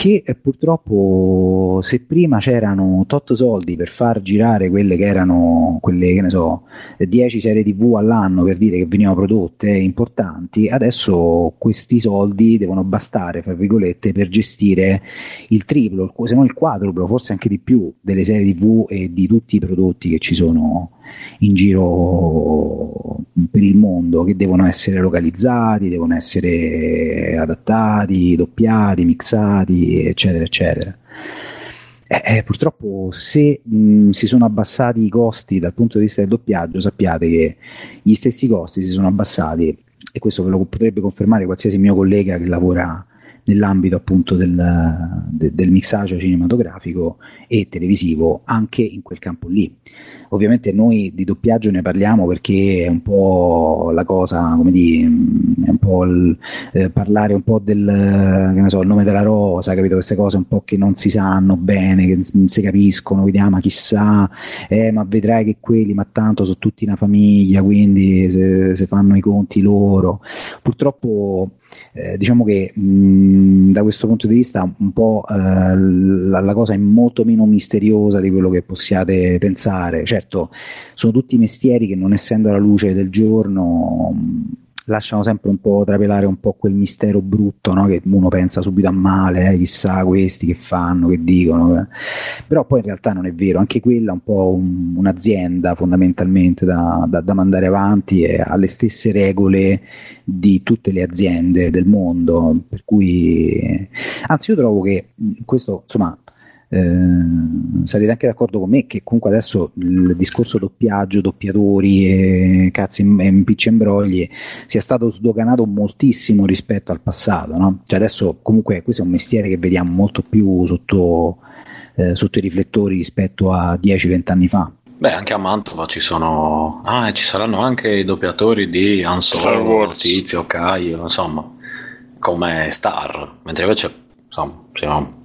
che purtroppo, se prima c'erano tot soldi per far girare quelle che erano quelle, che ne so, 10 serie TV all'anno, per dire, che venivano prodotte importanti, adesso questi soldi devono bastare, fra virgolette, per gestire il triplo, se non il quadruplo, forse anche di più, delle serie TV e di tutti i prodotti che ci sono in giro per il mondo, che devono essere localizzati, devono essere adattati, doppiati, mixati, eccetera eccetera. Purtroppo, se si sono abbassati i costi dal punto di vista del doppiaggio, sappiate che gli stessi costi si sono abbassati, e questo ve lo potrebbe confermare qualsiasi mio collega che lavora nell'ambito appunto del mixaggio cinematografico e televisivo, anche in quel campo lì. Ovviamente noi di doppiaggio ne parliamo perché è un po' la cosa, come dire, è un po' parlare un po' del, che ne so, il nome della rosa, capito? Queste cose un po' che non si sanno bene, che non si capiscono, vediamo, ma chissà, ma vedrai che quelli, ma tanto sono tutti una famiglia, quindi se fanno i conti loro. Purtroppo diciamo che da questo punto di vista un po' la cosa è molto meno misteriosa di quello che possiate pensare. Certo, sono tutti mestieri che, non essendo alla luce del giorno, lasciano sempre un po' trapelare un po' quel mistero brutto, no? Che uno pensa subito a male, chissà questi che fanno, che dicono, però poi in realtà non è vero. Anche quella è un po' un'azienda fondamentalmente da mandare avanti, e ha le stesse regole di tutte le aziende del mondo, per cui, anzi, io trovo che questo, insomma, sarete anche d'accordo con me che comunque adesso il discorso doppiaggio, doppiatori, cazzi e picci e imbrogli sia stato sdoganato moltissimo rispetto al passato, no? Cioè adesso comunque questo è un mestiere che vediamo molto più sotto i riflettori rispetto a 10-20 anni fa. Beh, anche a Mantova ci sono ci saranno anche i doppiatori di Han Solo, Tizio, Caio, insomma, come star, mentre invece, insomma,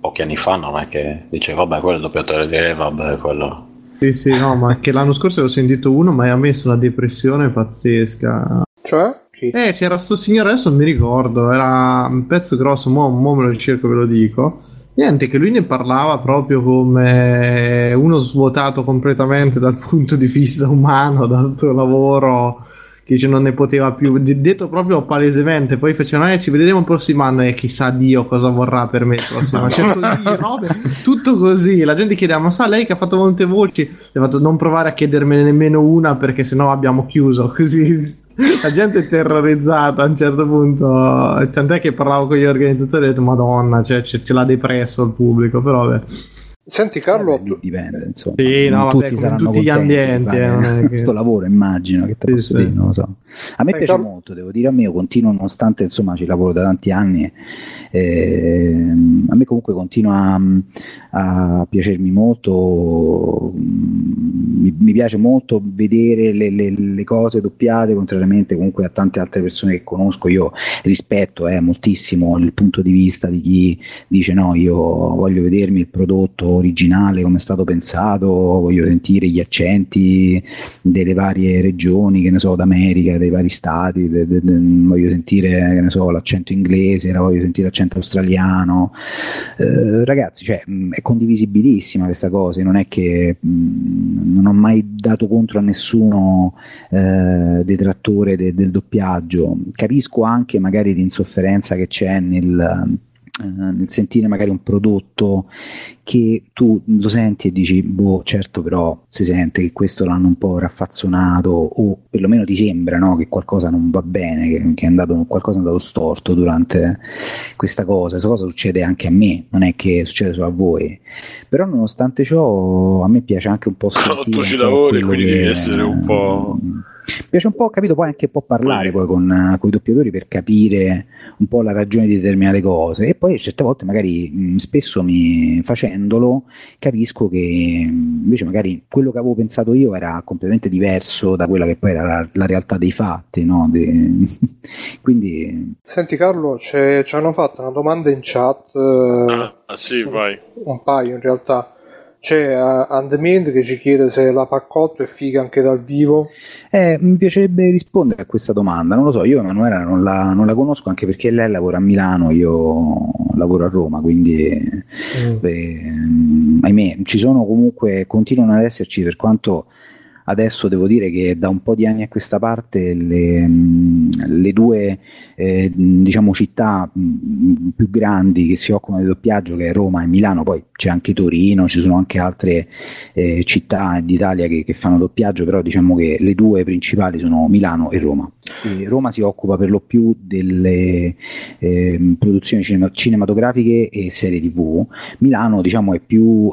pochi anni fa non è che dicevo, vabbè, quello è il doppiatore di vabbè, quello. Sì, no, ma che l'anno scorso ho sentito uno, ma ha messo una depressione pazzesca. Cioè? Sì. C'era sto signore, adesso non mi ricordo, era un pezzo grosso, mo me lo ricerco, ve lo dico. Niente, che lui ne parlava proprio come uno svuotato completamente dal punto di vista umano, da sto lavoro, che non ne poteva più, detto proprio palesemente. Poi facevano, ci vedremo il prossimo anno, e chissà Dio cosa vorrà per me il prossimo. Cioè, così, robe, tutto così. La gente chiedeva, ma sa lei che ha fatto molte voci? Le ha fatto, non provare a chiedermene nemmeno una, perché sennò abbiamo chiuso. Così la gente è terrorizzata a un certo punto. Tant'è che parlavo con gli organizzatori e ho detto, madonna, cioè, ce l'ha depresso il pubblico, però vabbè. Senti Carlo, dipende, insomma. Sì, no, vabbè, tutti saranno tutti gli ambienti, questo lavoro, immagino che te posso dire, non lo so. A me piace molto, devo dire, a me io continuo, nonostante insomma ci lavoro da tanti anni, a me comunque continua a piacermi molto, mi piace molto vedere le cose doppiate, contrariamente comunque a tante altre persone che conosco. Io rispetto moltissimo il punto di vista di chi dice no, io voglio vedermi il prodotto originale come è stato pensato, voglio sentire gli accenti delle varie regioni, che ne so, d'America, dei vari stati, voglio sentire, che ne so, l'accento inglese, voglio sentire l'accento australiano, ragazzi, cioè è condivisibilissima questa cosa. Non è che non ho mai dato contro a nessuno detrattore del doppiaggio. Capisco anche magari l'insofferenza che c'è nel sentire magari un prodotto che tu lo senti e dici, boh, certo, però si sente che questo l'hanno un po' raffazzonato, o perlomeno ti sembra, no, che qualcosa non va bene, che qualcosa è andato storto durante questa cosa. Questa cosa succede anche a me, non è che succede solo a voi, però nonostante ciò a me piace anche un po' sentire, tu ci lavori, quindi devi essere un po'... piace un po', capito, poi anche un po' parlare poi con i doppiatori per capire un po' la ragione di determinate cose, e poi certe volte magari spesso facendolo capisco che invece magari quello che avevo pensato io era completamente diverso da quella che poi era la realtà dei fatti, no? Quindi senti Carlo, ci hanno fatto una domanda in chat, sì, vai. Un paio in realtà. C'è Andmind che ci chiede se la Paccotto è figa anche dal vivo. Mi piacerebbe rispondere a questa domanda, non lo so, io Emanuela non la conosco, anche perché lei lavora a Milano, io lavoro a Roma, quindi ahimè, ci sono comunque, continuano ad esserci, per quanto adesso devo dire che da un po' di anni a questa parte le due diciamo città più grandi che si occupano di doppiaggio, che è Roma e Milano, poi c'è anche Torino, ci sono anche altre città d'Italia che fanno doppiaggio, però diciamo che le due principali sono Milano e Roma. Quindi Roma si occupa per lo più delle produzioni cinematografiche e serie TV, Milano diciamo è più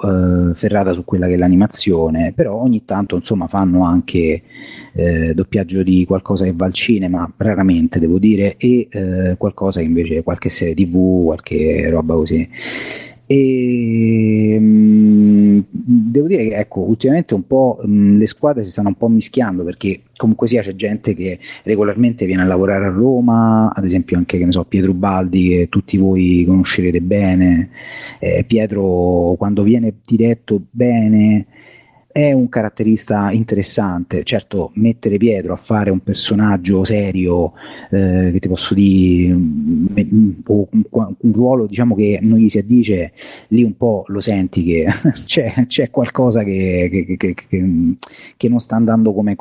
ferrata su quella che è l'animazione, però ogni tanto insomma fanno anche doppiaggio di qualcosa che va al cinema, raramente devo dire, e qualcosa che invece, qualche serie TV, qualche roba così. E devo dire che ecco, ultimamente un po' le squadre si stanno un po' mischiando, perché comunque sia c'è gente che regolarmente viene a lavorare a Roma, ad esempio anche, che ne so, Pietro Baldi, che tutti voi conoscerete bene. Pietro, quando viene diretto bene, è un caratterista interessante. Certo, mettere Pietro a fare un personaggio serio, che ti posso dire, o un ruolo diciamo che non gli si addice, lì un po' lo senti che c'è qualcosa che non sta andando come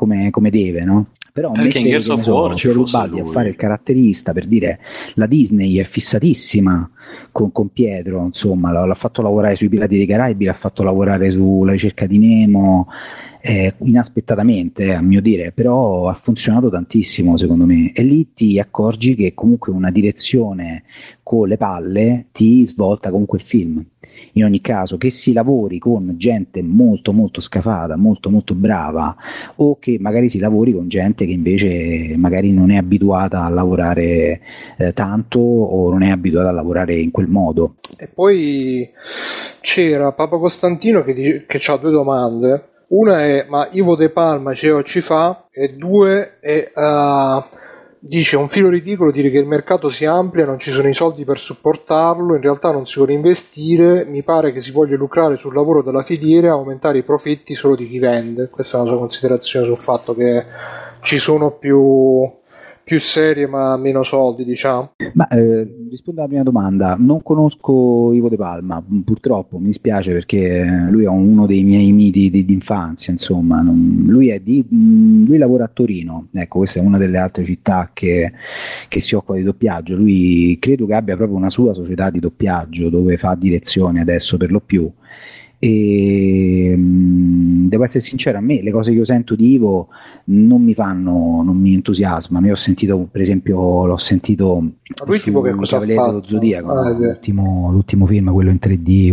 deve, no? Però mettere Pietro Baldi a fare il caratterista, per dire, la Disney è fissatissima con Pietro, insomma, l'ha fatto lavorare sui Pirati dei Caraibi, l'ha fatto lavorare sulla ricerca di Nemo, inaspettatamente a mio dire, però ha funzionato tantissimo secondo me, e lì ti accorgi che comunque una direzione con le palle ti svolta comunque il film. In ogni caso, che si lavori con gente molto molto scafata, molto molto brava, o che magari si lavori con gente che invece magari non è abituata a lavorare tanto, o non è abituata a lavorare in quel modo. E poi c'era Papa Costantino che c'ha due domande. Una è: ma Ivo De Palma CEO ci fa? E due è... dice: un filo ridicolo dire che il mercato si amplia, non ci sono i soldi per supportarlo, in realtà non si vuole investire, mi pare che si voglia lucrare sul lavoro della filiera, aumentare i profitti solo di chi vende. Questa è una sua considerazione sul fatto che ci sono più serie ma meno soldi, diciamo. Ma rispondo alla prima domanda: non conosco Ivo De Palma, purtroppo, mi dispiace, perché lui è uno dei miei miti d'infanzia, insomma. Lui lavora a Torino, ecco, questa è una delle altre città che si occupa di doppiaggio. Lui credo che abbia proprio una sua società di doppiaggio dove fa direzione adesso per lo più, e devo essere sincero, a me le cose che io sento di Ivo non mi entusiasmano. Io ho sentito, per esempio, l'ho sentito sul Cavaliere dello Zodiaco, l'ultimo film, quello in 3D,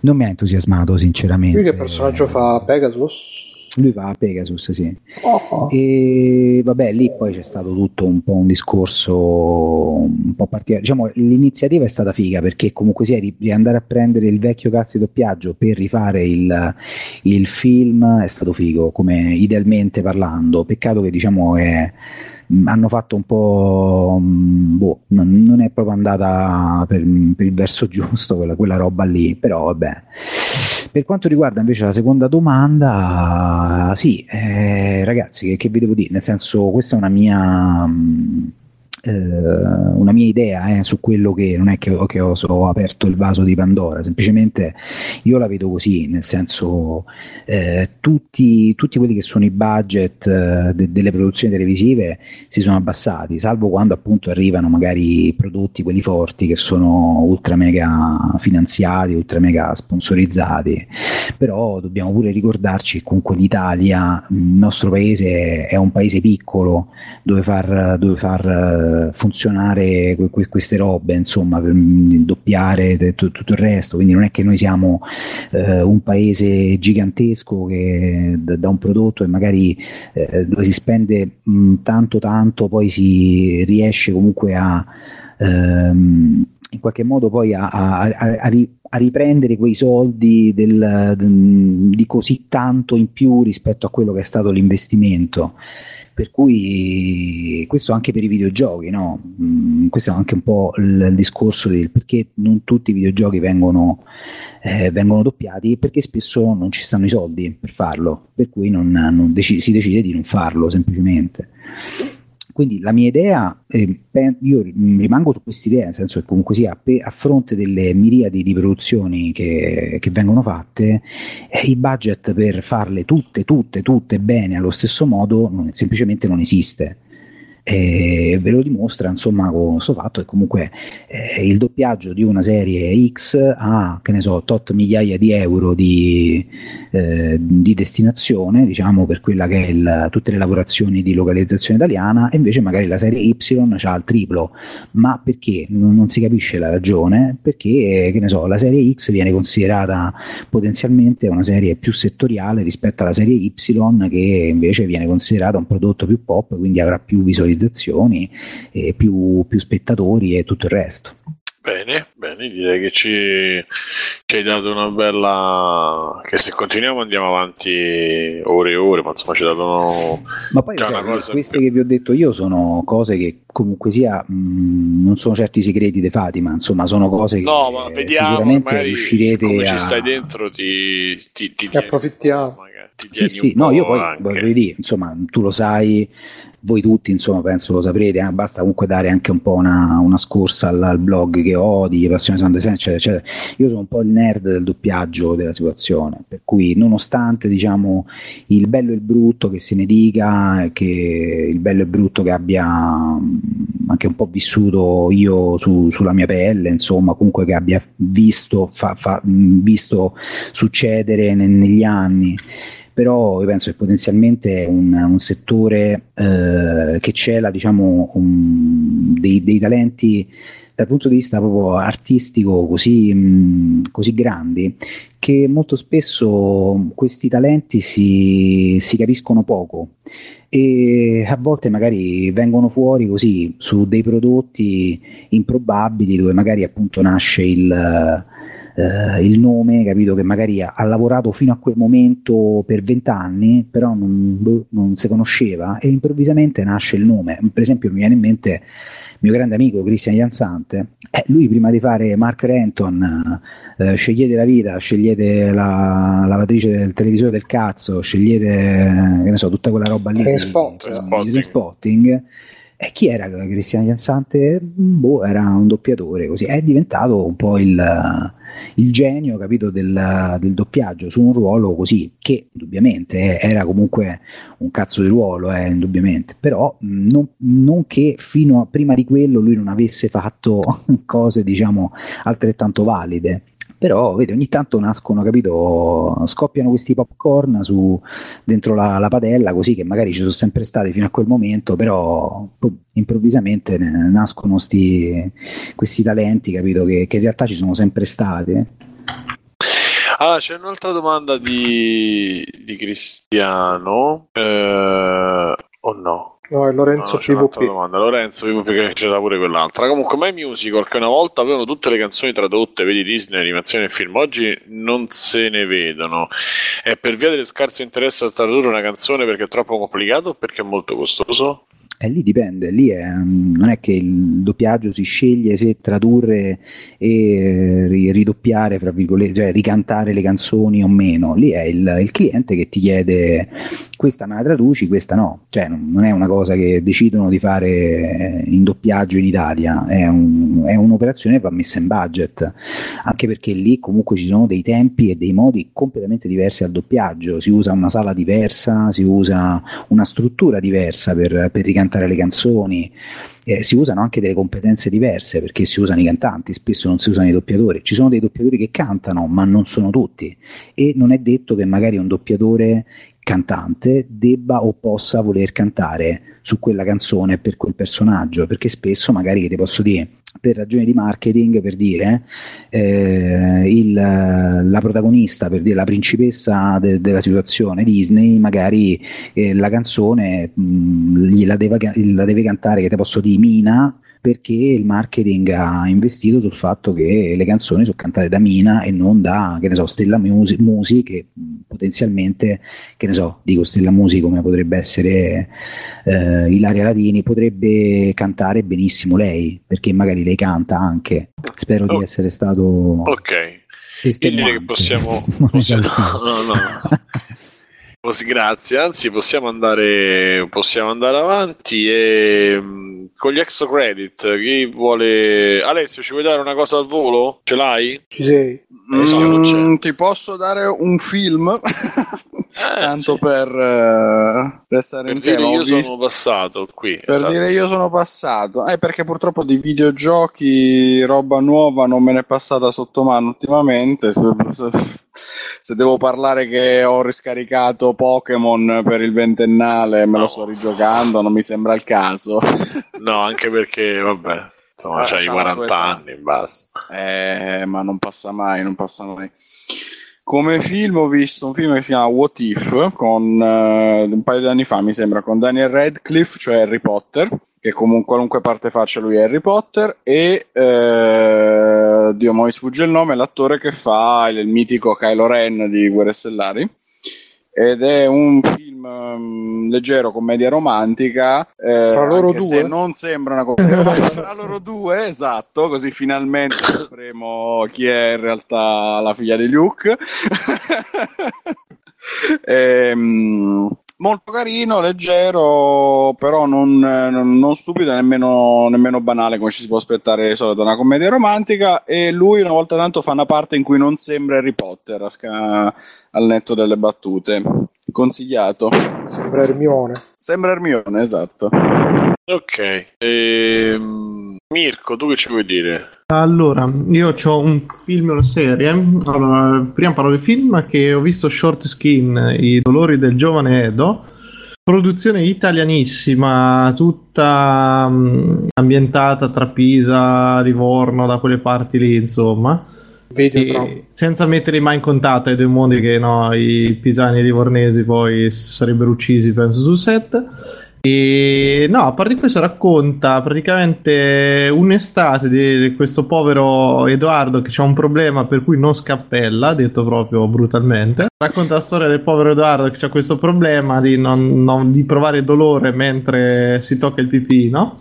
non mi ha entusiasmato sinceramente. Lui che personaggio fa? Pegasus? Lui va a Pegasus, sì. Oh. E vabbè, lì poi c'è stato tutto un po' un discorso un po' particolare. Diciamo, l'iniziativa è stata figa, perché comunque sia andare a prendere il vecchio cazzo di doppiaggio per rifare il film è stato figo, come idealmente parlando. Peccato che diciamo hanno fatto un po', non è proprio andata per il verso giusto quella roba lì, però vabbè. Per quanto riguarda invece la seconda domanda, sì, ragazzi, che vi devo dire, nel senso, questa è una mia idea su quello, che non è che ho aperto il vaso di Pandora, semplicemente io la vedo così, nel senso, tutti quelli che sono i budget delle produzioni televisive si sono abbassati, salvo quando appunto arrivano magari prodotti, quelli forti, che sono ultra mega finanziati, ultra mega sponsorizzati, però dobbiamo pure ricordarci che comunque l'Italia, il nostro paese, è un paese piccolo dove far funzionare queste robe, insomma, per doppiare tutto il resto. Quindi non è che noi siamo un paese gigantesco che da un prodotto e magari dove si spende tanto poi si riesce comunque a in qualche modo poi a riprendere quei soldi di così tanto in più rispetto a quello che è stato l'investimento. per cui questo anche per i videogiochi, no? Questo è anche un po' il discorso del perché non tutti i videogiochi vengono doppiati, perché spesso non ci stanno i soldi per farlo, per cui si decide di non farlo semplicemente. Quindi la mia idea, io rimango su quest'idea, nel senso che comunque sia, a fronte delle miriadi di produzioni che vengono fatte, i budget per farle tutte bene allo stesso modo semplicemente non esiste. Ve lo dimostra insomma con questo fatto che comunque il doppiaggio di una serie X ha, che ne so, tot migliaia di euro di destinazione, diciamo, per quella che è tutte le lavorazioni di localizzazione italiana, e invece magari la serie Y c'ha il triplo, ma perché? Non si capisce la ragione, perché che ne so, la serie X viene considerata potenzialmente una serie più settoriale rispetto alla serie Y, che invece viene considerata un prodotto più pop, quindi avrà più visualizzazione, più spettatori e tutto il resto. Bene, direi che ci hai dato una bella, che se continuiamo andiamo avanti ore e ore, ma insomma ci hai dato ma poi queste che vi ho detto io sono cose che comunque sia non sono certo i segreti dei fati, ma insomma sono cose che ma vediamo, sicuramente riuscirete come ci stai dentro ti approfittiamo magari, sì no, io poi voglio dire, insomma tu lo sai, voi tutti insomma penso lo saprete, basta comunque dare anche un po' una scorsa al blog che ho di Passione Sound Design, eccetera. Io sono un po' il nerd del doppiaggio della situazione, per cui nonostante diciamo il bello e il brutto che se ne dica, che il bello e brutto che abbia anche un po' vissuto io sulla mia pelle, insomma comunque che abbia visto succedere negli anni, però io penso che potenzialmente è un settore che cela diciamo dei talenti dal punto di vista proprio artistico così grandi, che molto spesso questi talenti si capiscono poco e a volte magari vengono fuori così su dei prodotti improbabili, dove magari appunto nasce il nome, capito, che magari ha lavorato fino a quel momento per 20 anni, però non si conosceva, e improvvisamente nasce il nome. Per esempio mi viene in mente mio grande amico Cristian Iansante, lui prima di fare Mark Renton scegliete la vita, scegliete la lavatrice del televisore del cazzo, scegliete che ne so, tutta quella roba lì, Spotting. E chi era Cristian Iansante? Era un doppiatore, così è diventato un po' il genio, capito, del doppiaggio su un ruolo così, che indubbiamente era comunque un cazzo di ruolo, indubbiamente, però non che fino a prima di quello lui non avesse fatto cose diciamo altrettanto valide, però vedi, ogni tanto nascono, capito, scoppiano questi popcorn dentro la padella, così, che magari ci sono sempre stati fino a quel momento, però improvvisamente nascono questi talenti, capito, che in realtà ci sono sempre stati. Allora, c'è un'altra domanda di Cristiano, o no? No, è Lorenzo PvP. Lorenzo PvP, che c'era pure quell'altra. Comunque, My Musical, che una volta avevano tutte le canzoni tradotte, vedi Disney, animazione e film, oggi non se ne vedono. È per via delle scarse interesse a tradurre una canzone perché è troppo complicato o perché è molto costoso? Lì dipende, non è che il doppiaggio si sceglie se tradurre e ridoppiare, fra virgolette, cioè ricantare le canzoni o meno. Lì è il cliente che ti chiede questa me la traduci, questa no, cioè non è una cosa che decidono di fare in doppiaggio in Italia, è un'operazione che va messa in budget, anche perché lì comunque ci sono dei tempi e dei modi completamente diversi al doppiaggio, si usa una sala diversa, si usa una struttura diversa per ricantare le canzoni, si usano anche delle competenze diverse, perché si usano i cantanti, spesso non si usano i doppiatori, ci sono dei doppiatori che cantano ma non sono tutti, e non è detto che magari un doppiatore cantante debba o possa voler cantare su quella canzone per quel personaggio, perché spesso magari, che ti posso dire, per ragioni di marketing, per dire la protagonista, per dire la principessa della situazione Disney, magari la canzone la deve cantare, che te posso dire, Mina, perché il marketing ha investito sul fatto che le canzoni sono cantate da Mina e non da, che ne so, Stella Musi, che potenzialmente, che ne so, dico Stella Musi come potrebbe essere Ilaria Ladini, potrebbe cantare benissimo lei, perché magari lei canta anche. Spero di essere stato estenuante. Che possiamo grazie, anzi possiamo andare avanti e con gli extra credit. Chi vuole? Alessio, ci vuoi dare una cosa al volo? Ce l'hai? Ci sei? Ti posso dare un film tanto per restare in tema. Io sono passato qui per dire io sono passato perché purtroppo di videogiochi roba nuova non me ne è passata sotto mano ultimamente. Se devo parlare che ho riscaricato Pokémon per il 20ennale, me lo sto rigiocando, non mi sembra il caso. No, anche perché vabbè, insomma, c'hai i 40 anni, basta. Ma non passa mai. Come film ho visto un film che si chiama What If, con un paio di anni fa, mi sembra, con Daniel Radcliffe, cioè Harry Potter, che comunque qualunque parte faccia lui è Harry Potter, e Dio, mi sfugge il nome, l'attore che fa il mitico Kylo Ren di Guerre Stellari. Ed è un film leggero, commedia romantica, tra loro anche due? Se non sembra una commedia tra loro due, esatto, così finalmente sapremo chi è in realtà la figlia di Luke. Molto carino, leggero, però non stupido, nemmeno banale come ci si può aspettare di solito da una commedia romantica. E lui una volta tanto fa una parte in cui non sembra Harry Potter, al netto delle battute. Consigliato. Sembra Hermione, esatto. Ok, Mirco, tu che ci vuoi dire? Allora, io ho un film e una serie. Allora, prima parlo del film, che ho visto Short Skin, i dolori del giovane Edo, produzione italianissima, tutta ambientata tra Pisa, Livorno, da quelle parti lì, insomma. Senza metterli mai in contatto ai due mondi, che no, i pisani e i livornesi poi sarebbero uccisi, penso, sul set. E no, a parte questo, racconta praticamente un'estate di questo povero Edoardo che ha un problema per cui non scappella, detto proprio brutalmente. Racconta la storia del povero Edoardo che ha questo problema di provare dolore mentre si tocca il pipino,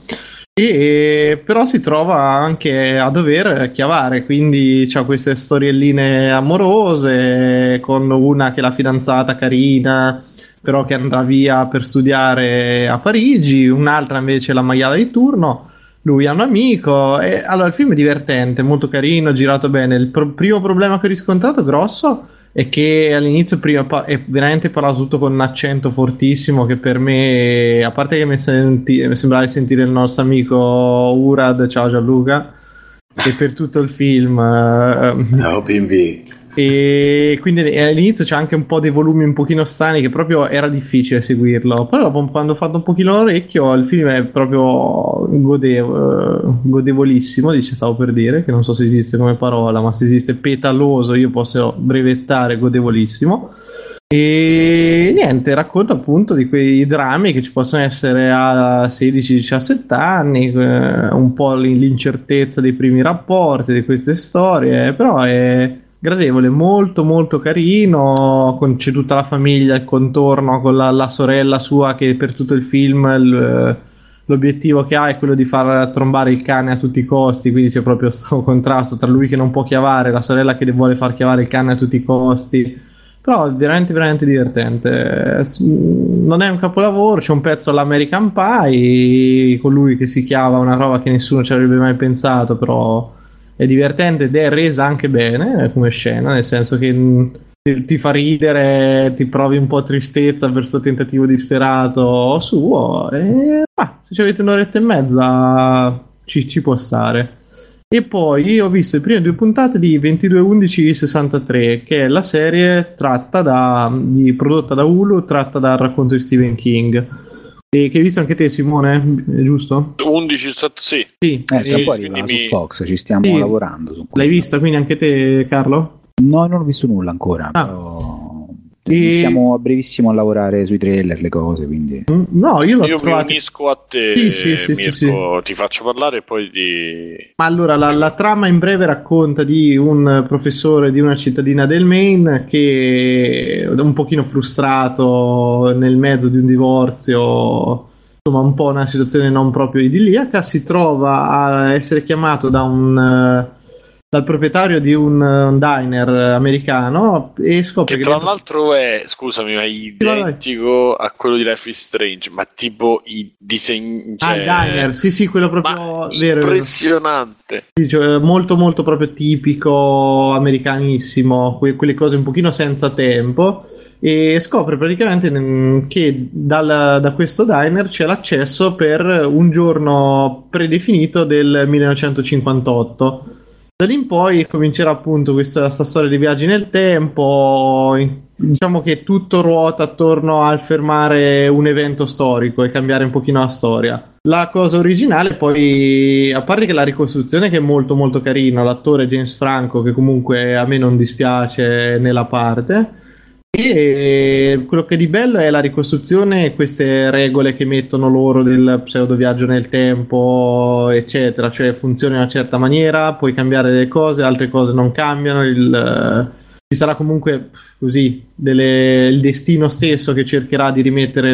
e però si trova anche a dover chiavare, quindi c'ha queste storielline amorose con una che è la fidanzata carina, però che andrà via per studiare a Parigi, un'altra invece la maiala di turno, lui ha un amico. E allora il film è divertente, molto carino, girato bene. Il primo problema che ho riscontrato grosso è che all'inizio è veramente parlato tutto con un accento fortissimo, che per me, a parte che mi sembrava di sentire il nostro amico Urad, ciao Gianluca, e per tutto il film ciao bimbi. E quindi all'inizio c'è anche un po' dei volumi un pochino strani, che proprio era difficile seguirlo. Poi dopo, quando ho fatto un pochino l'orecchio, il film è proprio godevolissimo, stavo per dire, che non so se esiste come parola, ma se esiste petaloso io posso brevettare godevolissimo. E niente, racconta appunto di quei drammi che ci possono essere a 16-17 anni, un po' l'incertezza dei primi rapporti, di queste storie, però è gradevole, molto molto carino. C'è tutta la famiglia, il contorno, con la sorella sua che per tutto il film l'obiettivo che ha è quello di far trombare il cane a tutti i costi, quindi c'è proprio questo contrasto tra lui che non può chiavare, la sorella che vuole far chiavare il cane a tutti i costi. Però è veramente veramente divertente, non è un capolavoro. C'è un pezzo all'American Pie con lui che si chiava, una roba che nessuno ci avrebbe mai pensato, però è divertente ed è resa anche bene come scena, nel senso che ti fa ridere, ti provi un po' tristezza per questo tentativo disperato suo, e se ci avete un'oretta e mezza ci può stare. E poi ho visto le prime due puntate di 22:11:63, che è la serie prodotta da Hulu, tratta dal racconto di Stephen King. E che hai visto anche te, Simone, giusto? 11, sì. Poi arriva su Fox, ci stiamo lavorando su quello. L'hai vista quindi anche te, Carlo? No, non ho visto nulla ancora. Però Iniziamo a brevissimo a lavorare sui trailer, le cose, quindi no, io mi unisco a te, sì, Mirco, ti faccio parlare e poi di... Ma allora la trama in breve racconta di un professore di una cittadina del Maine che è un pochino frustrato nel mezzo di un divorzio, insomma un po' una situazione non proprio idilliaca, si trova a essere chiamato dal proprietario di un diner americano e scopre che tra l'altro è, scusami, ma è identico a quello di Life is Strange, ma tipo i disegni, cioè... il diner, sì, quello proprio vero, impressionante, sì, cioè, molto molto proprio tipico americanissimo, quelle cose un pochino senza tempo, e scopre praticamente che da questo diner c'è l'accesso per un giorno predefinito del 1958. Da lì in poi comincerà appunto questa storia di viaggi nel tempo, diciamo che tutto ruota attorno al fermare un evento storico e cambiare un pochino la storia. La cosa originale poi, a parte che la ricostruzione che è molto molto carina, l'attore James Franco, che comunque a me non dispiace nella parte, e quello che è di bello è la ricostruzione, queste regole che mettono loro del pseudo viaggio nel tempo eccetera, cioè funziona in una certa maniera, puoi cambiare delle cose, altre cose non cambiano, ci sarà comunque così il destino stesso che cercherà di rimettere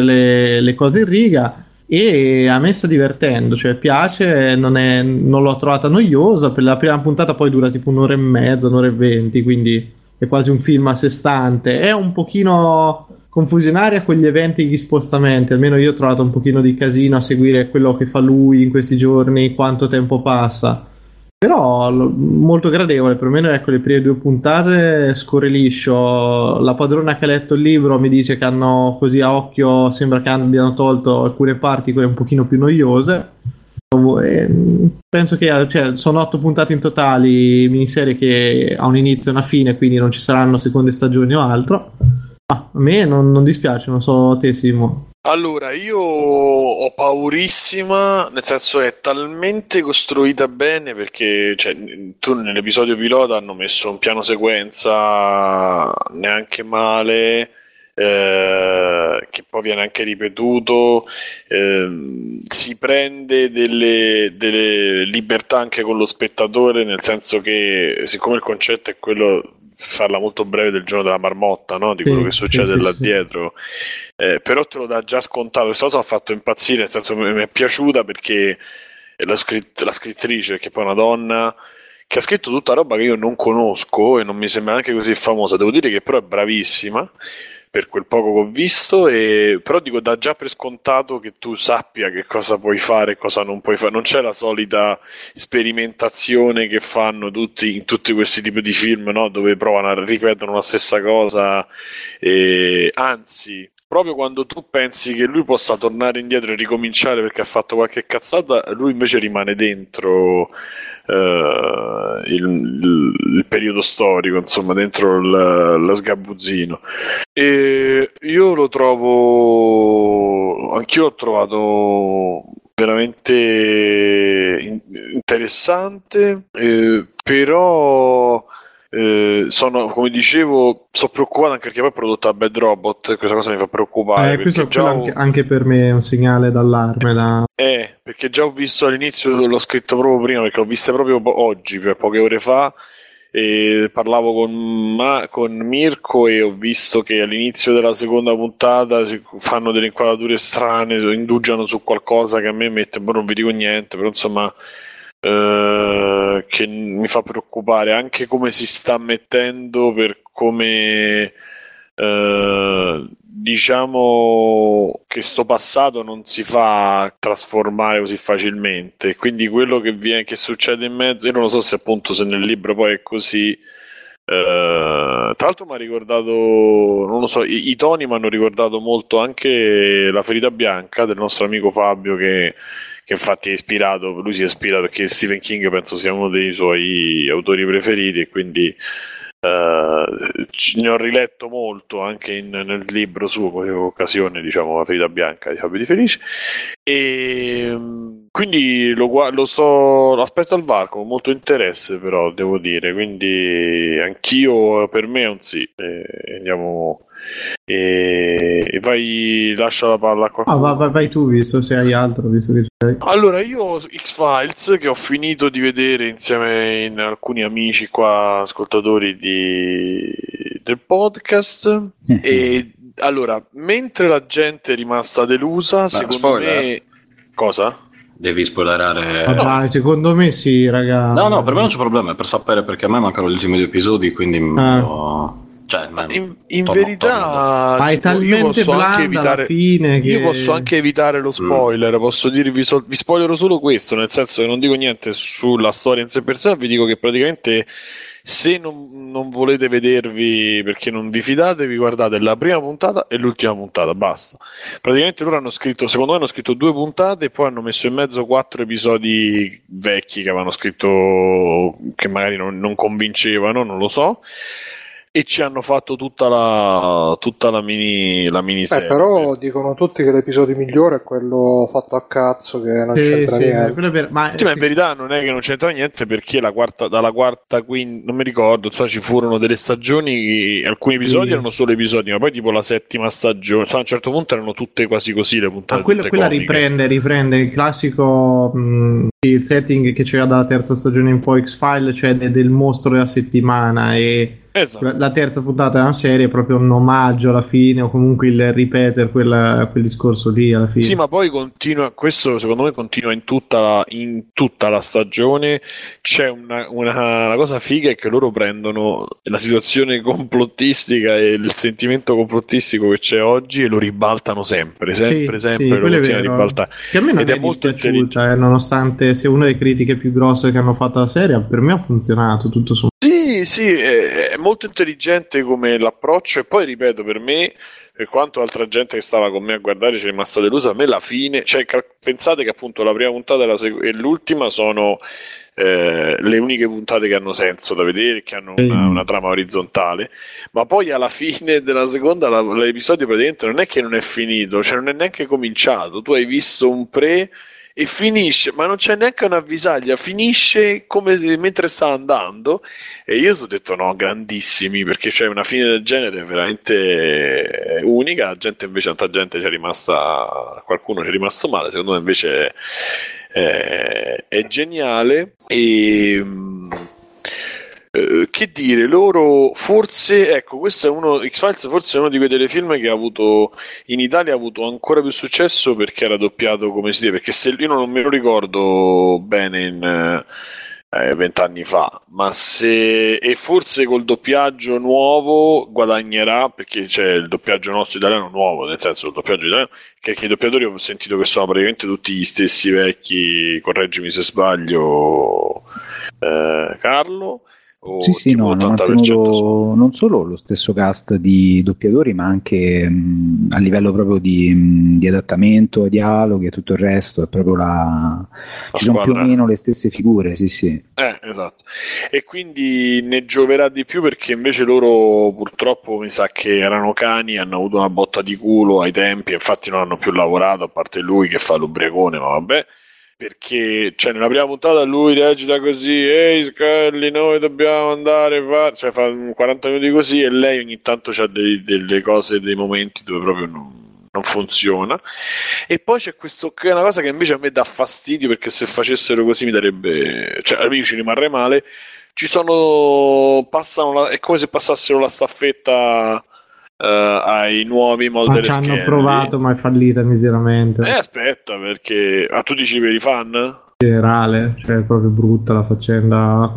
le cose in riga, e a me sta divertendo, cioè piace, non l'ho trovata noiosa. Per la prima puntata poi dura tipo un'ora e mezza, un'ora e venti, quindi è quasi un film a sé stante. È un pochino confusionaria con gli eventi e gli spostamenti, almeno io ho trovato un pochino di casino a seguire quello che fa lui in questi giorni, quanto tempo passa, però molto gradevole, perlomeno ecco le prime due puntate scorre liscio. La padrona che ha letto il libro mi dice che hanno, così a occhio sembra che abbiano tolto alcune parti, quelle un pochino più noiose. Penso che sono 8 puntate in totali, miniserie che ha un inizio e una fine, quindi non ci saranno seconde stagioni o altro. Ma a me non dispiace, non so te, Simo. Allora, io ho paurissima, nel senso è talmente costruita bene, perché cioè, tu nell'episodio pilota hanno messo un piano sequenza neanche male, che poi viene anche ripetuto, si prende delle libertà anche con lo spettatore, nel senso che siccome il concetto è quello, farla molto breve, del giorno della marmotta, no? Di quello che succede là dietro, però te lo dà già scontato. Questa cosa mi ha fatto impazzire, nel senso mi è piaciuta perché la scrittrice, che poi è una donna, che ha scritto tutta roba che io non conosco e non mi sembra neanche così famosa, devo dire che però è bravissima per quel poco che ho visto, però dico, dà già per scontato che tu sappia che cosa puoi fare e cosa non puoi fare. Non c'è la solita sperimentazione che fanno in tutti questi tipi di film, no? Dove ripetono la stessa cosa, anzi, proprio quando tu pensi che lui possa tornare indietro e ricominciare perché ha fatto qualche cazzata, lui invece rimane dentro il periodo storico, insomma, dentro lo sgabuzzino. E io lo trovo, anch'io l'ho trovato veramente interessante, però sono, come dicevo, sono preoccupato anche perché poi è prodotta Bad Robot, questa cosa mi fa preoccupare, questo già anche per me è un segnale d'allarme perché già ho visto all'inizio, l'ho scritto proprio prima perché l'ho vista proprio oggi, per poche ore fa, e parlavo con Mirco e ho visto che all'inizio della seconda puntata fanno delle inquadrature strane, indugiano su qualcosa che a me mette, non vi dico niente, però insomma che mi fa preoccupare anche come si sta mettendo, per come diciamo che sto passato non si fa trasformare così facilmente, quindi quello che succede in mezzo io non lo so se appunto se nel libro poi è così. Tra l'altro mi ha ricordato, non lo so, i toni mi hanno ricordato molto anche La Ferita Bianca del nostro amico Fabio, che infatti è ispirato, lui si è ispirato perché Stephen King penso sia uno dei suoi autori preferiti, e quindi ne ho riletto molto anche nel libro suo, con occasione, diciamo, La Ferita Bianca di Fabio Felice, e Quindi lo so, aspetto al VAR con molto interesse, però devo dire, quindi anch'io, per me è un sì. Andiamo e vai, lascia la palla qua. Vai tu, visto se hai altro, visto che c'è. Allora, io ho X-Files che ho finito di vedere insieme in alcuni amici qua, ascoltatori del podcast. E allora, mentre la gente è rimasta delusa, secondo me cosa? Devi spoilerare. Dai, secondo me sì, raga. No, per me non c'è problema, è per sapere, perché a me mancano gli ultimi due episodi, quindi in verità è talmente blanda alla fine che io posso anche evitare lo spoiler. Posso dirvi, vi spoilerò solo questo, nel senso che non dico niente sulla storia in sé per sé, vi dico che praticamente se non volete vedervi perché non vi fidate, vi guardate la prima puntata e l'ultima puntata, basta. Praticamente loro hanno scritto, secondo me hanno scritto due puntate e poi hanno messo in mezzo 4 episodi vecchi che avevano scritto, che magari non convincevano, non lo so, e ci hanno fatto tutta la miniserie. Però dicono tutti che l'episodio migliore è quello fatto a cazzo, che non c'entra niente. Ma in verità non è che non c'entra niente, perché dalla quarta, non mi ricordo, insomma, ci furono delle stagioni, alcuni episodi erano solo episodi, ma poi tipo la settima stagione, insomma, a un certo punto erano tutte quasi così le puntate. Ma quella riprende il classico il setting che c'era dalla terza stagione in poi X-Files, cioè del mostro della settimana. E esatto, la terza puntata della serie è proprio un omaggio alla fine, o comunque il ripetere quel discorso lì alla fine. Sì, ma poi continua, questo secondo me continua in tutta la stagione. C'è una cosa figa è che loro prendono la situazione complottistica e il sentimento complottistico che c'è oggi e lo ribaltano sempre, lo continuano a ribaltare. Che a me non è molto piaciuta, nonostante sia una delle critiche più grosse che hanno fatto alla serie, per me ha funzionato tutto sommato. Sì, è molto intelligente come l'approccio, e poi ripeto, per me, per quanto altra gente che stava con me a guardare ci è rimasta delusa, a me la fine, cioè pensate che appunto la prima puntata e l'ultima sono le uniche puntate che hanno senso da vedere, che hanno una trama orizzontale, ma poi alla fine della seconda l'episodio praticamente non è che non è finito, cioè non è neanche cominciato, tu hai visto un pre e finisce, ma non c'è neanche un'avvisaglia, finisce come mentre sta andando, e io ho detto no, grandissimi, perché c'è una fine del genere veramente unica. Tanta gente ci è rimasta, qualcuno ci è rimasto male, secondo me invece è geniale. E che dire, loro forse, ecco, questo è uno, X-Files forse è uno di quei telefilm che ha avuto in Italia, ha avuto ancora più successo perché era doppiato come si dice, perché se io non me lo ricordo bene in 20 anni fa, ma se, e forse col doppiaggio nuovo guadagnerà, perché c'è il doppiaggio nostro italiano nuovo, nel senso il doppiaggio italiano, che i doppiatori ho sentito che sono praticamente tutti gli stessi vecchi, correggimi se sbaglio Carlo. Sì, no, non solo lo stesso cast di doppiatori, ma anche a livello proprio di adattamento, dialoghi e tutto il resto, è proprio ci sono più o meno le stesse figure, sì. Esatto. E quindi ne gioverà di più, perché invece loro purtroppo mi sa che erano cani, hanno avuto una botta di culo ai tempi, infatti non hanno più lavorato, a parte lui che fa l'ubriacone, ma vabbè. Perché cioè nella prima puntata lui recita così, ehi Scully, noi dobbiamo andare, cioè fa 40 minuti così, e lei ogni tanto c'ha delle cose, dei momenti dove proprio non funziona. E poi c'è questo, che è una cosa che invece a me dà fastidio, perché se facessero così mi darebbe, cioè a me ci rimarrei male. È come se passassero la staffetta ai nuovi mold delle schiene. Ci hanno provato, ma è fallita miseramente. Aspetta, perché tu dici per i fan? In generale, cioè è proprio brutta la faccenda,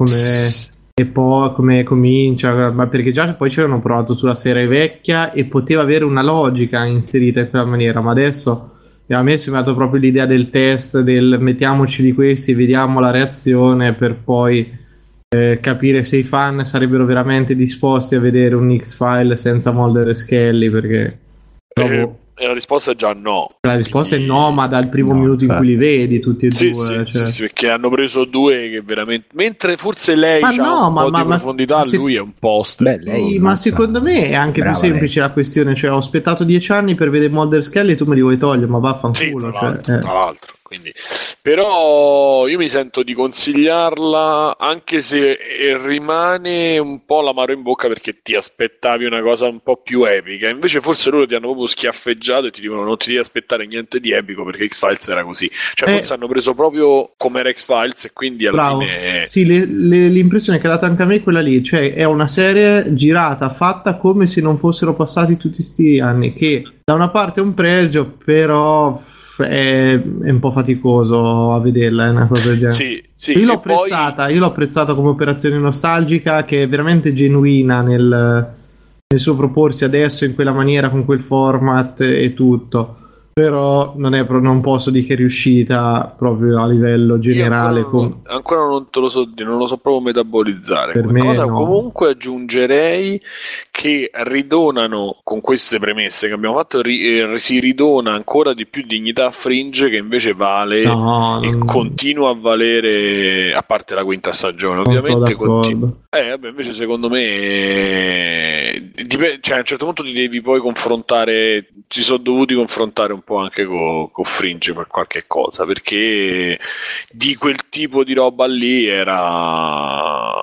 e poi come comincia, ma perché già poi ci hanno provato sulla serie vecchia e poteva avere una logica inserita in quella maniera, ma adesso a me è sembrato proprio l'idea del test, del mettiamoci di questi e vediamo la reazione, per poi capire se i fan sarebbero veramente disposti a vedere un X-File senza Mulder e Scully, perché la risposta è già no. La risposta è no, ma dal primo minuto in cui li vedi tutti e due. Sì, perché hanno preso due che veramente, mentre forse lei ha un po' di profondità, lui è un po' ma secondo me è anche più semplice la questione, cioè ho aspettato 10 anni per vedere Mulder e Scully e tu me li vuoi togliere, ma vaffanculo, tra l'altro. quindi. Però io mi sento di consigliarla, anche se rimane un po' l'amaro in bocca perché ti aspettavi una cosa un po' più epica, invece forse loro ti hanno proprio schiaffeggiato e ti dicono non ti devi aspettare niente di epico perché X-Files era così, cioè forse hanno preso proprio come era X-Files e quindi alla fine... Sì, l'impressione che ha dato anche a me è quella lì, cioè è una serie girata, fatta come se non fossero passati tutti sti anni, che da una parte è un pregio, però... È un po' faticoso a vederla, è una cosa del genere. Sì, sì, io l'ho apprezzata, poi... io l'ho apprezzata come operazione nostalgica che è veramente genuina nel suo proporsi adesso in quella maniera, con quel format e tutto. Però non posso dire che è riuscita proprio a livello generale. Ancora non te lo so dire, non lo so proprio metabolizzare. Per me cosa, no. Comunque aggiungerei che ridonano, con queste premesse che abbiamo fatto, si ridona ancora di più dignità a Fringe, che invece vale continua a valere, a parte la quinta stagione ovviamente. Vabbè, invece secondo me cioè, a un certo punto ti devi poi confrontare, ci sono dovuti confrontare un po' anche con Fringe per qualche cosa, perché di quel tipo di roba lì c'aveva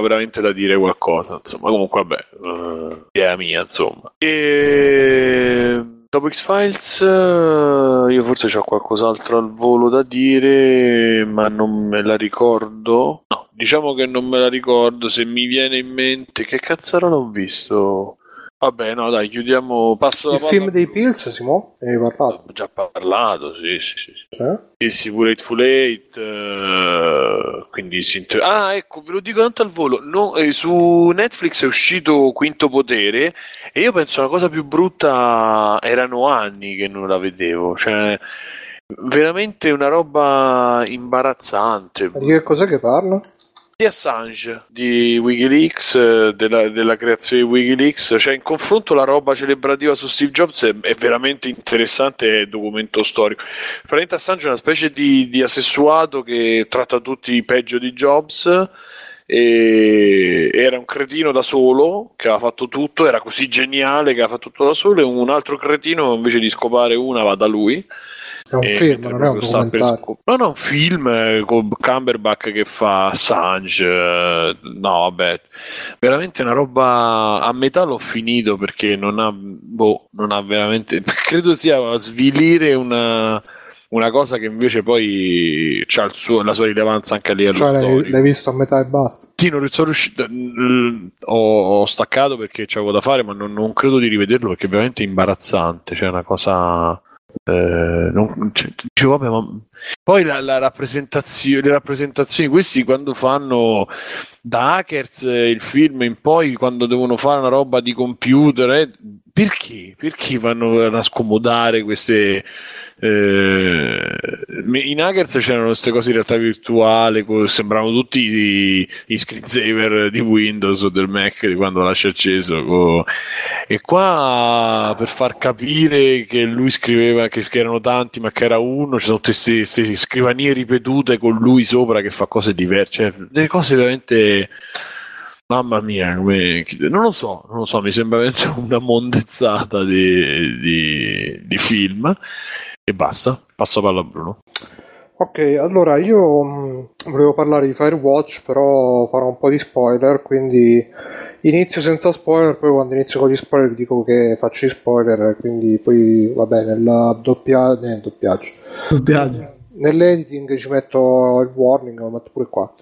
veramente da dire qualcosa, insomma. Comunque vabbè, idea mia, insomma. E dopo X-Files io forse c'ho qualcos'altro al volo da dire, ma non me la ricordo. No, diciamo che non me la ricordo. Se mi viene in mente, che cazzarola ho visto? Vabbè, no, dai, chiudiamo. Passo la film dei Pills, Simo? Hai parlato? Ho già parlato, sì. Sì, pure Hateful Eight, quindi ecco, ve lo dico tanto al volo, su Netflix è uscito Quinto Potere e io penso la cosa più brutta, erano anni che non la vedevo, cioè veramente una roba imbarazzante. Ma di che cos'è che parla? Di Assange, di Wikileaks, della creazione di Wikileaks, cioè in confronto la roba celebrativa su Steve Jobs è veramente interessante, è documento storico. Praticamente Assange è una specie di assessuato che tratta tutti peggio di Jobs, e era un cretino da solo che aveva fatto tutto, era così geniale che aveva fatto tutto da solo, e un altro cretino invece di scopare una va da lui. È un film, non è un documentario. No, un film con Cumberbatch che fa Assange. No, vabbè, veramente una roba. A metà l'ho finito perché non ha veramente. Credo sia svilire una cosa che invece poi ha la sua rilevanza anche lì allo storico. L'hai visto a metà e basta? Sì, non sono riuscito, ho staccato perché c'avevo da fare, ma non credo di rivederlo perché è veramente imbarazzante, cioè è una cosa... vabbè, ma poi le rappresentazioni, questi quando fanno da Hackers il film in poi, quando devono fare una roba di computer, perché vanno a scomodare queste in Hackers c'erano queste cose in realtà virtuale, sembravano tutti i screensaver di Windows o del Mac di quando lascia acceso e qua per far capire che lui scriveva, che erano tanti ma che era uno, ci sono tutte queste scrivanie ripetute con lui sopra che fa cose diverse, cioè, delle cose veramente... Mamma mia, non lo so, mi sembra veramente una mondezzata di film e basta. Passo la palla a Bruno. Ok, allora io volevo parlare di Firewatch, però farò un po' di spoiler, quindi inizio senza spoiler, poi quando inizio con gli spoiler dico che faccio gli spoiler, quindi poi va bene, doppiaggio. Nell'editing ci metto il warning, lo metto pure qua.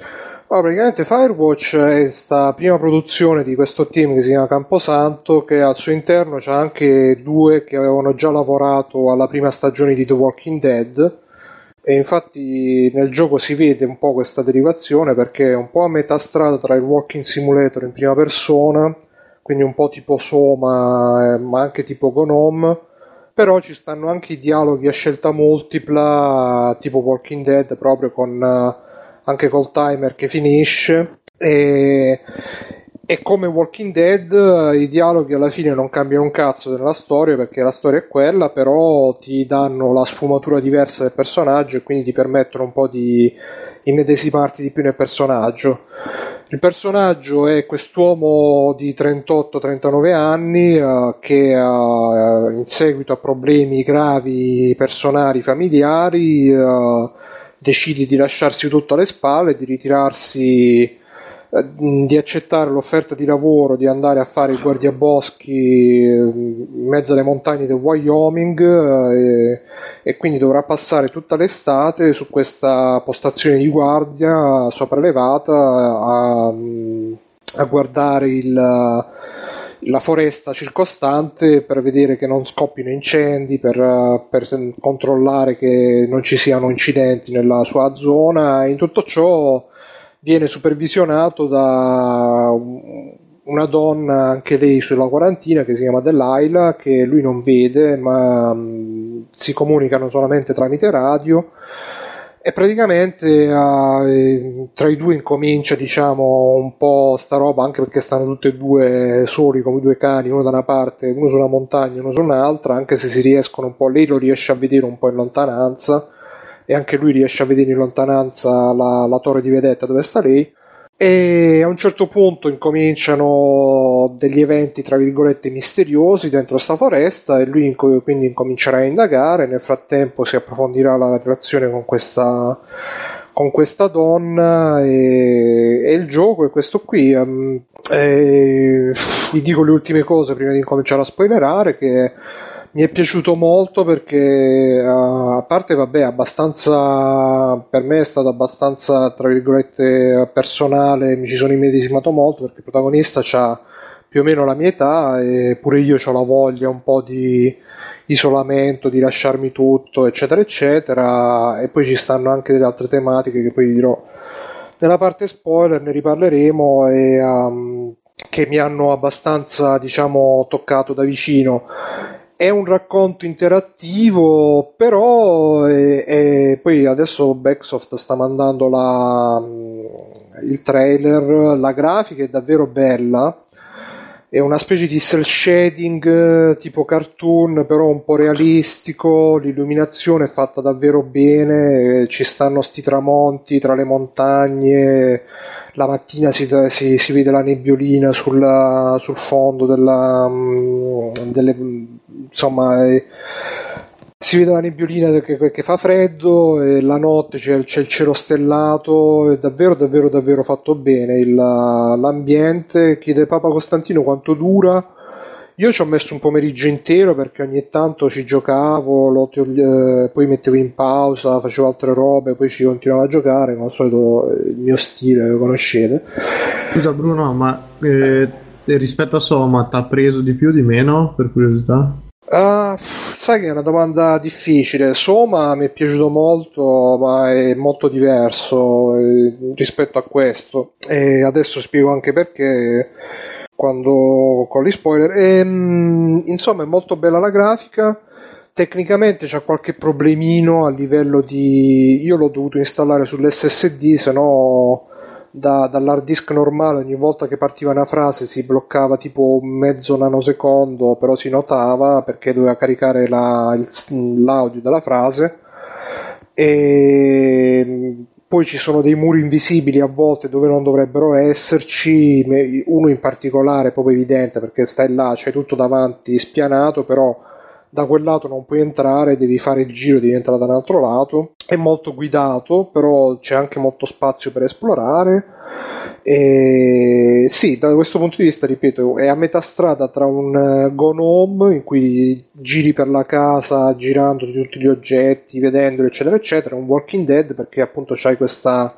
Allora, praticamente Firewatch è sta prima produzione di questo team che si chiama Camposanto, che al suo interno c'ha anche due che avevano già lavorato alla prima stagione di The Walking Dead, e infatti nel gioco si vede un po' questa derivazione perché è un po' a metà strada tra il walking simulator in prima persona, quindi un po' tipo Soma ma anche tipo Gonom, però ci stanno anche i dialoghi a scelta multipla tipo Walking Dead, proprio con... anche col timer che finisce, e come Walking Dead i dialoghi alla fine non cambiano un cazzo della storia perché la storia è quella, però ti danno la sfumatura diversa del personaggio e quindi ti permettono un po' di immedesimarti di più nel personaggio. Il personaggio è quest'uomo di 38-39 anni che in seguito a problemi gravi personali familiari decide di lasciarsi tutto alle spalle, di ritirarsi, di accettare l'offerta di lavoro di andare a fare il guardiaboschi in mezzo alle montagne del Wyoming e quindi dovrà passare tutta l'estate su questa postazione di guardia sopraelevata a guardare la foresta circostante per vedere che non scoppino incendi, per controllare che non ci siano incidenti nella sua zona. In tutto ciò viene supervisionato da una donna, anche lei sulla quarantina, che si chiama Delilah, che lui non vede, ma si comunicano solamente tramite radio, e praticamente tra i due incomincia, diciamo, un po' sta roba, anche perché stanno tutti e due soli come due cani, uno da una parte, uno su una montagna, uno su un'altra, anche se si riescono un po', lei lo riesce a vedere un po' in lontananza, e anche lui riesce a vedere in lontananza la torre di vedetta dove sta lei, e a un certo punto incominciano degli eventi tra virgolette misteriosi dentro sta foresta e lui quindi incomincerà a indagare. Nel frattempo si approfondirà la relazione con questa donna e il gioco è questo qui. Vi dico le ultime cose prima di incominciare a spoilerare, che mi è piaciuto molto perché a parte, vabbè, abbastanza, per me è stato abbastanza tra virgolette personale, mi ci sono immedesimato molto perché il protagonista c'ha più o meno la mia età e pure io ho la voglia un po' di isolamento, di lasciarmi tutto, eccetera eccetera, e poi ci stanno anche delle altre tematiche che poi vi dirò nella parte spoiler, ne riparleremo, e che mi hanno abbastanza, diciamo, toccato da vicino. È un racconto interattivo, però poi adesso Backsoft sta mandando il trailer, la grafica è davvero bella, è una specie di cel shading tipo cartoon, però un po' realistico, l'illuminazione è fatta davvero bene, ci stanno sti tramonti tra le montagne, la mattina si vede la nebbiolina sul fondo insomma, si vede la nebbiolina che fa freddo, e la notte c'è il cielo stellato, è davvero davvero davvero fatto bene l'ambiente. Chiede Papa Costantino quanto dura, io ci ho messo un pomeriggio intero perché ogni tanto ci giocavo, poi mettevo in pausa, facevo altre robe, poi ci continuavo a giocare, come al solito il mio stile lo conoscete. Scusa Bruno, ma rispetto a Soma t'ha preso di più di meno, per curiosità? Sai che è una domanda difficile. Soma mi è piaciuto molto, ma è molto diverso rispetto a questo, e adesso spiego anche perché quando con gli spoiler. Insomma, è molto bella la grafica, tecnicamente c'è qualche problemino a livello di, io l'ho dovuto installare sull'SSD, se no dall'hard disk normale ogni volta che partiva una frase si bloccava tipo mezzo nanosecondo, però si notava perché doveva caricare l'audio della frase. E poi ci sono dei muri invisibili a volte dove non dovrebbero esserci, uno in particolare è proprio evidente perché stai là, c'è tutto davanti spianato, però da quel lato non puoi entrare, devi fare il giro, devi entrare da un altro lato. È molto guidato, però c'è anche molto spazio per esplorare, e sì, da questo punto di vista, ripeto, è a metà strada tra un Gone Home, in cui giri per la casa girando tutti gli oggetti, vedendoli eccetera eccetera, un Walking Dead, perché appunto c'hai questa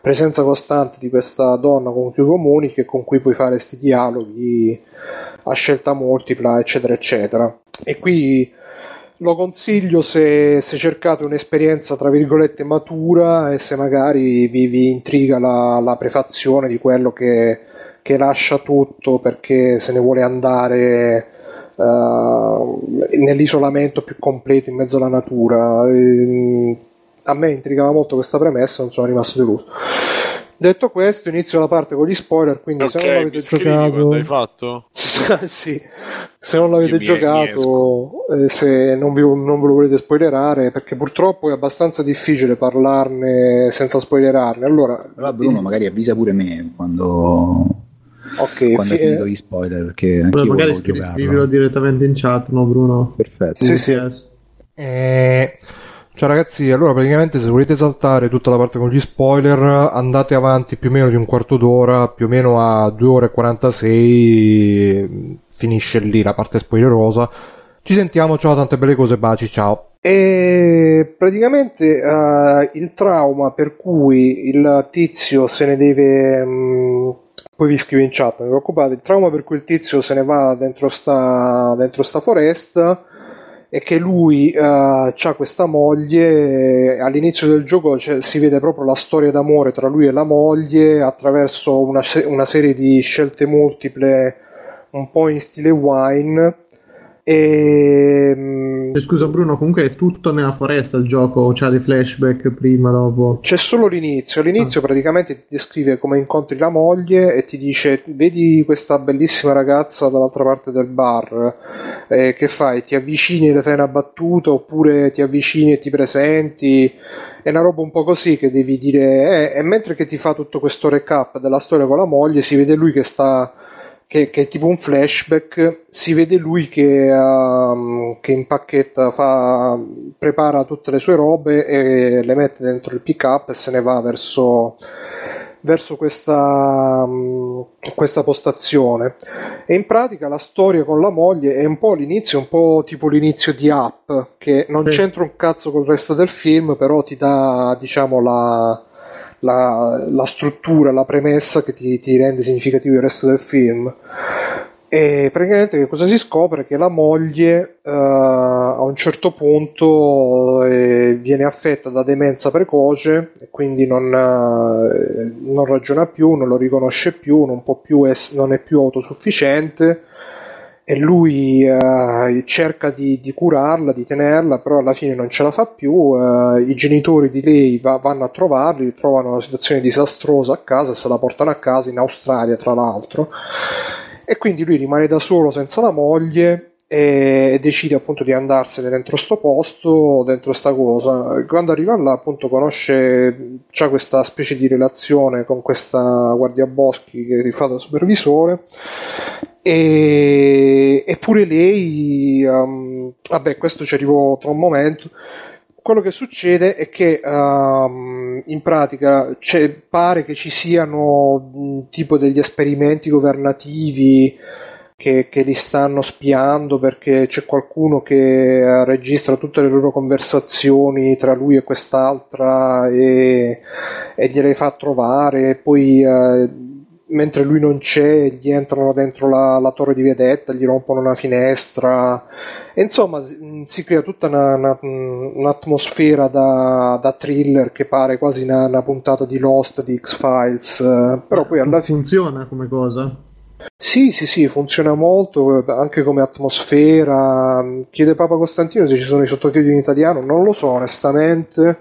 presenza costante di questa donna con cui comunichi e con cui puoi fare questi dialoghi a scelta multipla eccetera eccetera. E qui lo consiglio se cercate un'esperienza tra virgolette matura, e se magari vi intriga la prefazione di quello che lascia tutto perché se ne vuole andare nell'isolamento più completo in mezzo alla natura. A me intrigava molto questa premessa, non sono rimasto deluso. Detto questo, inizio la parte con gli spoiler, quindi okay, se non l'avete giocato, hai fatto? Sì, se non l'avete giocato, se non ve lo volete spoilerare, perché purtroppo è abbastanza difficile parlarne senza spoilerarne. Allora, Bruno magari avvisa pure me quando vedo gli spoiler, perché anch'io magari scrivilo direttamente in chat, no Bruno? Perfetto. Sì. Ciao ragazzi, allora praticamente se volete saltare tutta la parte con gli spoiler andate avanti più o meno di un quarto d'ora, più o meno a 2 ore e 46 finisce lì la parte spoilerosa. Ci sentiamo, ciao, tante belle cose, baci, ciao. E praticamente il trauma per cui il tizio se ne deve... poi vi scrivo in chat, non vi preoccupate. Il trauma per cui il tizio se ne va dentro sta foresta è che lui c'ha questa moglie. All'inizio del gioco si vede proprio la storia d'amore tra lui e la moglie attraverso una serie di scelte multiple un po' in stile Wine. E... scusa Bruno, comunque è tutto nella foresta il gioco, c'ha dei flashback prima, dopo? C'è solo l'inizio. Praticamente ti descrive come incontri la moglie e ti dice: vedi questa bellissima ragazza dall'altra parte del bar, che fai? Ti avvicini e le fai una battuta, oppure ti avvicini e ti presenti? È una roba un po' così che devi dire, e mentre che ti fa tutto questo recap della storia con la moglie, si vede lui che è tipo un flashback, si vede lui che impacchetta, prepara tutte le sue robe e le mette dentro il pick up e se ne va verso questa postazione. E in pratica la storia con la moglie è un po' l'inizio, un po' tipo l'inizio di Up, che non c'entra un cazzo col resto del film, però ti dà, diciamo, la struttura, la premessa che ti rende significativo il resto del film. E praticamente che cosa si scopre? Che la moglie a un certo punto viene affetta da demenza precoce e quindi non ragiona più, non lo riconosce più, non è più autosufficiente, e lui cerca di curarla, di tenerla, però alla fine non ce la fa più. I genitori di lei vanno a trovarli, trovano una situazione disastrosa a casa e se la portano a casa, in Australia tra l'altro, e quindi lui rimane da solo senza la moglie e decide appunto di andarsene dentro sto posto, dentro sta cosa. Quando arriva là appunto c'ha questa specie di relazione con questa guardiaboschi che fa da supervisore. Eppure lei, vabbè, questo ci arrivo tra un momento. Quello che succede è che in pratica pare che ci siano tipo degli esperimenti governativi che li stanno spiando, perché c'è qualcuno che registra tutte le loro conversazioni tra lui e quest'altra e gliele fa trovare, e poi mentre lui non c'è gli entrano dentro la torre di vedetta, gli rompono una finestra, e insomma si crea tutta un'atmosfera da thriller che pare quasi una puntata di Lost, di X-Files, però poi alla fine funziona come cosa? Sì, funziona molto, anche come atmosfera. Chiede Papa Costantino se ci sono i sottotitoli in italiano, non lo so onestamente.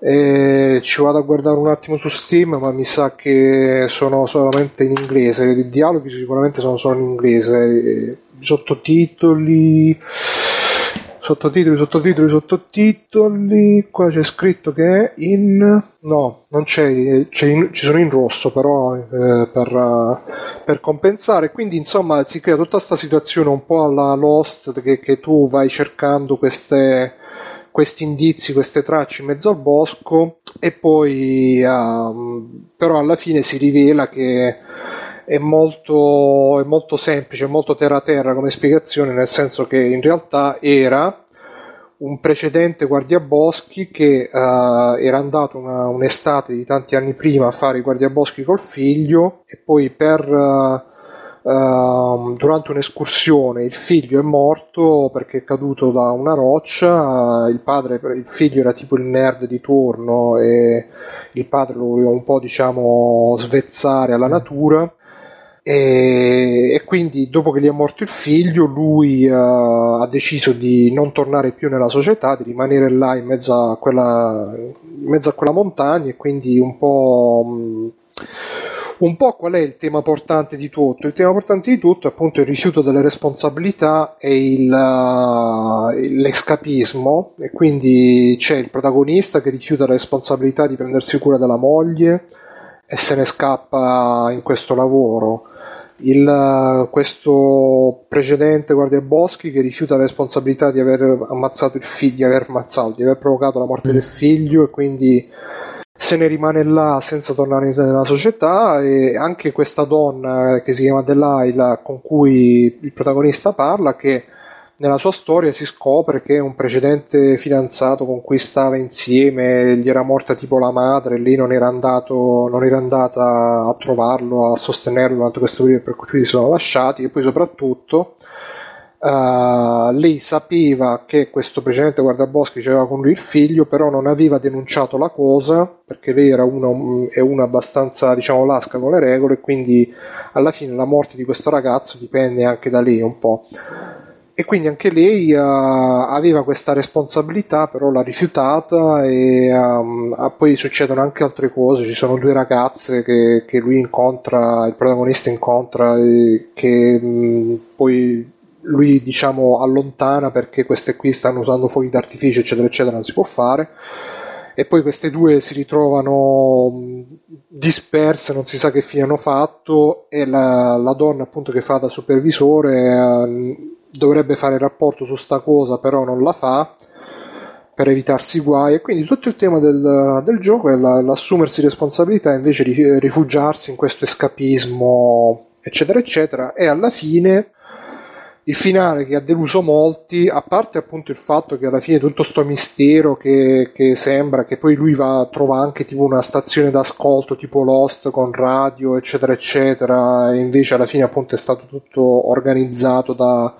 Ci vado a guardare un attimo su Steam, ma mi sa che sono solamente in inglese. I dialoghi sicuramente sono solo in inglese. Sottotitoli. Qua c'è scritto che è in... no, non c'è, ci sono in rosso, però per compensare. Quindi insomma si crea tutta questa situazione un po' alla Lost, che tu vai cercando questi indizi, queste tracce in mezzo al bosco, e poi però alla fine si rivela che è molto semplice, molto terra-terra come spiegazione, nel senso che in realtà era un precedente guardiaboschi che era andato un'estate di tanti anni prima a fare i guardiaboschi col figlio, e poi durante un'escursione il figlio è morto perché è caduto da una roccia. Il figlio era tipo il nerd di turno e il padre lo voleva un po', diciamo, svezzare alla natura, E quindi dopo che gli è morto il figlio lui ha deciso di non tornare più nella società, di rimanere là in mezzo a quella montagna. E quindi un po' qual è il tema portante di tutto? Il tema portante di tutto è appunto il rifiuto delle responsabilità e l'escapismo, e quindi c'è il protagonista che rifiuta la responsabilità di prendersi cura della moglie e se ne scappa in questo lavoro. Questo precedente guardiaboschi che rifiuta la responsabilità di aver ammazzato il figlio, di aver provocato la morte del figlio, e quindi se ne rimane là senza tornare nella società. E anche questa donna che si chiama Delilah, con cui il protagonista parla, che nella sua storia si scopre che un precedente fidanzato con cui stava insieme gli era morta tipo la madre, e lei non era andata a trovarlo, a sostenerlo durante questo periodo, per cui si sono lasciati. E poi soprattutto lei sapeva che questo precedente guardaboschi c'aveva con lui il figlio, però non aveva denunciato la cosa perché lei era una abbastanza, diciamo, lasca con le regole, e quindi alla fine la morte di questo ragazzo dipende anche da lei un po'. E quindi anche lei aveva questa responsabilità, però l'ha rifiutata. E poi succedono anche altre cose. Ci sono due ragazze che lui incontra, il protagonista incontra, e che poi lui, diciamo, allontana perché queste qui stanno usando fuochi d'artificio, eccetera eccetera, non si può fare. E poi queste due si ritrovano disperse, non si sa che fine hanno fatto. E la donna, appunto, che fa da supervisore dovrebbe fare il rapporto su sta cosa, però non la fa per evitarsi guai. E quindi tutto il tema del gioco è l'assumersi responsabilità e invece rifugiarsi in questo escapismo, eccetera eccetera. E alla fine il finale che ha deluso molti, a parte appunto il fatto che alla fine tutto sto mistero che sembra che poi lui trova anche tipo una stazione d'ascolto tipo Lost con radio, eccetera eccetera, e invece alla fine appunto è stato tutto organizzato da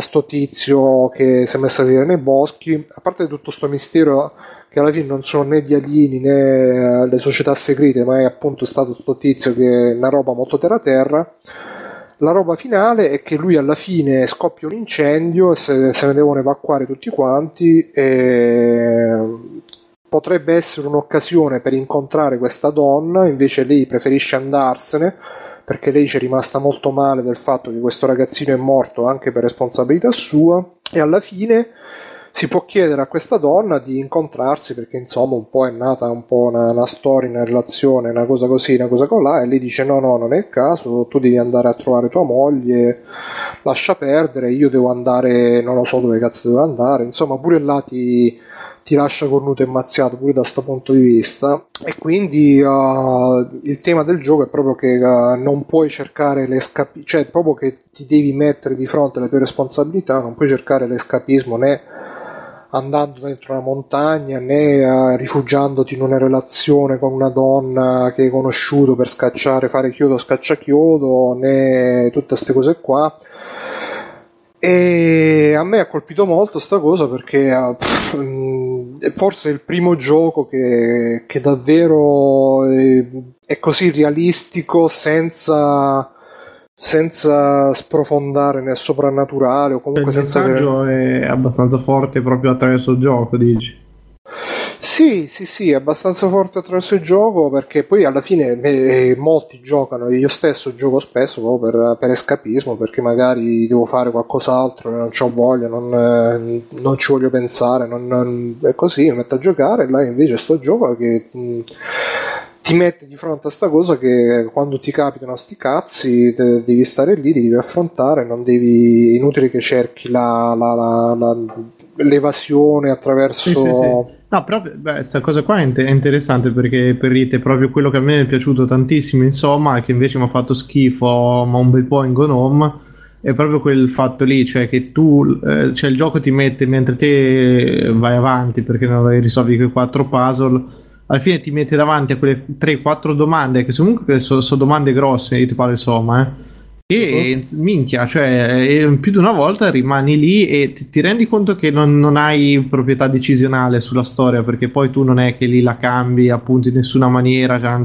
sto tizio che si è messo a vivere nei boschi. A parte tutto sto mistero che alla fine non sono né gli alieni né le società segrete, ma è appunto stato sto tizio che è una roba molto terra-terra. La roba finale è che lui alla fine scoppia un incendio e se ne devono evacuare tutti quanti. Potrebbe essere un'occasione per incontrare questa donna, invece lei preferisce andarsene perché lei ci è rimasta molto male del fatto che questo ragazzino è morto anche per responsabilità sua. E alla fine si può chiedere a questa donna di incontrarsi perché insomma un po' è nata un po' una storia, una relazione, una cosa così, una cosa con là, e lei dice no, non è il caso, tu devi andare a trovare tua moglie, lascia perdere, io devo andare, non lo so dove cazzo devo andare. Insomma pure là ti lascia cornuto e mazziato pure da sto punto di vista. E quindi il tema del gioco è proprio che non puoi cercare l'escapismo, cioè proprio che ti devi mettere di fronte alle tue responsabilità, non puoi cercare l'escapismo né andando dentro una montagna, né rifugiandoti in una relazione con una donna che hai conosciuto per fare chiodo scacciachiodo, né tutte queste cose qua. E a me ha colpito molto sta cosa perché forse è il primo gioco che davvero è così realistico senza sprofondare nel soprannaturale, o comunque il messaggio è abbastanza forte proprio attraverso il gioco, dici? Sì, è abbastanza forte attraverso il gioco, perché poi alla fine molti giocano, io stesso gioco spesso proprio per escapismo, perché magari devo fare qualcos'altro, non c'ho voglia, non ci voglio pensare, è così, mi metto a giocare. Là invece sto gioco che ti mette di fronte a sta cosa che quando ti capitano sti cazzi devi stare lì, li devi affrontare, non devi, inutile che cerchi l'evasione attraverso. Sì. No, proprio questa cosa qua è interessante, perché per rite è proprio quello che a me è piaciuto tantissimo, insomma, che invece mi ha fatto schifo ma un bel po' in Gone Home, è proprio quel fatto lì, cioè che tu cioè il gioco ti mette, mentre te vai avanti perché non risolvi quei 4 puzzle, alla fine ti mette davanti a quelle 3-4 domande che comunque sono domande grosse, io ti parlo insomma e minchia, cioè più di una volta rimani lì e ti rendi conto che non hai proprietà decisionale sulla storia, perché poi tu non è che lì la cambi appunto in nessuna maniera, cioè,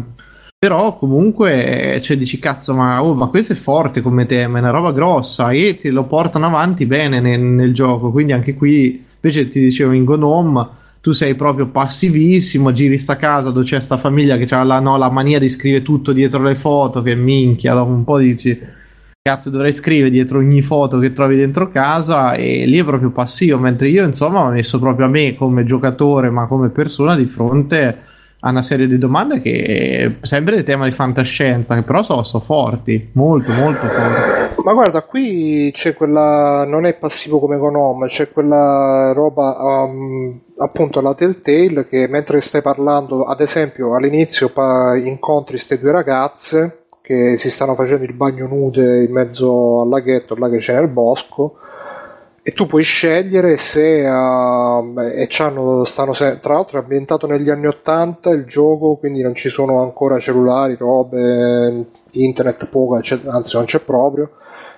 Però comunque, cioè, dici cazzo, ma questo è forte come tema, è una roba grossa e te lo portano avanti bene nel gioco. Quindi anche qui, invece ti dicevo, in Gone Home tu sei proprio passivissimo, giri sta casa dove c'è sta famiglia che ha la mania di scrivere tutto dietro le foto, che minchia, dopo un po' dici cazzo, dovrei scrivere dietro ogni foto che trovi dentro casa, e lì è proprio passivo, mentre io insomma ho messo proprio a me come giocatore, ma come persona di fronte a una serie di domande che sempre del tema di fantascienza, che però so forti, molto molto forti. Ma guarda, qui c'è quella, non è passivo come Gonom, c'è quella roba appunto la Telltale, che mentre stai parlando, ad esempio all'inizio incontri queste due ragazze che si stanno facendo il bagno nude in mezzo al laghetto là che c'è nel bosco, e tu puoi scegliere se tra l'altro è ambientato negli anni 80 il gioco, quindi non ci sono ancora cellulari, robe, internet poco, anzi non c'è proprio.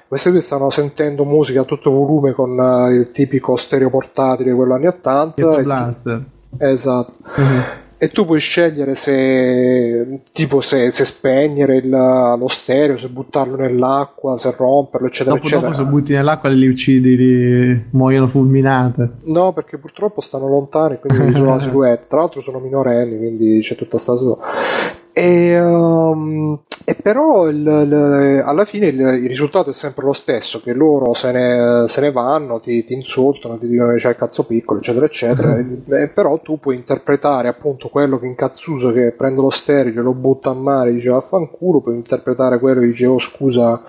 Queste due stanno sentendo musica a tutto volume con il tipico stereo portatile quello anni 80 esatto. Mm-hmm. E tu puoi scegliere se spegnere lo stereo, se buttarlo nell'acqua, se romperlo, eccetera, eccetera. Dopo se butti nell'acqua li uccidi, li muoiono fulminate. No, perché purtroppo stanno lontani, quindi sono la silhouette. Tra l'altro sono minorenni, quindi c'è tutta sta cosa. E però alla fine il risultato è sempre lo stesso, che loro se ne vanno, ti insultano, ti dicono che c'è il cazzo piccolo, eccetera eccetera. E però tu puoi interpretare appunto quello che incazzuso che prende lo stereo, lo butta a mare e dice vaffanculo, puoi interpretare quello che dice oh scusa,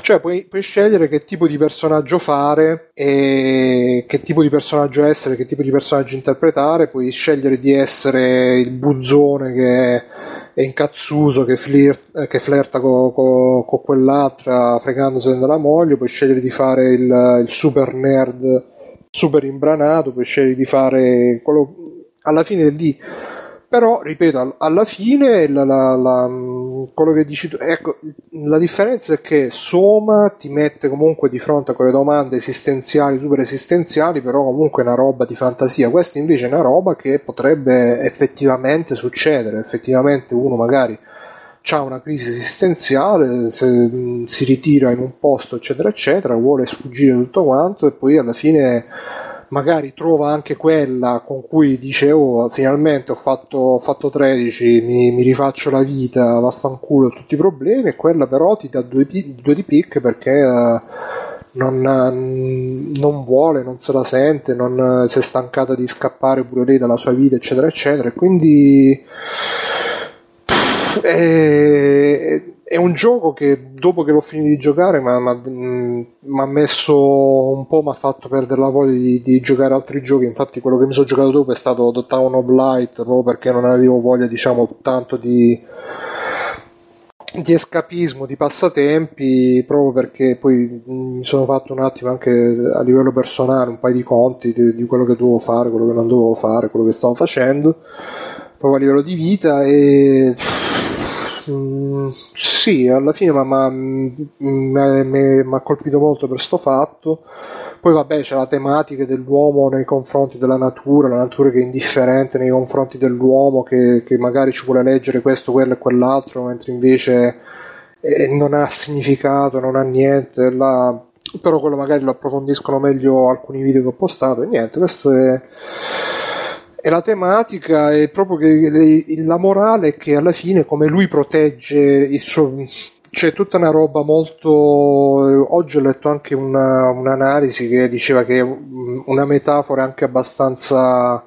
cioè puoi scegliere che tipo di personaggio fare e che tipo di personaggio essere, che tipo di personaggio interpretare. Puoi scegliere di essere il buzzone che è incazzuso, che flirta con quell'altra fregandosi dalla moglie. Puoi scegliere di fare il super nerd super imbranato, puoi scegliere di fare quello, alla fine lì. Però ripeto, alla fine quello che dici tu, ecco, la differenza è che Soma ti mette comunque di fronte a quelle domande esistenziali, super esistenziali, però comunque è una roba di fantasia. Questa invece è una roba che potrebbe effettivamente succedere, effettivamente uno magari ha una crisi esistenziale, si ritira in un posto eccetera eccetera, vuole sfuggire tutto quanto, e poi alla fine magari trova anche quella con cui dice oh finalmente ho fatto 13, mi rifaccio la vita, vaffanculo tutti i problemi, e quella però ti dà due di picche perché non vuole, non se la sente, non si è stancata di scappare pure lei dalla sua vita eccetera eccetera. Quindi è un gioco che dopo che l'ho finito di giocare mi ha messo un po', mi ha fatto perdere la voglia di giocare altri giochi. Infatti quello che mi sono giocato dopo è stato The Town of Light, proprio perché non avevo voglia, diciamo, tanto di escapismo, di passatempi, proprio perché poi mi sono fatto un attimo anche a livello personale un paio di conti di quello che dovevo fare, quello che non dovevo fare, quello che stavo facendo proprio a livello di vita. E sì, alla fine mi ha colpito molto per sto fatto. Poi vabbè, c'è la tematica dell'uomo nei confronti della natura, la natura che è indifferente nei confronti dell'uomo, che magari ci vuole leggere questo, quello e quell'altro, mentre invece non ha significato, non ha niente. Però quello magari lo approfondiscono meglio alcuni video che ho postato, e niente, questo è la tematica. È proprio che la morale è che alla fine come lui protegge il suo, c'è tutta una roba molto. Oggi ho letto anche un'analisi che diceva che è una metafora anche abbastanza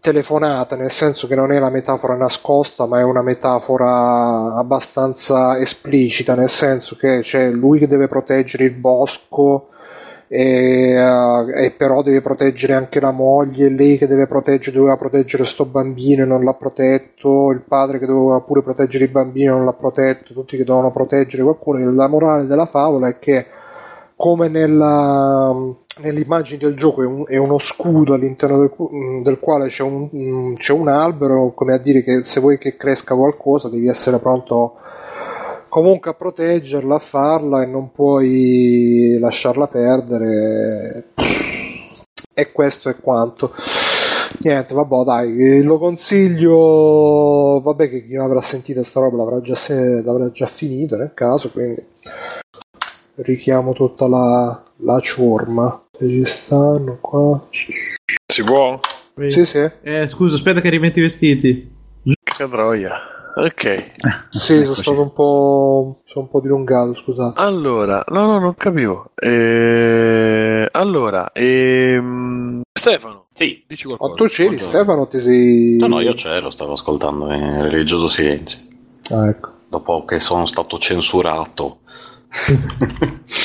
telefonata, nel senso che non è la metafora nascosta, ma è una metafora abbastanza esplicita, nel senso che c'è lui che deve proteggere il bosco, e però deve proteggere anche la moglie, lei che doveva proteggere sto bambino e non l'ha protetto, il padre che doveva pure proteggere il bambino non l'ha protetto, tutti che dovevano proteggere qualcuno. E la morale della favola è che, come nell'immagine del gioco è uno scudo all'interno del quale c'è un albero, come a dire che se vuoi che cresca qualcosa devi essere pronto comunque a proteggerla, a farla, e non puoi lasciarla perdere. E questo è quanto. niente, vabbè dai, lo consiglio, vabbè che chi avrà sentito sta roba l'avrà già finito nel caso, quindi richiamo tutta la ciorma. Se ci stanno qua si può? Sì, sì. Scusa, aspetta che rimetti i vestiti. Che troia. Ok. Sì, sono stato un po' dilungato, scusate. Allora, no, non capivo. Stefano. Sì, dici qualcosa. Ma tu c'eri, Stefano, ti sei... No, io c'ero, stavo ascoltando in religioso silenzio. Ah, ecco. Dopo che sono stato censurato.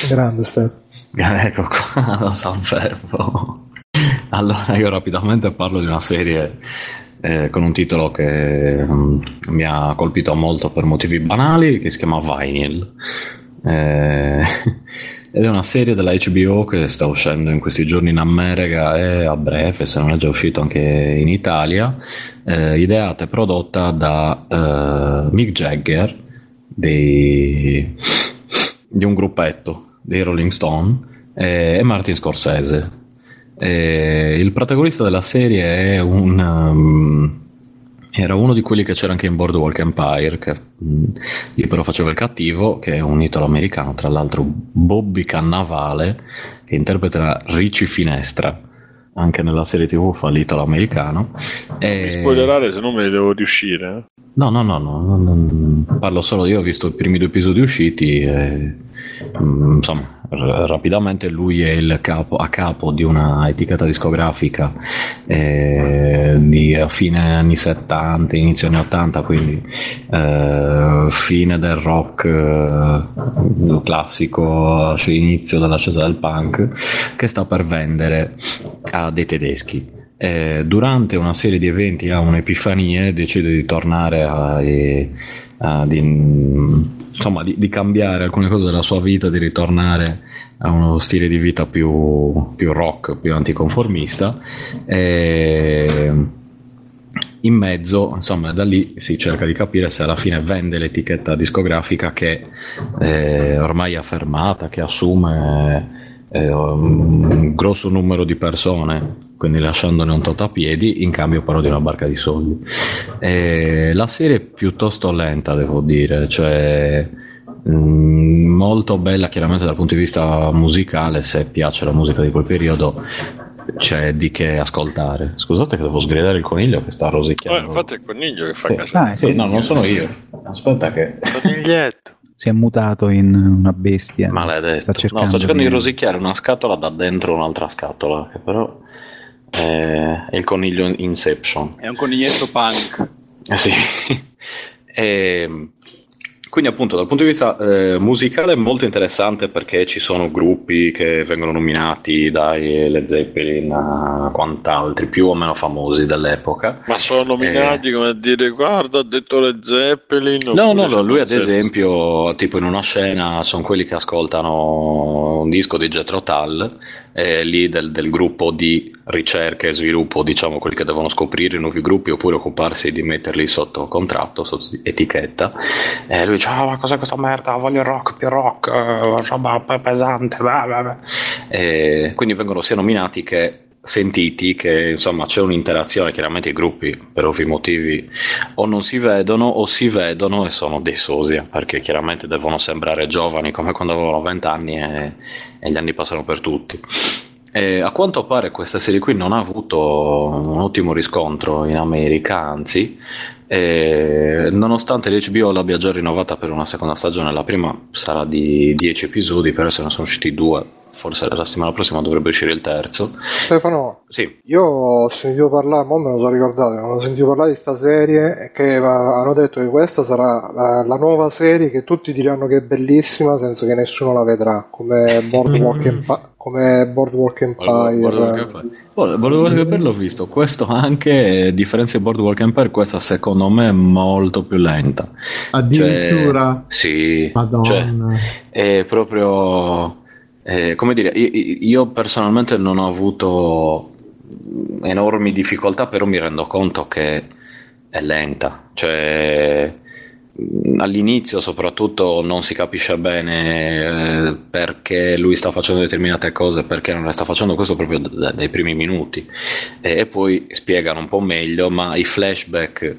Grande, Stefano. Ecco qua, lo San Fermo. Allora, io rapidamente parlo di una serie con un titolo che mi ha colpito molto per motivi banali, che si chiama Vinyl. Ed è una serie della HBO che sta uscendo in questi giorni in America e a breve, se non è già uscito anche in Italia, ideata e prodotta da Mick Jagger di un gruppetto dei Rolling Stone e Martin Scorsese. Il protagonista della serie è era uno di quelli che c'era anche in Boardwalk Empire, che lì però faceva il cattivo, che è un italo-americano, tra l'altro Bobby Cannavale, che interpreta Richie Finestra, anche nella serie TV fa l'italo-americano. Mi spoilerare, se no me ne devo riuscire. No, parlo solo io, ho visto i primi 2 episodi usciti e, insomma, rapidamente lui è il a capo di una etichetta discografica a fine anni 70, inizio anni 80, quindi fine del rock classico, cioè inizio dell'ascesa del punk, che sta per vendere a dei tedeschi. Durante una serie di eventi ha un'epifania e decide di tornare insomma, di cambiare alcune cose della sua vita, di ritornare a uno stile di vita più rock, più anticonformista, e in mezzo, insomma, da lì si cerca di capire se alla fine vende l'etichetta discografica che ormai è affermata, che assume un grosso numero di persone, quindi lasciandone un tottapiedi in cambio però di una barca di soldi. La serie è piuttosto lenta, devo dire, cioè molto bella chiaramente dal punto di vista musicale, se piace la musica di quel periodo c'è di che ascoltare. Scusate che devo sgridare il coniglio che sta rosicchiando. Infatti è il coniglio che fa cazzo. Sì, no, non sono io. Aspetta che... Coniglietto. Si è mutato in una bestia. Maledetto. Sta cercando di rosicchiare una scatola da dentro un'altra scatola, che però... è il coniglio Inception, è un coniglietto punk. Sì. Quindi appunto dal punto di vista musicale è molto interessante, perché ci sono gruppi che vengono nominati dai Led Zeppelin a quant'altri più o meno famosi dell'epoca, ma sono nominati come a dire guarda ha detto Led Zeppelin. No, lui ad esempio tipo in una scena sono quelli che ascoltano un disco di Jethro Tull, lì del gruppo di ricerca e sviluppo, diciamo, quelli che devono scoprire nuovi gruppi oppure occuparsi di metterli sotto contratto, sotto etichetta, e lui dice ma cos'è questa merda, voglio rock, più rock, roba pesante, bla. E quindi vengono sia nominati che sentiti, che insomma c'è un'interazione. Chiaramente i gruppi per ovvi motivi o non si vedono o si vedono e sono dei sosia, perché chiaramente devono sembrare giovani come quando avevano 20 anni e gli anni passano per tutti. A quanto pare questa serie qui non ha avuto un ottimo riscontro in America, anzi nonostante l'HBO l'abbia già rinnovata per una seconda stagione. La prima sarà di 10 episodi, però se ne sono usciti 2, forse la settimana prossima dovrebbe uscire il terzo. Stefano, sì. Io ho sentito parlare, mo me lo sono ricordato, non ho sentito parlare di sta serie, che hanno detto che questa sarà la nuova serie che tutti diranno che è bellissima senza che nessuno la vedrà, come Boardwalk Empire. Volevo averlo visto, questo anche, a differenza di Boardwalk Empire, questa secondo me è molto più lenta. Addirittura? Cioè, sì. Madonna. Cioè, è proprio... come dire, io personalmente non ho avuto enormi difficoltà, però mi rendo conto che è lenta, cioè all'inizio soprattutto non si capisce bene perché lui sta facendo determinate cose, perché non le sta facendo, questo proprio dai primi minuti, e poi spiegano un po' meglio, ma i flashback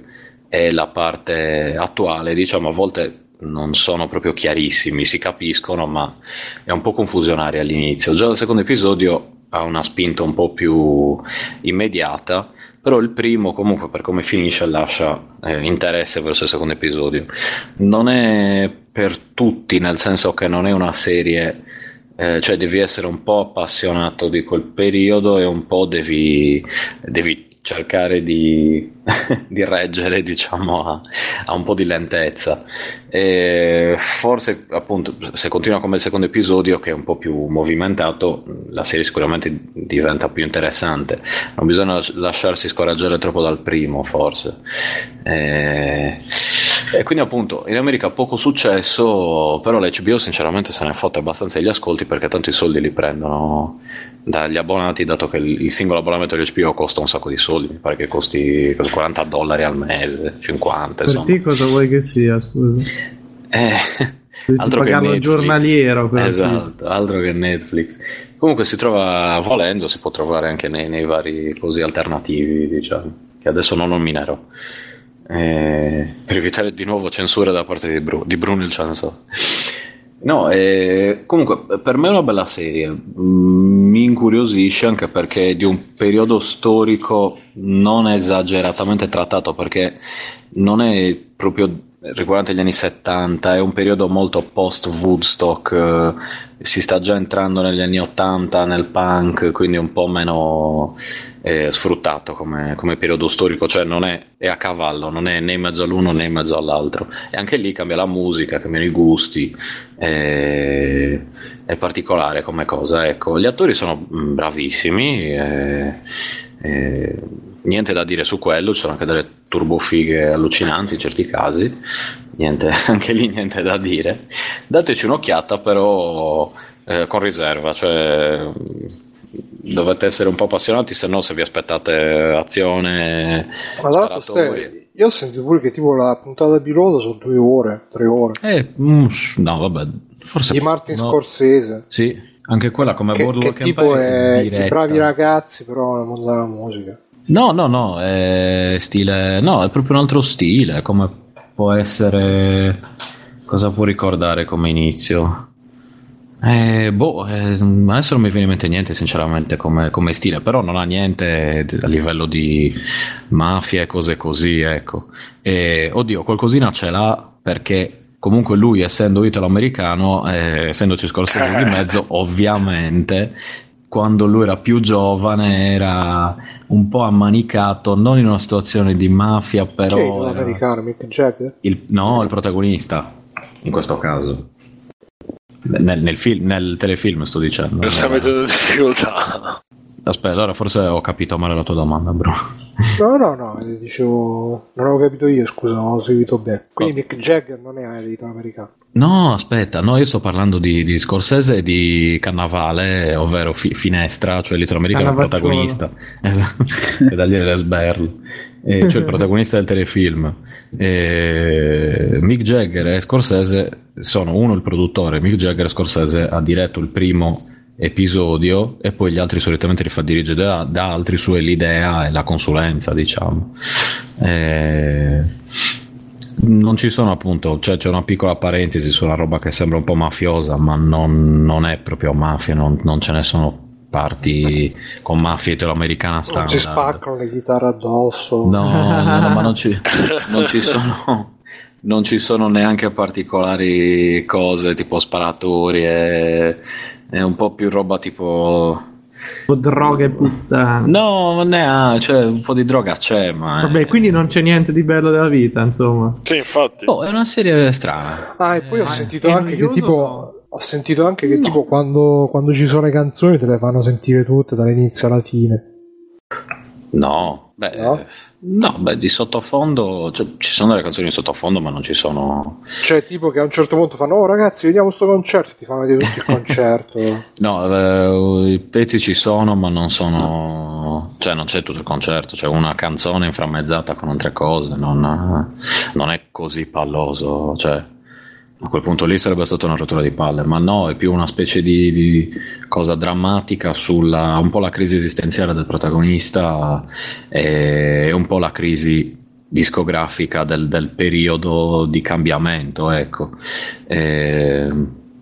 e la parte attuale, diciamo, a volte non sono proprio chiarissimi, si capiscono ma è un po' confusionaria all'inizio. Già il secondo episodio ha una spinta un po' più immediata, però il primo comunque per come finisce lascia interesse verso il secondo episodio. Non è per tutti, nel senso che non è una serie, cioè devi essere un po' appassionato di quel periodo e un po' devi cercare di reggere, diciamo, a un po' di lentezza, e forse appunto se continua come il secondo episodio, che è un po' più movimentato, la serie sicuramente diventa più interessante. Non bisogna lasciarsi scoraggiare troppo dal primo, forse, e quindi appunto in America ha poco successo, però l'HBO sinceramente se ne è fotte abbastanza degli ascolti, perché tanto i soldi li prendono dagli abbonati, dato che il singolo abbonamento di HBO costa un sacco di soldi, mi pare che costi $40 al mese, 50, insomma. Per te cosa vuoi che sia, scusa? Altro che Netflix, giornaliero, esatto, altro che Netflix. Comunque si trova, volendo si può trovare anche nei vari così alternativi, diciamo, che adesso non nominerò, per evitare di nuovo censure da parte di Bruno il Censore. No, comunque per me è una bella serie, mi incuriosisce anche perché è di un periodo storico non esageratamente trattato, perché non è proprio riguardante gli anni 70, è un periodo molto post Woodstock, si sta già entrando negli anni 80 nel punk, quindi un po' meno sfruttato come periodo storico, cioè non è a cavallo, non è né in mezzo all'uno né in mezzo all'altro, e anche lì cambia la musica, cambiano i gusti, è particolare come cosa, ecco. Gli attori sono bravissimi, niente da dire su quello, ci sono anche delle turbofighe allucinanti in certi casi, anche lì niente da dire, dateci un'occhiata però con riserva, cioè dovete essere un po' appassionati, se no se vi aspettate azione. Ma l'altro io ho sentito pure che tipo la puntata pilota sono 2 ore, 3 ore, no vabbè, forse di Martin Scorsese, sì, anche quella come Boardwalk Empire, tipo è bravi ragazzi però nel mondo della musica. No, è stile, no, è proprio un altro stile, come può essere, cosa può ricordare come inizio? Adesso non mi viene in mente niente sinceramente come stile, però non ha niente a livello di mafia e cose così, ecco. Oddio, qualcosina ce l'ha, perché comunque lui, essendo italo-americano, essendoci Scorsese di mezzo, ovviamente quando lui era più giovane era un po' ammanicato, non in una situazione di mafia, però italo-americano, Mick Jagger? No, il protagonista in questo caso. Nel telefilm sto dicendo. Non sta mettendo difficoltà. Aspetta, allora forse ho capito male la tua domanda, bro. No, dicevo, non avevo capito io, scusa, non ho seguito bene. Quindi Mick Jagger non è italo-americano. No, aspetta, no, io sto parlando di Scorsese e di Cannavale, ovvero Finestra, cioè l'italo-americano protagonista. Esatto, e dagli l'esberlo. Cioè il protagonista del telefilm, Mick Jagger e Scorsese sono uno il produttore. Mick Jagger e Scorsese ha diretto il primo episodio e poi gli altri solitamente li fa dirigere da altri su, e l'idea e la consulenza, diciamo. Non ci sono, appunto, cioè c'è una piccola parentesi sulla roba che sembra un po' mafiosa, ma non è proprio mafia, non ce ne sono parti con mafia italo-americana standard. Non si spaccano le chitarre addosso. No, ma non ci sono neanche particolari cose tipo sparatorie, è un po' più roba tipo droghe e puttane. No, non è, cioè un po' di droga c'è, ma vabbè, quindi non c'è niente di bello della vita, insomma. Sì, infatti. È una serie strana. E poi ho sentito anche che tipo no, tipo quando ci sono le canzoni te le fanno sentire tutte dall'inizio alla fine. No, di sottofondo, cioè, ci sono delle canzoni di sottofondo, ma non ci sono, cioè tipo che a un certo punto fanno "oh ragazzi, vediamo sto concerto", ti fanno vedere tutto il concerto. No, i pezzi ci sono, ma non sono, cioè non c'è tutto il concerto, c'è una canzone inframmezzata con altre cose, non è così palloso, cioè a quel punto lì sarebbe stata una rottura di palle, ma no, è più una specie di cosa drammatica sulla un po' la crisi esistenziale del protagonista e un po' la crisi discografica del periodo di cambiamento, ecco.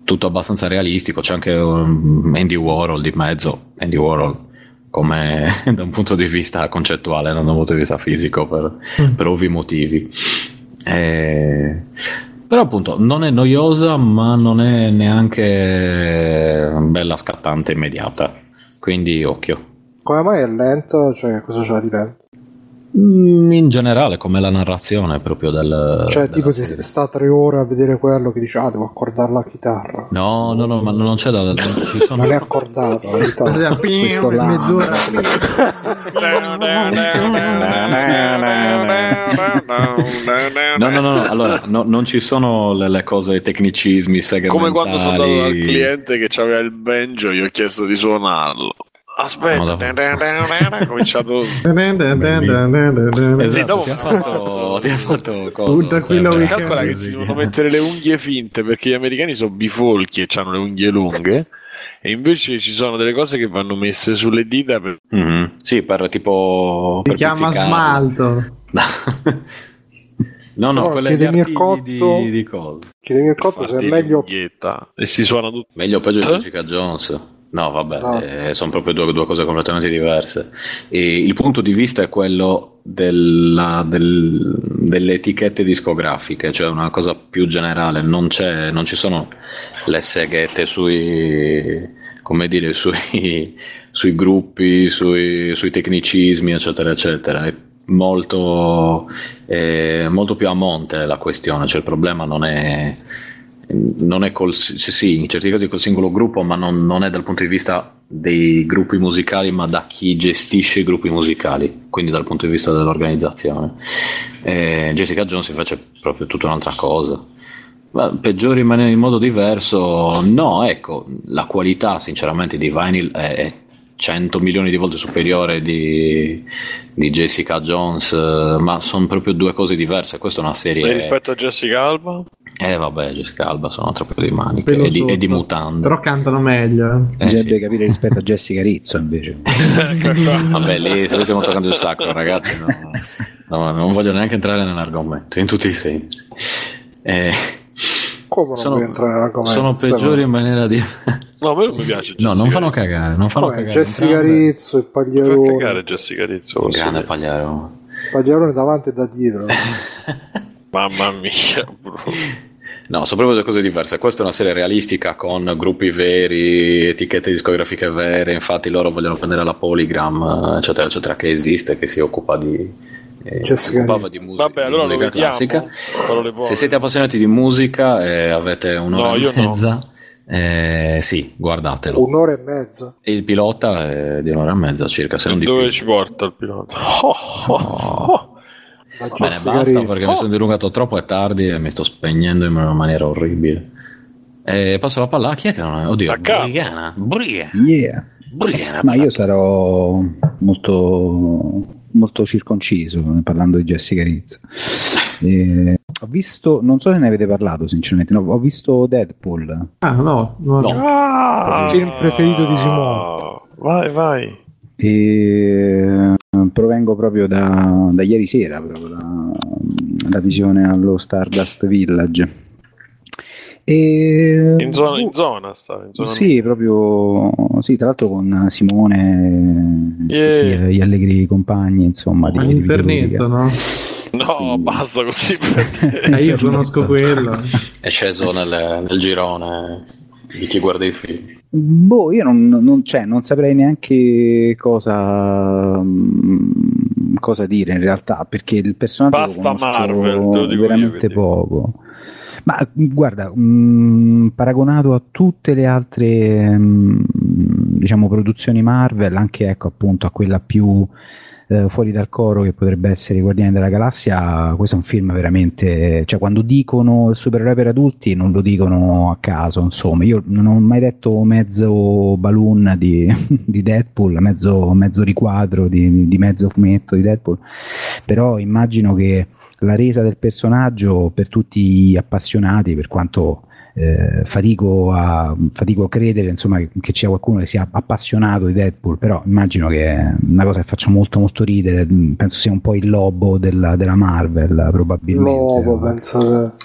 Tutto abbastanza realistico, c'è anche Andy Warhol di mezzo, Andy Warhol come da un punto di vista concettuale, non da un punto di vista fisico per ovvi motivi, però appunto non è noiosa, ma non è neanche bella scattante immediata, quindi occhio. Come mai è lento? Cioè cosa c'è di lento? In generale come la narrazione proprio del, cioè tipo serie. Se sta 3 ore a vedere quello che dice devo accordare la chitarra, no ma non c'è da ci sono... non è accordato la chitarra questo là mezz'ora no allora non ci sono le cose, tecnicismi segmentali. Come quando sono andato dal cliente che c'aveva il banjo, gli ho chiesto di suonarlo. Aspetta, ho cominciato. Esatto, ti ha fatto cosa? Calcola che si devono mettere le unghie finte perché gli americani sono bifolchi e hanno le unghie lunghe, e invece ci sono delle cose che vanno messe sulle dita per... Mm-hmm. Sì, per tipo si per chiama pizzicare. Smalto. No, quelle di cosa? Chiedemi il cotto se è meglio. E si suona tutto. Meglio peggio di Jessica Jones. No, vabbè, no. Sono proprio due cose completamente diverse. E il punto di vista è quello delle etichette discografiche, cioè una cosa più generale. Non ci sono le seghette sui, come dire, sui gruppi, sui tecnicismi, eccetera, eccetera. È molto più a monte la questione, cioè il problema non è col, sì, in certi casi col singolo gruppo, ma non è dal punto di vista dei gruppi musicali, ma da chi gestisce i gruppi musicali, quindi dal punto di vista dell'organizzazione. Jessica Jones invece proprio tutta un'altra cosa. Ma peggiore in modo diverso, no, ecco, la qualità sinceramente di Vinyl è 100 milioni di volte superiore di Jessica Jones, ma sono proprio due cose diverse. Questa è una serie. E rispetto a Jessica Alba? Vabbè, Jessica Alba sono troppo di maniche e di mutande. Però cantano meglio. Bisognerebbe capire rispetto a Jessica Rizzo invece. Vabbè, lì stiamo toccando il sacco, ragazzi. No, non voglio neanche entrare nell'argomento in tutti i sensi. Come sono peggiori in maniera di... No, a me non mi piace Jessica. No, non fanno cagare, non fanno cagare Jessica Rizzo e Pagliarone. Non fa cagare Jessica Rizzo. Grande Pagliarone. Pagliarone davanti e da dietro. Mamma mia, bro. No, sono proprio due cose diverse. Questa è una serie realistica con gruppi veri, etichette discografiche vere. Infatti loro vogliono prendere la Polygram, eccetera, eccetera, che esiste, che si occupa di... di musica, vabbè, allora di musica classica. Se siete appassionati di musica avete un'ora e mezza, sì, guardatelo. Un'ora e mezza. E il pilota è di un'ora e mezza circa. Se non di dove più. Ci porta il pilota? Bene, basta perché mi sono dilungato troppo, è tardi e mi sto spegnendo in una maniera orribile. Passo la palla a chi è che non è? Oddio, Briana. Yeah. Ma io sarò molto circonciso parlando di Jessica Rizzo. Ho visto, non so se ne avete parlato sinceramente, no, ho visto Deadpool. No. Il film preferito di Simone. Vai. E provengo proprio da ieri sera, proprio la visione allo Stardust Village. E... In zona. Sì, proprio. Sì, tra l'altro con Simone, gli allegri compagni, insomma. Ma l'internetto, no? No, basta così. Io conosco quello. È sceso nel girone di chi guarda i film. Boh, io non saprei neanche cosa dire in realtà, perché il personaggio basta Marvel, te lo dico veramente io, poco. Ma guarda, paragonato a tutte le altre diciamo produzioni Marvel, anche ecco appunto a quella più fuori dal coro che potrebbe essere Guardiani della Galassia, questo è un film veramente, cioè quando dicono il supereroe per adulti non lo dicono a caso, insomma. Io non ho mai detto mezzo balloon di Deadpool, mezzo riquadro di mezzo fumetto di Deadpool, però immagino che la resa del personaggio per tutti gli appassionati, per quanto fatico a credere, insomma, che sia qualcuno che sia appassionato di Deadpool, però immagino che è una cosa che faccia molto ridere, penso sia un po' il lobo della Marvel, probabilmente. Lobo, penso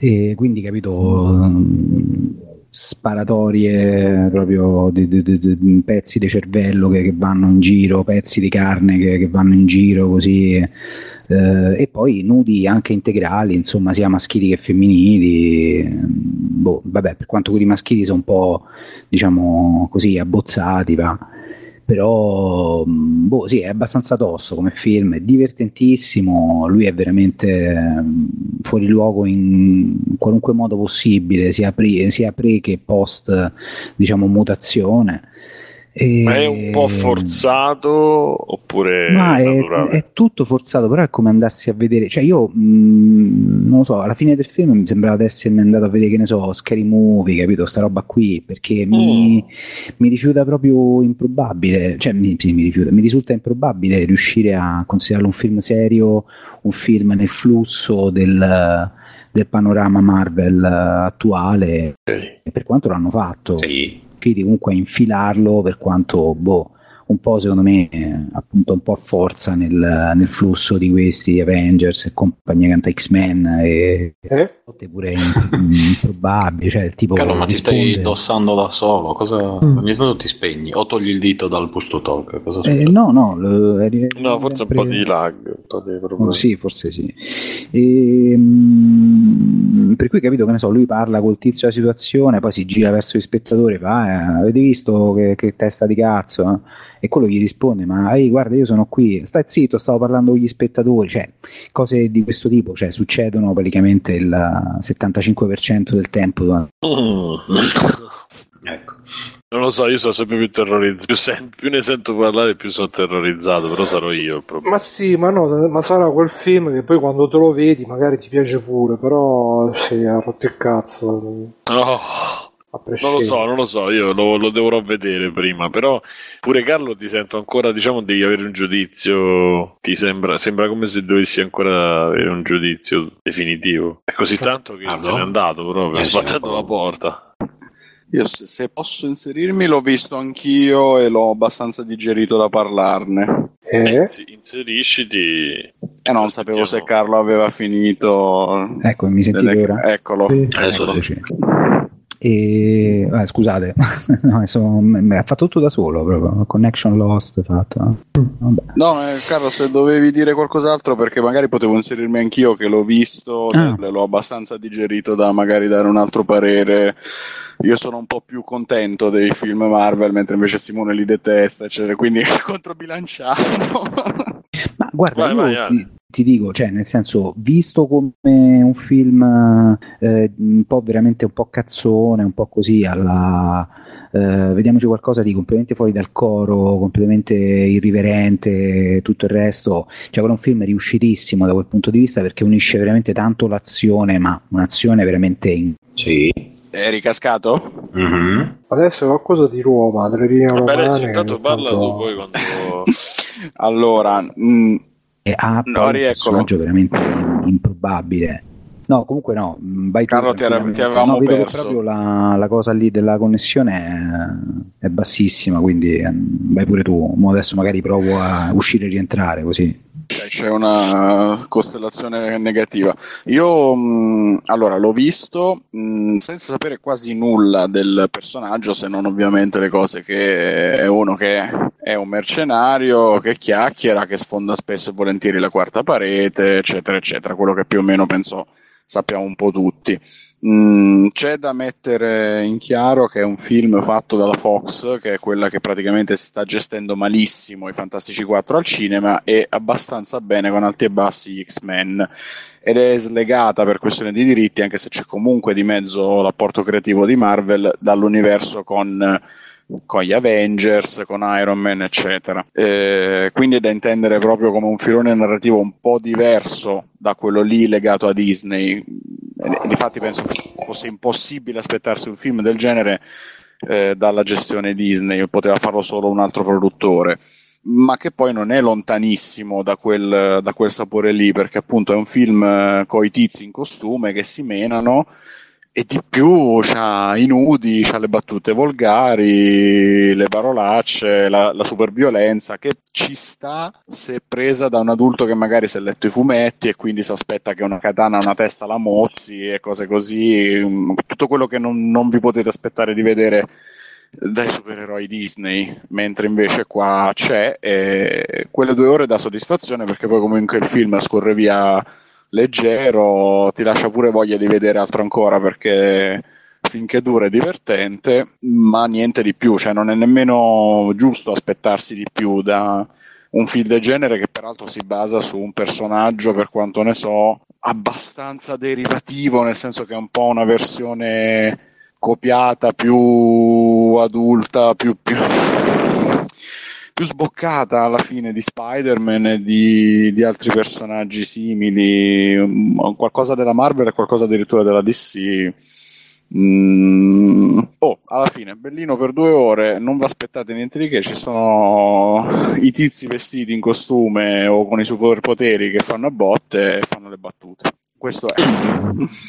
che... E quindi, capito, sparatorie proprio di pezzi di cervello che vanno in giro, pezzi di carne che vanno in giro così... e poi nudi anche integrali, insomma, sia maschili che femminili, per quanto quelli maschili sono un po', diciamo così, abbozzati, va. Però sì, è abbastanza tosto come film, è divertentissimo, lui è veramente fuori luogo in qualunque modo possibile, sia pre che post, diciamo, mutazione. Ma è un po' forzato oppure è tutto forzato, però è come andarsi a vedere, cioè io non lo so, alla fine del film mi sembrava di essermi andato a vedere, che ne so, Scary Movie, capito, sta roba qui, perché mi rifiuta proprio improbabile, cioè mi risulta improbabile riuscire a considerarlo un film serio, un film nel flusso del panorama Marvel attuale, sì. Per quanto l'hanno fatto, sì. Quindi comunque infilarlo, per quanto un po', secondo me, appunto un po' a forza nel flusso di questi Avengers e compagnia canta X-Men e pure improbabile, cioè tipo Carlo, ma ti stai indossando da solo, cosa ogni tanto ti spegni o togli il dito dal push to talk, cosa no, forse un po' di lag, sì, forse sì, per cui, capito, che ne so, lui parla col tizio della situazione, poi si gira verso gli spettatori, fa avete visto che testa di cazzo, e quello gli risponde, ma guarda, io sono qui, stai zitto, stavo parlando con gli spettatori, cioè cose di questo tipo, cioè succedono praticamente il 75% del tempo ecco. Non lo so, io sono sempre più terrorizzato, più ne sento parlare più sono terrorizzato, però sarò io il problema. Ma sì, ma no, ma sarà quel film che poi quando te lo vedi magari ti piace pure, però sì, ha rotto il cazzo. Non lo so, io lo dovrò vedere prima, però pure Carlo ti sento ancora, diciamo, devi avere un giudizio, ti sembra come se dovessi ancora avere un giudizio definitivo, è così tanto che non se n'è andato proprio, ha sbattato la porta. Io se posso inserirmi, l'ho visto anch'io e l'ho abbastanza digerito da parlarne. Inserisciti. Non sapevo se Carlo aveva finito. Ecco, mi sentite ora? Eccolo. Sì. E scusate, ha fatto tutto da solo, proprio connection lost fatto. Vabbè. No, Carlo, se dovevi dire qualcos'altro, perché magari potevo inserirmi anch'io che l'ho visto, l'ho abbastanza digerito da magari dare un altro parere. Io sono un po' più contento dei film Marvel, mentre invece Simone li detesta, eccetera, quindi controbilanciamo. Ma guarda, ti dico, cioè, nel senso, visto come un film un po' veramente un po' cazzone, un po' così alla vediamoci qualcosa di completamente fuori dal coro, completamente irriverente, tutto il resto, cioè quello è un film riuscitissimo da quel punto di vista, perché unisce veramente tanto l'azione, ma un'azione veramente sì. È ricascato? Mm-hmm. Adesso è qualcosa di Roma, delle linee romane. Adesso intanto parla tu poi quando... Allora... ha un personaggio veramente improbabile. No, comunque no. Carlo, ti avevamo perso. Proprio la cosa lì della connessione è bassissima, quindi vai pure tu. Adesso magari provo a uscire e rientrare così. C'è una costellazione negativa. Io allora l'ho visto senza sapere quasi nulla del personaggio, se non ovviamente le cose che è uno che è un mercenario, che chiacchiera, che sfonda spesso e volentieri la quarta parete, eccetera eccetera, quello che più o meno penso sappiamo un po' tutti. C'è da mettere in chiaro che è un film fatto dalla Fox, che è quella che praticamente sta gestendo malissimo i Fantastici 4 al cinema e abbastanza bene con alti e bassi gli X-Men, ed è slegata per questione di diritti, anche se c'è comunque di mezzo l'apporto creativo di Marvel, dall'universo con gli Avengers, con Iron Man, eccetera, quindi è da intendere proprio come un filone narrativo un po' diverso da quello lì legato a Disney. Difatti penso fosse impossibile aspettarsi un film del genere dalla gestione Disney, poteva farlo solo un altro produttore. ma che poi non è lontanissimo da quel sapore lì, perché appunto è un film coi tizi in costume che si menano, e di più c'ha i nudi, c'ha le battute volgari, le parolacce, la superviolenza, che ci sta se presa da un adulto che magari si è letto i fumetti e quindi si aspetta che una katana, una testa la mozzi e cose così, tutto quello che non vi potete aspettare di vedere dai supereroi Disney, mentre invece qua c'è, quelle 2 ore da soddisfazione, perché poi comunque il film scorre via leggero, ti lascia pure voglia di vedere altro ancora, perché finché dura è divertente, ma niente di più, cioè non è nemmeno giusto aspettarsi di più da un film del genere, che peraltro si basa su un personaggio, per quanto ne so, abbastanza derivativo, nel senso che è un po' una versione copiata, più adulta, più sboccata alla fine di Spider-Man e di altri personaggi simili, qualcosa della Marvel e qualcosa addirittura della DC. Alla fine bellino per 2 ore, non vi aspettate niente di che, ci sono i tizi vestiti in costume o con i superpoteri che fanno a botte e fanno le battute. Questo è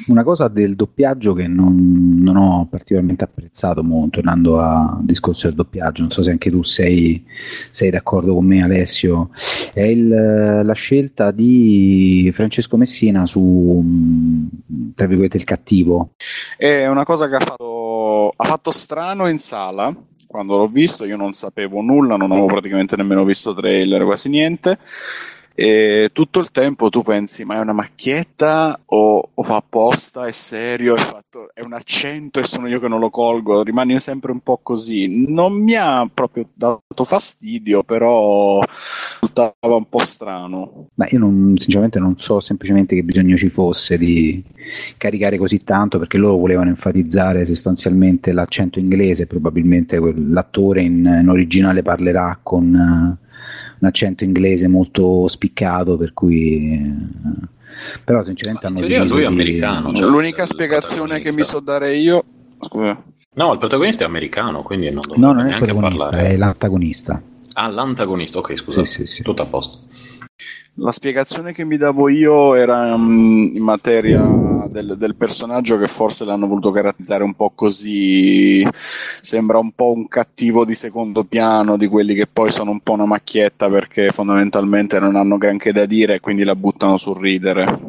una cosa del doppiaggio che non ho particolarmente apprezzato molto, tornando al discorso del doppiaggio, non so se anche tu sei d'accordo con me, Alessio. È la scelta di Francesco Messina su, tra virgolette, il cattivo. È una cosa che ha fatto strano in sala. Quando l'ho visto io non sapevo nulla, non avevo praticamente nemmeno visto trailer, quasi niente. E tutto il tempo tu pensi, ma è una macchietta o fa apposta, è serio, è un accento e sono io che non lo colgo, rimani sempre un po' così. Non mi ha proprio dato fastidio, però risultava un po' strano. Ma io sinceramente non so semplicemente che bisogno ci fosse di caricare così tanto, perché loro volevano enfatizzare sostanzialmente l'accento inglese, probabilmente l'attore in originale parlerà con un accento inglese molto spiccato, per cui però sinceramente hanno detto lui è americano, cioè l'unica spiegazione che mi so dare io, scusa. No, il protagonista è americano, quindi non dovrebbe non neanche parlare. È l'antagonista. Ah, l'antagonista, ok, scusa. Sì. Tutto a posto. La spiegazione che mi davo io era in materia del personaggio, che forse l'hanno voluto caratterizzare un po' così, sembra un po' un cattivo di secondo piano, di quelli che poi sono un po' una macchietta perché fondamentalmente non hanno granché da dire e quindi la buttano sul ridere.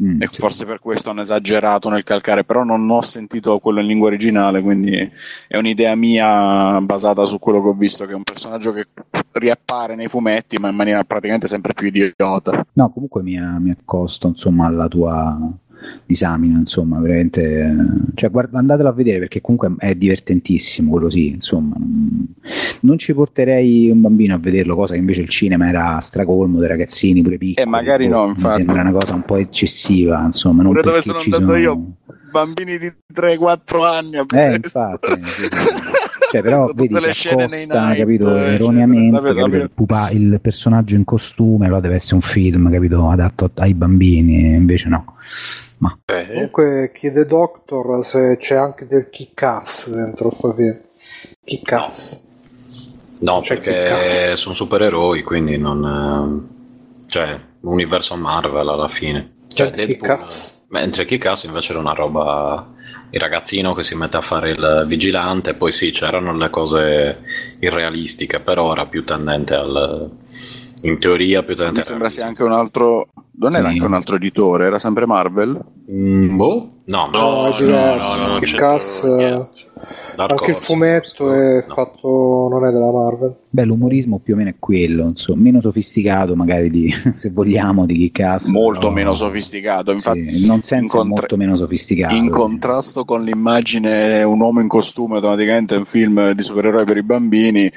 E forse per questo hanno esagerato nel calcare, però non ho sentito quello in lingua originale, quindi è un'idea mia basata su quello che ho visto, che è un personaggio che riappare nei fumetti ma in maniera praticamente sempre più idiota. No, comunque mi accosto insomma alla tua disamina, insomma, veramente, cioè, andatelo a vedere, perché comunque è divertentissimo, quello sì, insomma. Non ci porterei un bambino a vederlo, cosa che invece il cinema era stracolmo dei ragazzini pure piccoli, e magari no, infatti mi sembra una cosa un po' eccessiva, insomma, pure non dove sono andato io, bambini di 3-4 anni infatti cioè, però vedi, c'è Costa, capito, erroneamente, il personaggio in costume, allora deve essere un film, capito, adatto ai bambini, invece no. Ma comunque chiede Doctor se c'è anche del kick-ass dentro qua, via. Kick-ass. No, c'è, perché kick-ass. Sono supereroi, quindi non, cioè, universo Marvel alla fine. Cioè, kick-ass. Mentre kick-ass invece era una roba, il ragazzino che si mette a fare il vigilante, poi sì, c'erano le cose irrealistiche, però era più tendente al, in teoria più tendente. Mi sembra sia anche un altro, non era anche un altro editore, era sempre Marvel? No, anche il fumetto è fatto, non è della Marvel. Beh, l'umorismo più o meno è quello, insomma, meno sofisticato magari di, se vogliamo, di Kick-Ass, molto meno sofisticato, infatti sì, non senso molto meno sofisticato, in contrasto con l'immagine un uomo in costume, automaticamente un film di supereroi per i bambini,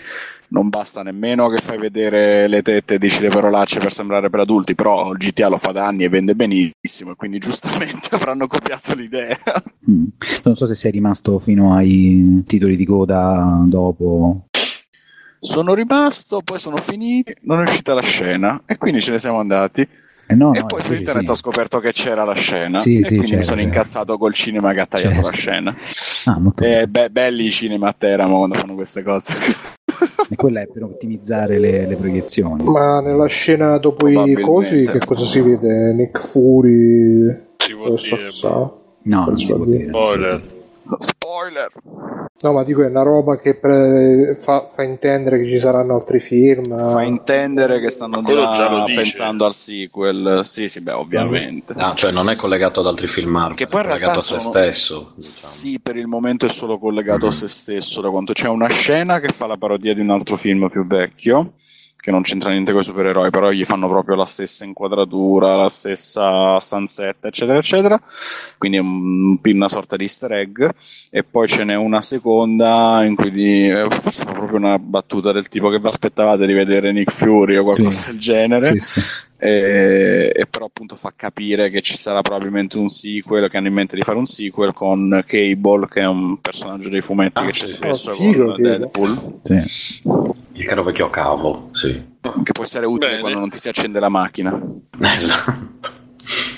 non basta nemmeno che fai vedere le tette e dici le parolacce per sembrare per adulti, però il GTA lo fa da anni e vende benissimo, e quindi giustamente avranno copiato l'idea. Non so se sei rimasto fino ai titoli di coda dopo. Sono rimasto, poi sono finiti, non è uscita la scena e quindi ce ne siamo andati. No, poi su internet sì. Ho scoperto che c'era la scena quindi mi sono incazzato col cinema che ha tagliato la scena. Belli i cinema a Teramo quando fanno queste cose. e quella è per ottimizzare le proiezioni. Ma nella scena dopo i cosi che cosa si vede? Nick Fury? Si può dire, no, non si può dire. Spoiler. Spoiler. No, ma dico, è una roba che fa intendere che ci saranno altri film. Fa intendere che stanno già pensando al sequel. Sì, beh, ovviamente. No, cioè non è collegato ad altri film Marvel, che poi è collegato a se stesso. Diciamo. Sì, per il momento è solo collegato a se stesso, da quanto c'è una scena che fa la parodia di un altro film più vecchio, che non c'entra niente con i supereroi, però gli fanno proprio la stessa inquadratura, la stessa stanzetta, eccetera, eccetera. Quindi è una sorta di easter egg. E poi ce n'è una seconda in cui forse fa proprio una battuta del tipo: che vi aspettavate di vedere Nick Fury o qualcosa del genere? Sì. E però appunto fa capire che ci sarà probabilmente un sequel, che hanno in mente di fare un sequel con Cable, che è un personaggio dei fumetti che c'è spesso con Deadpool. Sì. Il caro vecchio cavo, sì. Che può essere utile quando non ti si accende la macchina. Esatto.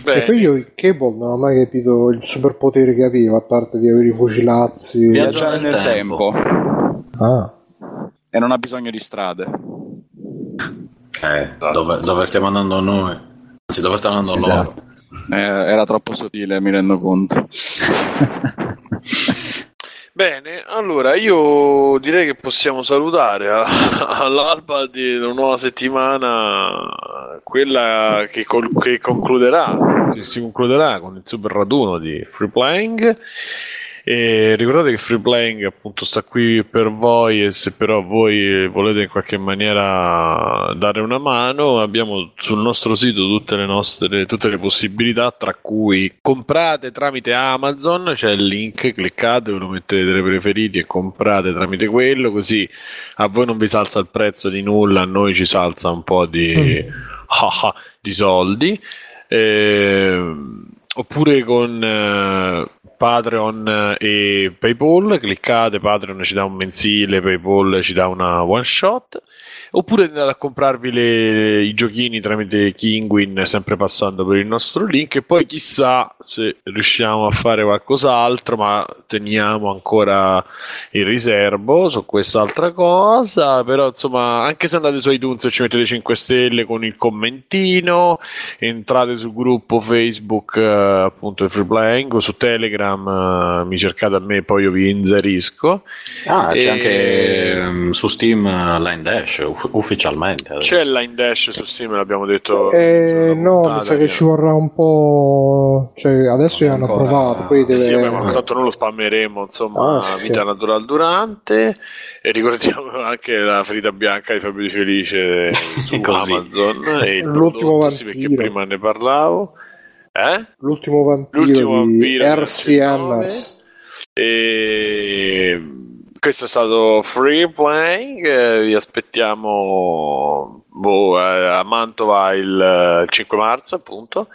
Bene. E poi io il Cable non ho mai capito il superpotere che aveva, a parte di avere i fucilazzi. Viaggiare nel tempo. E non ha bisogno di strade. Dove stiamo andando noi? Anzi, dove stanno andando loro? Era troppo sottile, mi rendo conto. Bene, allora io direi che possiamo salutare all'alba di una nuova settimana, quella che si concluderà con il super raduno di Free Playing. E ricordate che Free Playing appunto sta qui per voi, e se però voi volete in qualche maniera dare una mano, abbiamo sul nostro sito tutte le possibilità, tra cui comprate tramite Amazon, c'è il link, cliccate, ve lo mettete tra i preferiti e comprate tramite quello, così a voi non vi salza il prezzo di nulla, a noi ci salza un po' di soldi, oppure con Patreon e Paypal, cliccate, Patreon ci dà un mensile, Paypal ci dà una one shot, oppure andate a comprarvi i giochini tramite Kinguin, sempre passando per il nostro link, e poi chissà se riusciamo a fare qualcos'altro, ma teniamo ancora il riservo su quest'altra cosa, però insomma, anche se andate su iTunes e ci mettete 5 stelle con il commentino, entrate sul gruppo Facebook appunto Free Playing, o su Telegram mi cercate a me, poi io vi inserisco. C'è anche su Steam Line Dash ufficialmente. C'è Line Dash su Steam, l'abbiamo detto. No, mi sa che ci vorrà un po'. Cioè, adesso li hanno provato. Poi deve... Sì, ma tanto non lo spammeremo, insomma, vita naturale durante. E ricordiamo anche La Ferita Bianca di Fabio Felice su Amazon. E l'ultimo vampiro, perché prima ne parlavo. L'ultimo vampiro R.C. Hammers. Questo è stato Free Playing, vi aspettiamo a Mantova il 5 marzo appunto,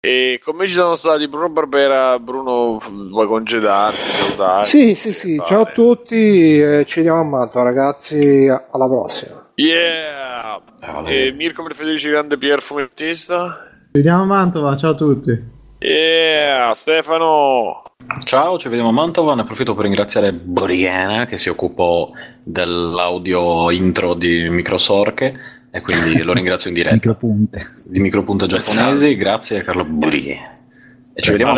e come ci sono stati Bruno Barbera. Bruno, vuoi congedarti, salutarti? Sì, ciao a tutti, ci vediamo a Mantova ragazzi, alla prossima. Yeah! E Mirco Federici, grande Pier fumettista. Ci vediamo a Mantova, ciao a tutti. Yeah, Stefano. Ciao, ci vediamo a Mantova. Ne approfitto per ringraziare Brianna, che si occupò dell'audio intro di Microsorche, e quindi lo ringrazio in diretta. Micropunte giapponesi. Grazie a Carlo Brianna. E ci vediamo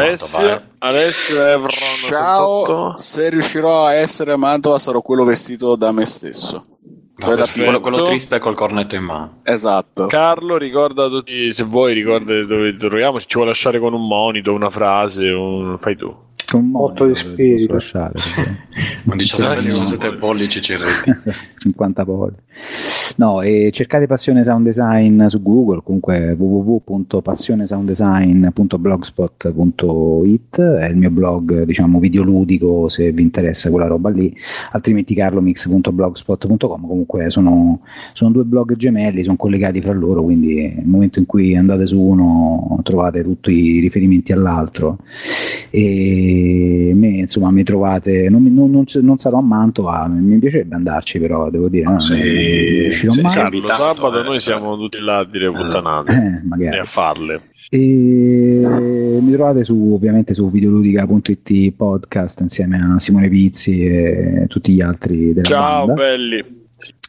Alessio Evron. Ciao, se riuscirò a essere a Mantova sarò quello vestito da me stesso. Quello triste col cornetto in mano. Esatto. Carlo, ricorda tutti, se vuoi ricorda dove troviamo, se ci vuoi lasciare con un monito, una frase, fai tu. Un motto di spirito. Lasciare, non diciamo 17 pollici cerretti. 50 pollici. No, e cercate Passione Sound Design su Google, comunque www.passionesounddesign.blogspot.it è il mio blog, diciamo, videoludico, se vi interessa quella roba lì, altrimenti carlomix.blogspot.com. comunque sono due blog gemelli, sono collegati fra loro, quindi nel momento in cui andate su uno trovate tutti i riferimenti all'altro, e mi trovate, non sarò a Mantova, mi piacerebbe andarci, però devo dire sabato noi siamo tutti là a dire puttanate e a farle. E mi trovate ovviamente su videoludica.it podcast insieme a Simone Pizzi e tutti gli altri della banda. Ciao belli.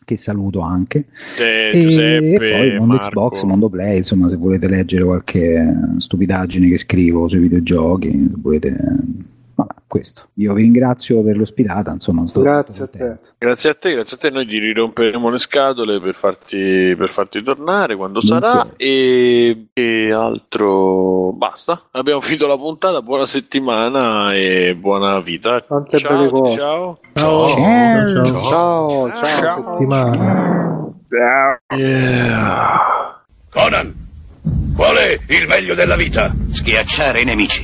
che saluto anche, Giuseppe, e poi Mondo Marco. Xbox, Mondo Play, insomma, se volete leggere qualche stupidaggine che scrivo sui videogiochi, se volete... Vabbè, questo. Io vi ringrazio per l'ospitata, insomma, grazie a te. Grazie a te, noi ti riromperemo le scatole per farti tornare quando non sarà te. E altro basta, abbiamo finito la puntata, buona settimana e buona vita. Tante belle cose. Ciao. Settimana. Ciao. Yeah. Conan, qual è il meglio della vita? Schiacciare i nemici,